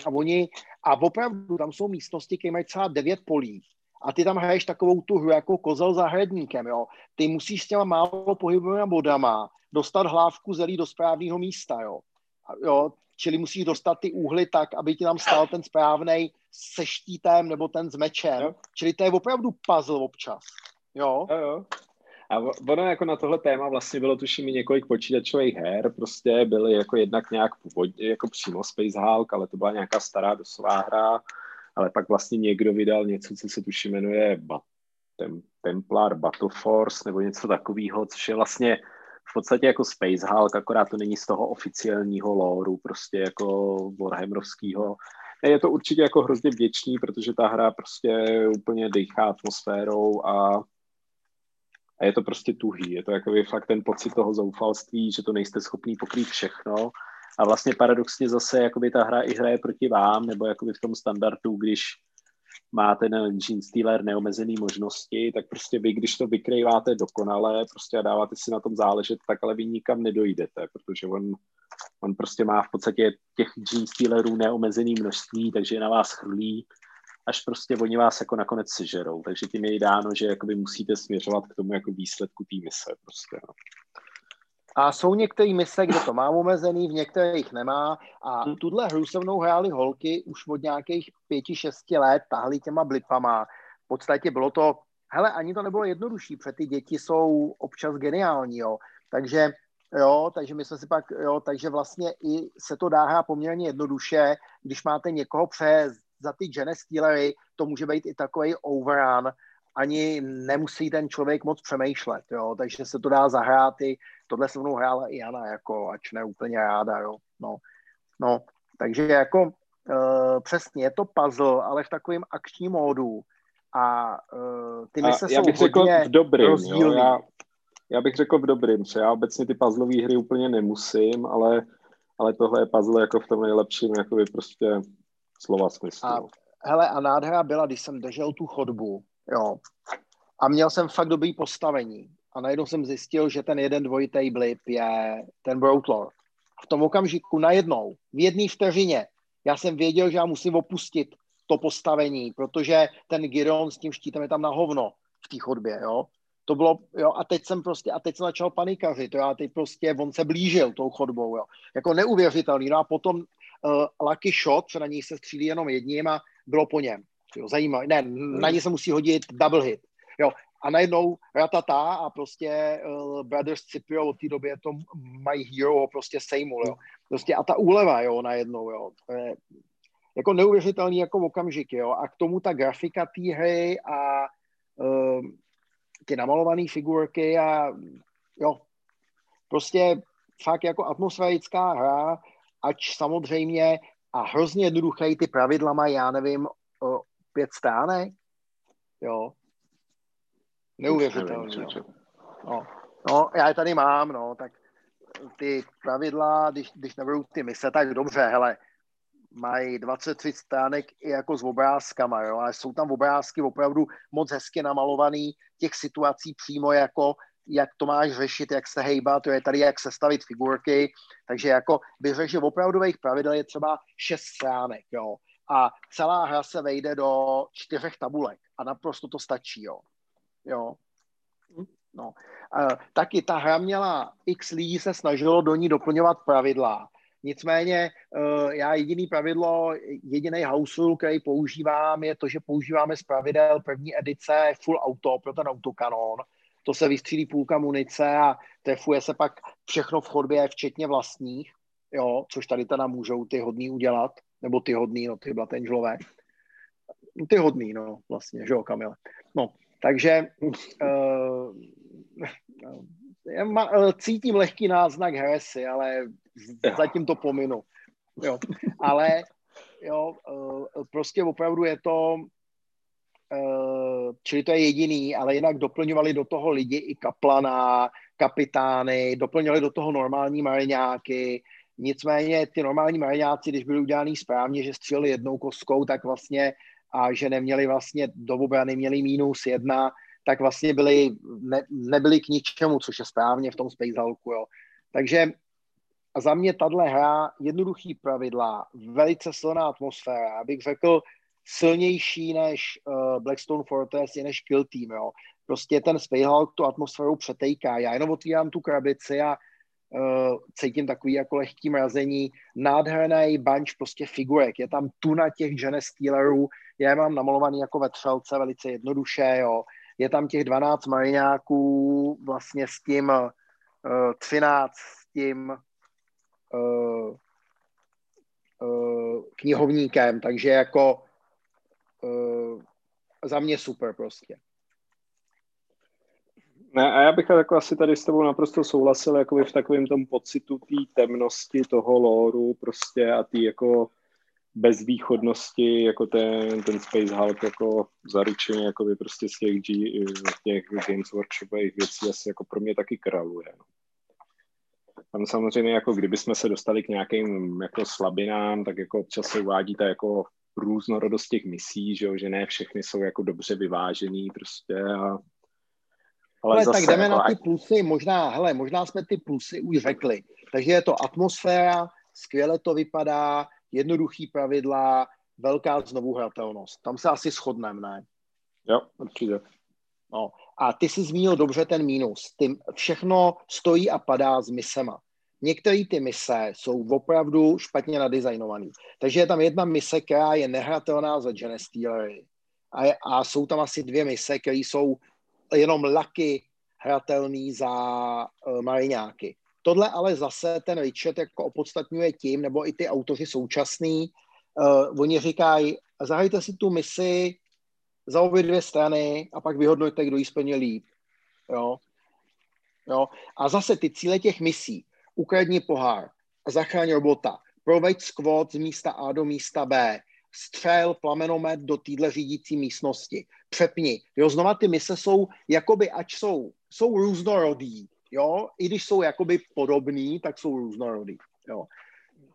oni, a opravdu tam jsou místnosti, které mají třeba 9 polí a ty tam hraješ takovou tu hru jako kozel za hradníkem, jo. Ty musíš s těma málo pohybovými bodama dostat hlávku zelí do správného místa, jo. Jo. Čili musíš dostat ty úhly tak, aby ti tam stál ten správnej se štítem nebo ten s mečem, jo. Čili to je opravdu puzzle občas, jo. Jo, jo. A ono jako na tohle téma vlastně bylo tuším i několik počítačových her, prostě byly jako jednak nějak jako přímo Space Hulk, ale to byla nějaká stará dosová hra, ale pak vlastně někdo vydal něco, co se tuším jmenuje Templar Battle Force nebo něco takového, což je vlastně v podstatě jako Space Hulk, akorát to není z toho oficiálního lóru, prostě jako warhammerovskýho. Je to určitě jako hrozně vděčný, protože ta hra prostě úplně dýchá atmosférou a je to prostě tuhý, je to jakoby fakt ten pocit toho zoufalství, že to nejste schopný pokrýt všechno a vlastně paradoxně zase jakoby ta hra i hraje proti vám, nebo jakoby v tom standardu, když máte na Genestealer neomezený možnosti, tak prostě vy, když to vykrýváte dokonale prostě a dáváte si na tom záležet, tak ale vy nikam nedojdete, protože on prostě má v podstatě těch Genestealerů neomezený množství, takže na vás chrlí, až prostě oni vás jako nakonec sežerou. Takže tím je dáno, že jakoby musíte směřovat k tomu jako výsledku té mise. Prostě, no. A jsou některé mise, kde to má omezený, v některých nemá. A tuhle hru se mnou hrály holky už od nějakých 5-6 let, tahly těma blipama. V podstatě bylo to, hele, ani to nebylo jednodušší, protože ty děti jsou občas geniální, jo. Takže my jsme si pak, jo, takže vlastně i se to dá hrát poměrně jednoduše, když máte někoho přes za ty Genestealery, to může být i takový overrun, ani nemusí ten člověk moc přemýšlet, jo, takže se to dá zahrát i, tohle se mnou hrála i Jana, jako, ač ne úplně ráda, jo, no, takže jako přesně, je to puzzle, ale v takovém akčním módu a ty mise jsou hodně rozdílný. Já bych řekl v dobrým, že já obecně ty puzzlové hry úplně nemusím, ale tohle je puzzle jako v tom nejlepším, jako by prostě slova smyslu. A nádhera byla, když jsem držel tu chodbu, jo, a měl jsem fakt dobrý postavení a najednou jsem zjistil, že ten jeden dvojitej blip je ten Broutlord. V tom okamžiku najednou, v jedné vteřině, já jsem věděl, že já musím opustit to postavení, protože ten Giron s tím štítem je tam na hovno v té chodbě, jo. To bylo, jo, a teď jsem začal panikařit, jo, a teď prostě on se blížil tou chodbou, jo. Jako neuvěřitelný, no a potom lucky shot, co na něj se střílí jenom jedním a bylo po něm. Jo, zajímavé. Ne, na něj se musí hodit double hit. Jo. A najednou ratatá a prostě Brothers Scipio od té doby je to my hero, ho prostě sejmul. Jo. Prostě a ta úleva, jo, najednou. Jo. Jako neuvěřitelný jako okamžik, jo. A k tomu ta grafika té hry a ty namalované figurky a jo. Prostě fakt jako atmosférická hra, ač samozřejmě a hrozně jednoduché ty pravidla mají, já nevím, 5 stránek, jo. Neuvěřitelné. No, já je tady mám, no, tak ty pravidla, když nebudou ty mise, tak dobře, hele, mají 23 stránek i jako s obrázkama, jo, ale jsou tam obrázky opravdu moc hezky namalovaný, těch situací přímo jako jak to máš řešit, jak se hejbat, to je tady, jak sestavit figurky, takže jako bych řekl, že opravdových pravidel je třeba 6 stránek, jo, a celá hra se vejde do 4 tabulek a naprosto to stačí, jo. No. Taky ta hra měla x lidí se snažilo do ní doplňovat pravidla, Nicméně já jediný pravidlo, jediný house rule, který používám, je to, že používáme z pravidel první edice full auto pro ten autokanon. To se vystřílí půlka munice a trefuje se pak všechno v chodbě, včetně vlastních, jo, což tady teda můžou ty hodný udělat, nebo ty hodný, no ty Blood Angelové. Ty hodný, no vlastně, že jo, Kamile. No, takže cítím lehký náznak heresy, ale zatím to pominu. Jo. Ale jo, prostě opravdu je to, čili to je jediný, ale jinak doplňovali do toho lidi i kaplana, kapitány, doplňovali do toho normální mariňáky. Nicméně ty normální mariňáci, když byli udělaný správně, že stříleli jednou kostkou, tak vlastně a že neměli vlastně do obrany, měli -1, tak vlastně byli, nebyli k ničemu, což je správně v tom Space Hulku, jo. Takže za mě tahle hra, jednoduchý pravidla, velice silná atmosféra, abych řekl, silnější než Blackstone Fortress je než Kill Team, jo. Prostě ten Space Hulk tu atmosféru přetejká. Já jenom otvírám tu krabici a cítím takový jako lehký mrazení, nádherný bunch prostě figurek, je tam tuna těch Genestealerů, já je mám namalovaný jako ve třelce, velice jednoduše, jo. Je tam těch 12 mariňáků, vlastně s tím 13 s tím knihovníkem, takže jako za mě super prostě. Ne, a já bych jako asi tady s tebou naprosto souhlasil jakoby v takovém tom pocitu té temnosti toho lóru prostě a té jako bezvýchodnosti, jako ten Space Hulk jako zaručeně jakoby prostě z těch Games Workshopových věcí asi jako pro mě taky králuje. No. Tam samozřejmě jako kdybychom se dostali k nějakým jako slabinám, tak jako občas se uvádí ta jako různorodost těch misí, že jo, že ne všechny jsou jako dobře vyvážený prostě a ale zase, tak jdeme na ty plusy, možná jsme ty plusy už řekli. Takže je to atmosféra, skvěle to vypadá, jednoduchý pravidla, velká znovuhratelnost. Tam se asi shodneme, ne? Jo, určitě. No. A ty jsi zmínil dobře ten mínus. Všechno stojí a padá s misema. Některé ty mise jsou opravdu špatně nadizajnované. Takže je tam jedna mise, která je nehratelná za Genestealery. A jsou tam asi dvě mise, které jsou jenom laky hratelný za mariňáky. Tohle ale zase ten Richard jako opodstatňuje tím, nebo i ty autoři současný, oni říkají, zahrajte si tu misi za obě dvě strany a pak vyhodnojte, kdo jí splnil líp. Jo? Jo? A zase ty cíle těch misí, ukradni pohár, zachraň robota, proveď skvot z místa A do místa B, střel plamenomet do téhle řídící místnosti, přepni. Jo, znova ty mise jsou, jakoby, ač jsou různorodý, jo, i když jsou jakoby podobný, tak jsou různorodý, jo.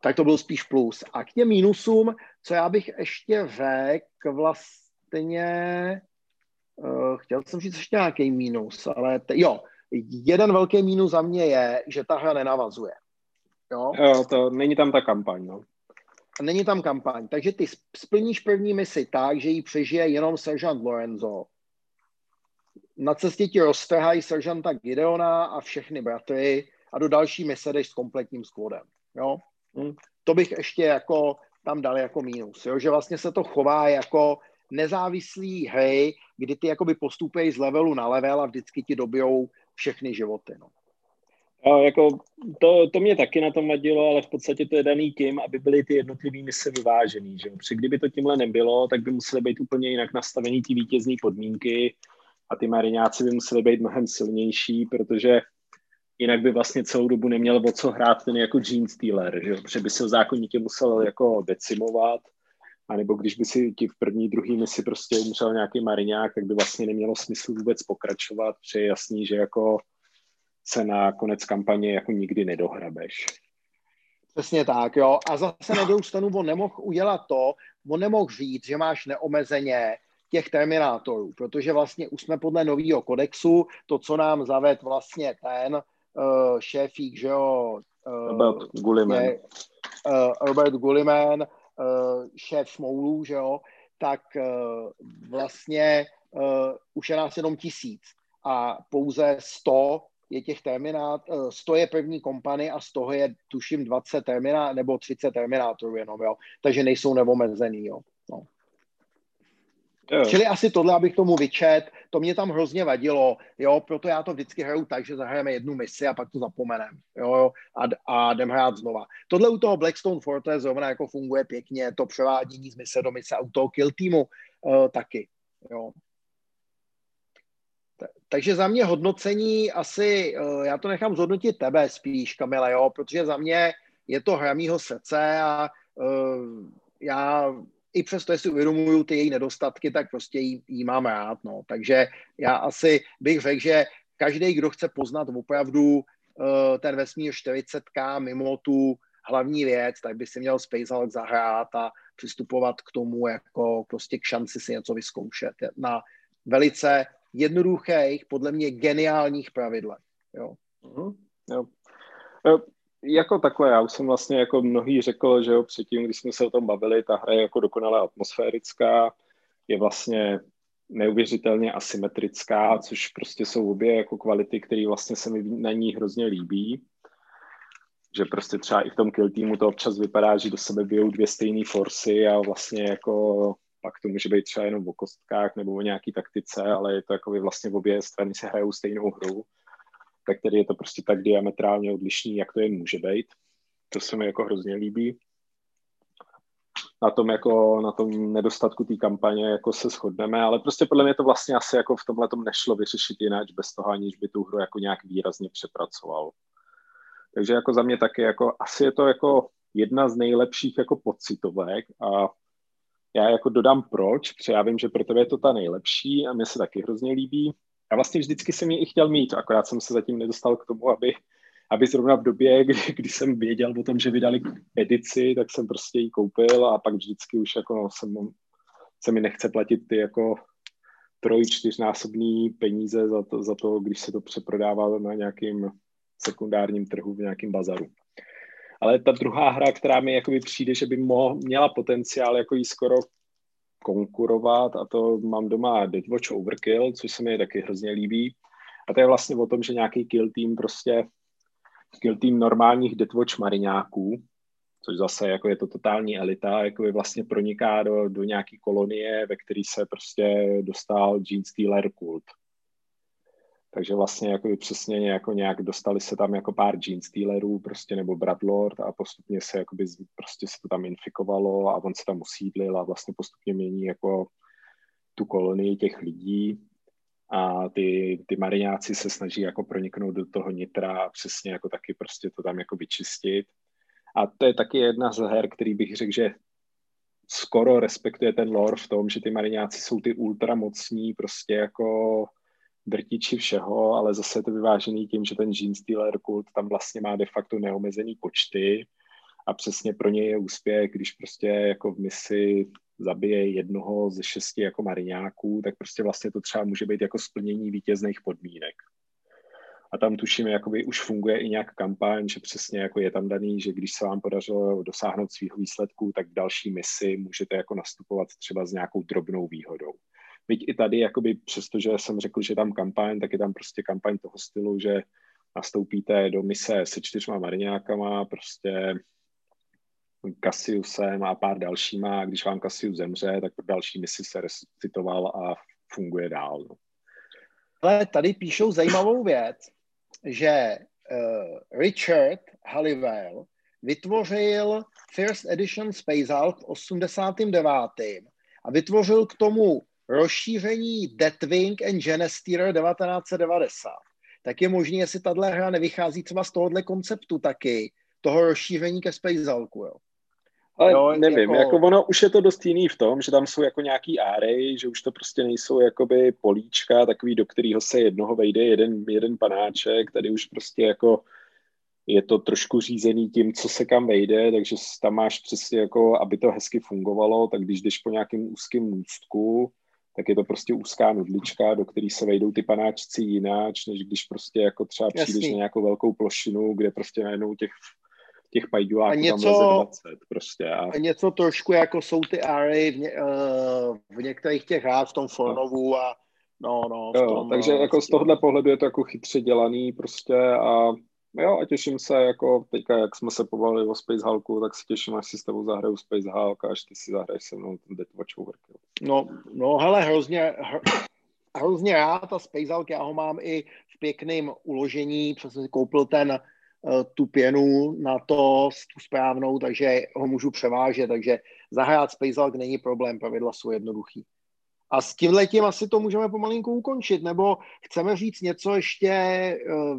Tak to byl spíš plus. A k těm mínusům, co já bych ještě řekl, vlastně, chtěl jsem říct ještě nějaký mínus, ale jeden velký mínus za mě je, že ta hra nenavazuje. Jo, to není tam ta kampaň, no. Není tam kampaň, takže ty splníš první misi tak, že ji přežije jenom seržant Lorenzo. Na cestě ti roztrhají seržanta Gideona a všechny bratry a do další mise jdeš s kompletním skvodem. Jo? To bych ještě jako tam dal jako mínus, jo? Že vlastně se to chová jako nezávislý hry, kdy ty jakoby postupuješ z levelu na level a vždycky ti dobijou všechny životy, no. No, jako to mě taky na tom vadilo, ale v podstatě to je daný tím, aby byly ty jednotlivý mise vyvážený. Že? Protože kdyby to tímhle nebylo, tak by musely být úplně jinak nastavený ty vítězní podmínky a ty mariňáci by museli být mnohem silnější, protože jinak by vlastně celou dobu neměl o co hrát ten jako Genestealer, že? Protože by se ho zákonitě musel jako decimovat, anebo když by si ti v první, druhý misi prostě umřel nějaký mariňák, tak by vlastně nemělo smysl vůbec pokračovat, protože je jasný, že jako se na konec kampaně jako nikdy nedohrabeš. Přesně tak, jo. A zase na druhou stranu on nemohl udělat to, on nemohl říct, že máš neomezeně těch terminátorů, protože vlastně už jsme podle nového kodexu, to, co nám zaved vlastně ten šéfík, že jo? Roboute Guilliman. Roboute Guilliman, šéf šmoulů, že jo? Tak vlastně už je nás jenom 1000 a pouze 100 je těch terminát, 100 je první kompany a z toho je tuším 20 terminát nebo 30 terminátorů jenom, jo. Takže nejsou neomezený, jo. No. Čili asi tohle, abych tomu vyčet, to mě tam hrozně vadilo, jo, proto já to vždycky hraju tak, že zahrajeme jednu misi a pak to zapomenem, jo, a jdem hrát znova. Tohle u toho Blackstone Fortress zrovna jako funguje pěkně, to převádění z mise do mise a u toho Kill Teamu taky, jo. Takže za mě hodnocení asi, já to nechám zhodnotit tebe spíš, Kamile, jo, protože za mě je to hra mýho srdce a já i přesto, jestli uvědomuju ty její nedostatky, tak prostě jí mám rád, no. Takže já asi bych řekl, že každý, kdo chce poznat opravdu ten vesmír 40K mimo tu hlavní věc, tak by si měl Space Hulk zahrát a přistupovat k tomu jako prostě k šanci si něco vyzkoušet na velice jednoduchých, podle mě geniálních pravidlech, jo. Mm-hmm. Jo. Jako takhle, já už jsem vlastně jako mnohý řekl, že jo, předtím, když jsme se o tom bavili, ta hra je jako dokonale atmosférická, je vlastně neuvěřitelně asymetrická, což prostě jsou obě jako kvality, které vlastně se mi na ní hrozně líbí, že prostě třeba i v tom Kill Teamu to občas vypadá, že do sebe bijou dvě stejné forsy a vlastně jako pak to může být třeba jenom o kostkách nebo o nějaký taktice, ale je to jako vlastně obě strany se hrajou stejnou hru. Tak tady je to prostě tak diametrálně odlišný, jak to je může být. To se mi jako hrozně líbí. Na tom nedostatku té kampaně jako se shodneme, ale prostě podle mě to vlastně asi jako v tomhletom nešlo vyřešit jinak bez toho, aniž by tu hru jako nějak výrazně přepracoval. Takže jako za mě taky jako asi je to jako jedna z nejlepších jako pocitovek a já jako dodám proč, protože já vím, že pro tebe je to ta nejlepší a mně se taky hrozně líbí. A vlastně vždycky jsem ji i chtěl mít, akorát jsem se zatím nedostal k tomu, aby zrovna v době, kdy jsem věděl o tom, že vydali edici, tak jsem prostě ji koupil a pak vždycky už jako se mi nechce platit ty jako 3-4násobný peníze za to, když se to přeprodává na nějakým sekundárním trhu v nějakým bazaru. Ale ta druhá hra, která mi jakoby přijde, že by měla potenciál jako ji skoro konkurovat a to mám doma Deathwatch Overkill, což se mi taky hrozně líbí. A to je vlastně o tom, že nějaký kill team normálních Deathwatch mariňáků, což zase jako je to totální elita, jako je vlastně proniká do nějaký kolonie, ve který se prostě dostal Genestealer kult. Takže vlastně jako přesně jako nějak dostali se tam jako pár Genestealerů prostě nebo Bradlord a postupně se jakoby prostě se to tam infikovalo a on se tam usídlil a vlastně postupně mění jako tu kolonii těch lidí a ty mariňáci se snaží jako proniknout do toho nitra a přesně jako taky prostě to tam jako vyčistit. A to je taky jedna z her, který bych řekl, že skoro respektuje ten lore v tom, že ty mariňáci jsou ty ultramocní prostě jako drtiči všeho, ale zase je to vyvážený tím, že ten Genestealer kult tam vlastně má de facto neomezený počty a přesně pro něj je úspěch, když prostě jako v misi zabije jednoho ze 6 jako mariňáků, tak prostě vlastně to třeba může být jako splnění vítězných podmínek. A tam tuším, jakoby už funguje i nějak kampaň, že přesně jako je tam daný, že když se vám podařilo dosáhnout svých výsledků, tak v další misi můžete jako nastupovat třeba s nějakou drobnou výhodou. Byť i tady, jakoby, přestože jsem řekl, že je tam kampaň, tak je tam prostě kampaň toho stylu, že nastoupíte do mise se 4 mariňákama, prostě Cassiusem a pár dalšíma, a když vám Cassius zemře, tak pro další misi se resuscitoval a funguje dál. No. Ale tady píšou zajímavou věc, že Richard Halliwell vytvořil First Edition Space Hulk v 89. a vytvořil k tomu rozšíření Deathwing and Genestealer 1990, tak je možný, jestli tato hra nevychází třeba z tohohle konceptu taky, toho rozšíření ke Space Hulku, jo. Ale jo, nevím, jako ono už je to dost jiný v tom, že tam jsou jako nějaký árej, že už to prostě nejsou jakoby políčka takový, do kterého se jednoho vejde jeden panáček, tady už prostě jako je to trošku řízený tím, co se kam vejde, takže tam máš přesně jako, aby to hezky fungovalo, tak když jdeš po nějakém úzkém můstku, tak je to prostě úzká nudlička, do které se vejdou ty panáčci jináč, než když prostě jako třeba přijdeš na nějakou velkou plošinu, kde prostě najednou těch pajďuláků tam leze 20 prostě. A něco trošku jako jsou ty áry v některých těch hrách v tom Fornovu a Takže jako z tohohle pohledu je to jako chytře dělaný prostě a jo, a těším se jako teďka, jak jsme se pobavili o Space Hulku, tak se těším, až si s tebou zahraju Space Hulk a až ty si zahraješ se mnou ten Death Watchover. No hele, hrozně rád a Space Hulk, já ho mám i v pěkném uložení, přesně si koupil tu pěnu na to, tu správnou, takže ho můžu převážet, takže zahrát Space Hulk není problém, pravidla jsou jednoduchý. A s tímhletím asi to můžeme pomalinku ukončit, nebo chceme říct něco ještě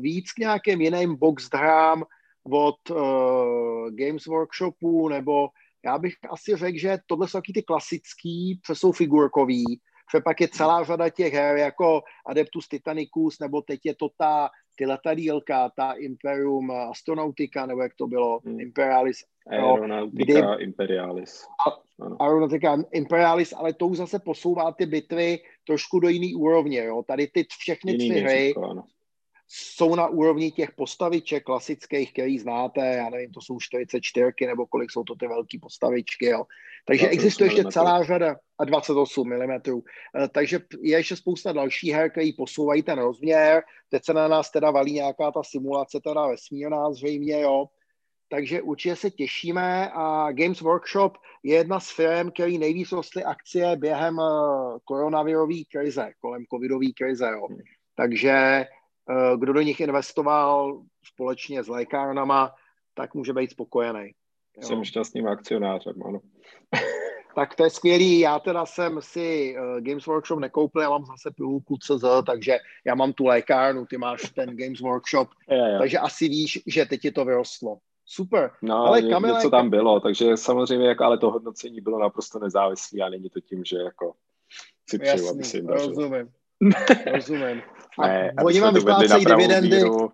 víc k nějakým jiným box hrám od Games Workshopu, nebo já bych asi řekl, že tohle jsou taky ty klasický, co jsou figurkový, protože pak je celá řada těch her jako Adeptus Titanicus, nebo teď je to ty letadílka, ta Imperium Astronautica, nebo jak to bylo, Imperialis. Aeronautica Imperialis. Aeronautica Imperialis, ale to už zase posouvá ty bitvy trošku do jiný úrovně. Jo? Tady ty všechny tři hry jsou na úrovni těch postaviček klasických, který znáte, já nevím, to jsou 44 nebo kolik jsou to ty velké postavičky. Jo? Takže existuje ještě celá řada a 28 mm. Takže je ještě spousta dalších her, které posouvají ten rozměr. Teď se na nás teda valí nějaká ta simulace, teda vesmírná zřejmě, jo. Takže určitě se těšíme a Games Workshop je jedna z firm, který nejvíc rostly akcie během koronavirové krize, kolem covidové krize. Jo. Takže kdo do nich investoval společně s lékárnama, tak může být spokojený. Jo. Jsem šťastným akcionářem, ano. Tak to je skvělý, já teda jsem si Games Workshop nekoupil, já mám zase pilulku CZ, takže já mám tu lékárnu, ty máš ten Games Workshop, takže asi víš, že teď ti to vyrostlo. Super. No, ale Kamile, něco tam bylo, takže samozřejmě, ale to hodnocení bylo naprosto nezávislé a není to tím, že jako si přeju, aby si jim dařil. Rozumím. A oni vám vyplácejí dividendy. Míru,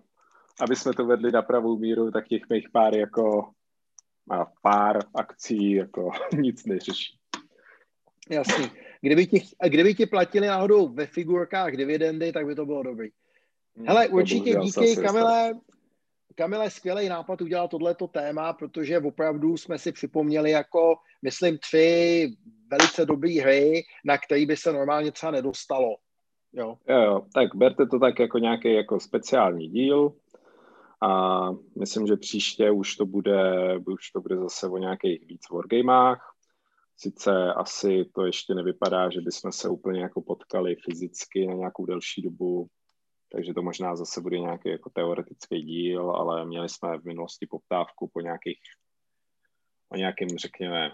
aby jsme to vedli na pravou míru, tak těch mých pár akcí jako nic neřeší. Jasný. Kdyby ti platili náhodou ve figurkách dividendy, tak by to bylo dobrý. Hele, určitě díky, Kamile, skvělý nápad udělal tohleto téma, protože opravdu jsme si připomněli jako, myslím, 3 velice dobré hry, na které by se normálně třeba nedostalo. Jo, tak berte to tak jako nějaký jako speciální díl a myslím, že příště už to bude zase o nějakých víc wargamách. Sice asi to ještě nevypadá, že bychom se úplně jako potkali fyzicky na nějakou delší dobu, takže to možná zase bude nějaký jako teoretický díl, ale měli jsme v minulosti poptávku o nějakém, řekněme,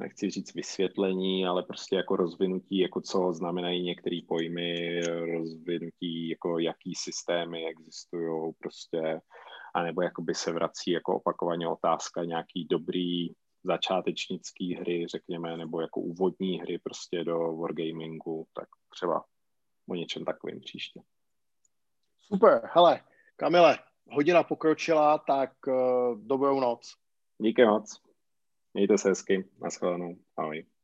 nechci říct vysvětlení, ale prostě jako rozvinutí, jako co znamenají některé pojmy, rozvinutí, jako jaký systémy existují prostě, anebo jakoby se vrací jako opakovaně otázka nějaký dobrý začátečnický hry, řekněme, nebo jako úvodní hry prostě do wargamingu, tak třeba o něčem takovým příště. Super, hele, Kamile, hodina pokročila, tak dobrou noc. Díky moc. Mějte se hezky, nashledanou, ahoj.